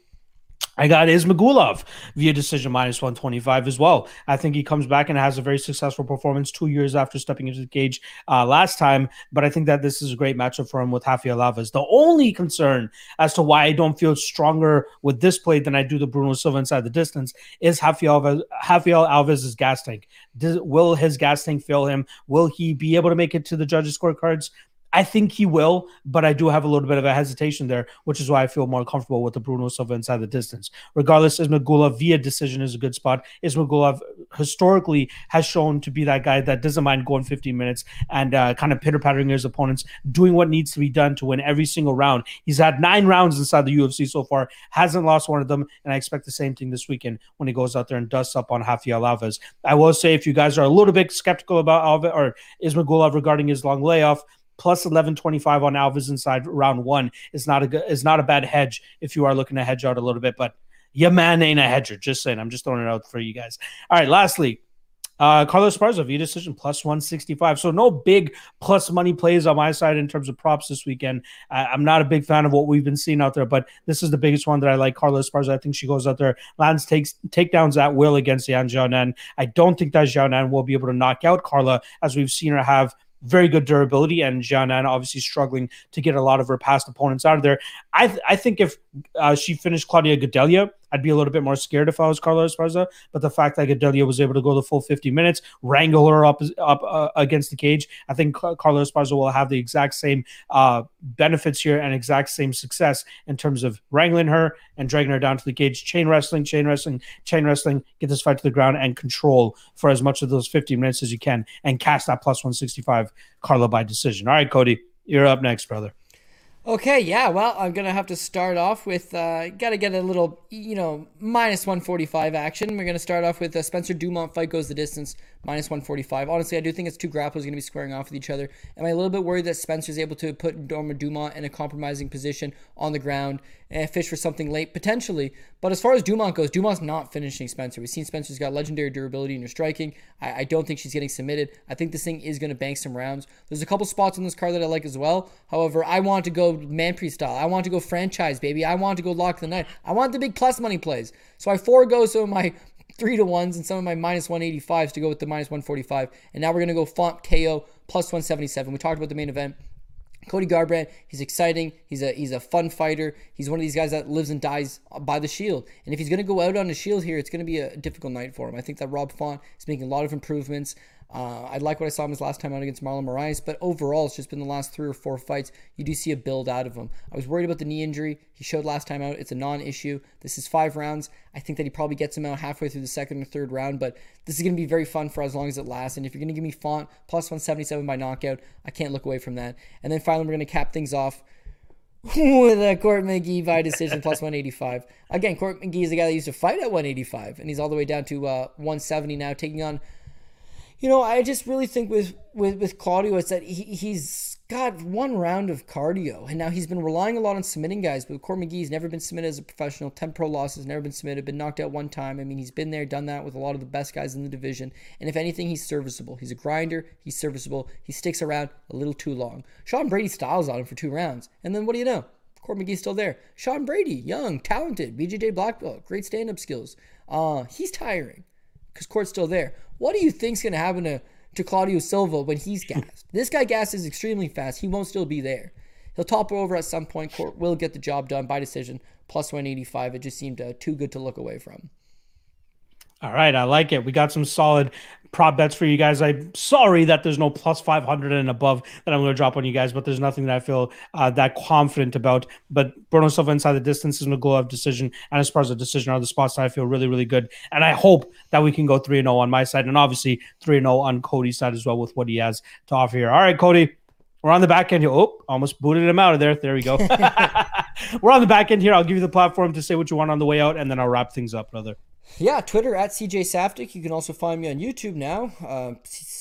I got Ismagulov via decision minus one twenty-five as well. I think he comes back and has a very successful performance two years after stepping into the cage uh, last time. But I think that this is a great matchup for him with Rafael Alves. The only concern as to why I don't feel stronger with this play than I do the Bruno Silva inside the distance is Rafael Alves, Rafael Alves' gas tank. Does, will his gas tank fail him? Will he be able to make it to the judges' scorecards? I think he will, but I do have a little bit of a hesitation there, which is why I feel more comfortable with the Bruno Silva inside the distance. Regardless, Ismagulov via decision is a good spot. Ismagulov historically has shown to be that guy that doesn't mind going fifteen minutes and uh, kind of pitter-pattering his opponents, doing what needs to be done to win every single round. He's had nine rounds inside the U F C so far, hasn't lost one of them, and I expect the same thing this weekend when he goes out there and dusts up on Rafael Alves. I will say, if you guys are a little bit skeptical about Alves or Ismagulov regarding his long layoff, plus eleven twenty-five on Alves inside round one is not a is not a bad hedge if you are looking to hedge out a little bit. But your man ain't a hedger. Just saying. I'm just throwing it out for you guys. All right. Lastly, uh, Carlos Esparza via decision plus one sixty-five. So no big plus money plays on my side in terms of props this weekend. I, I'm not a big fan of what we've been seeing out there, but this is the biggest one that I like. Carlos Esparza. I think she goes out there, lands takes takedowns at will against Yan Xiaonan. I don't think that Xiaonan will be able to knock out Carla, as we've seen her have very good durability, and Xiaonan obviously struggling to get a lot of her past opponents out of there. I th- I think if uh, she finished Claudia Gadelha, I'd be a little bit more scared if I was Carla Esparza, but the fact that Gadelha was able to go the full fifty minutes, wrangle her up up uh, against the cage, I think Carla Esparza will have the exact same uh, benefits here and exact same success in terms of wrangling her and dragging her down to the cage, chain wrestling, chain wrestling, chain wrestling, get this fight to the ground and control for as much of those fifty minutes as you can and cash that plus one sixty-five Carla by decision. All right, Cody, you're up next, brother. Okay, yeah, well, I'm going to have to start off with, uh, got to get a little, you know, minus one forty-five action. We're going to start off with uh, Spencer Dumont, fight goes the distance, minus one forty-five. Honestly, I do think it's two grapplers going to be squaring off with each other. Am I a little bit worried that Spencer's able to put Norma Dumont in a compromising position on the ground and fish for something late, potentially? But as far as Dumont goes, Dumont's not finishing Spencer. We've seen Spencer's got legendary durability in her striking. I, I don't think she's getting submitted. I think this thing is going to bank some rounds. There's a couple spots on this card that I like as well. However, I want to go Manpreet style. I want to go franchise, baby. I want to go lock the night. I want the big plus money plays. So I forego some of my three to ones and some of my minus one eighty-fives to go with the minus one forty-five. And now we're going to go Font K O plus one seventy-seven. We talked about the main event. Cody Garbrandt, he's exciting. He's a he's a fun fighter. He's one of these guys that lives and dies by the shield. And if he's going to go out on the shield here, it's going to be a difficult night for him. I think that Rob Font is making a lot of improvements. Uh, I like what I saw him his last time out against Marlon Moraes, but overall, it's just been the last three or four fights. You do see a build out of him. I was worried about the knee injury. He showed last time out. It's a non-issue. This is five rounds. I think that he probably gets him out halfway through the second or third round, but this is going to be very fun for as long as it lasts. And if you're going to give me Font plus one seventy-seven by knockout, I can't look away from that. And then finally, we're going to cap things off with a Court McGee by decision plus one eighty-five. Again, Court McGee is the guy that used to fight at one eighty-five, and he's all the way down to uh, one seventy now, taking on... You know, I just really think with, with, with Claudio, it's that he, he's got one round of cardio. And now he's been relying a lot on submitting guys. But Court McGee's never been submitted as a professional. ten pro losses, never been submitted. Been knocked out one time. I mean, he's been there, done that with a lot of the best guys in the division. And if anything, he's serviceable. He's a grinder. He's serviceable. He sticks around a little too long. Sean Brady styles on him for two rounds. And then what do you know? Court McGee's still there. Sean Brady, young, talented, B J J black belt, great stand-up skills. Uh, he's tiring because Court's still there. What do you think's going to happen to, to Claudio Silva when he's gassed? This guy gassed is extremely fast. He won't still be there. He'll topple over at some point. Court will get the job done by decision. plus one eighty-five. It just seemed uh, too good to look away from. All right. I like it. We got some solid prop bets for you guys. I'm sorry that there's no plus five hundred and above that I'm going to drop on you guys, but there's nothing that I feel uh, that confident about. But Bruno Silva inside the distance is a Magulov decision, and as far as the decision are the spots that I feel really, really good. And I hope that we can go three and oh on my side, and obviously three and oh on Cody's side as well with what he has to offer here. All right, Cody. We're on the back end here. Oh, almost booted him out of there. There we go. We're on the back end here. I'll give you the platform to say what you want on the way out, and then I'll wrap things up, brother. Yeah, Twitter at C J Saftik. You can also find me on YouTube now, uh,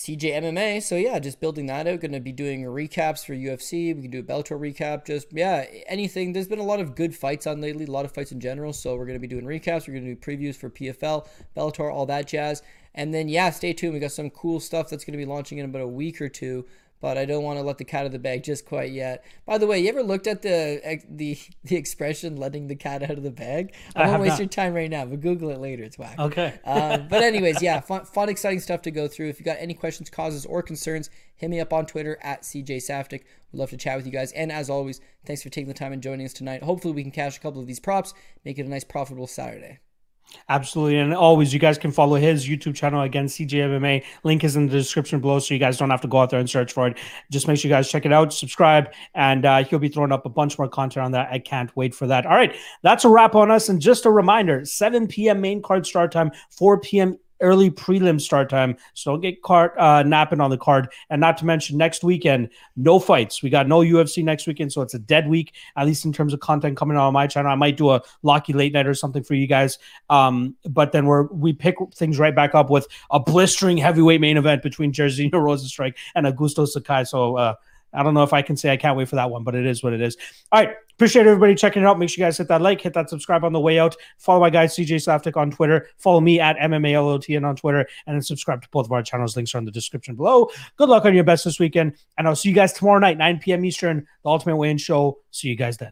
C J M M A. So yeah, just building that out. Going to be doing recaps for U F C. We can do a Bellator recap. Just yeah, anything. There's been a lot of good fights on lately, a lot of fights in general. So we're going to be doing recaps. We're going to do previews for P F L, Bellator, all that jazz. And then yeah, stay tuned. We got some cool stuff that's going to be launching in about a week or two. But I don't want to let the cat out of the bag just quite yet. By the way, you ever looked at the the the expression "letting the cat out of the bag"? I, I won't waste not. your time right now, but Google it later. It's whack. Okay. um, but anyways, yeah, fun, fun, exciting stuff to go through. If you got any questions, causes, or concerns, hit me up on Twitter at C J Saftik. We'd love to chat with you guys. And as always, thanks for taking the time and joining us tonight. Hopefully, we can cash a couple of these props, make it a nice profitable Saturday. Absolutely. And always, you guys can follow his YouTube channel again, C J M M A. Link is in the description below, so you guys don't have to go out there and search for it. Just make sure you guys check it out, subscribe, and uh, he'll be throwing up a bunch more content on that. I can't wait for that. All right, that's a wrap on us. And just a reminder, seven p.m. main card start time, four p.m. early prelim start time. So don't get caught uh, napping on the card. And not to mention next weekend, no fights. We got no U F C next weekend, so it's a dead week, at least in terms of content coming out on my channel. I might do a Locky late night or something for you guys. Um, but then we're, we pick things right back up with a blistering heavyweight main event between Jairzinho Rozenstruik and Augusto Sakai. So uh, I don't know if I can say I can't wait for that one, but it is what it is. All right. Appreciate everybody checking it out. Make sure you guys hit that like, hit that subscribe on the way out. Follow my guy, C J Saftik, on Twitter. Follow me at M M A L O T N on Twitter. And then subscribe to both of our channels. Links are in the description below. Good luck on your bets this weekend. And I'll see you guys tomorrow night, nine p.m. Eastern, the Ultimate Weigh-In Show. See you guys then.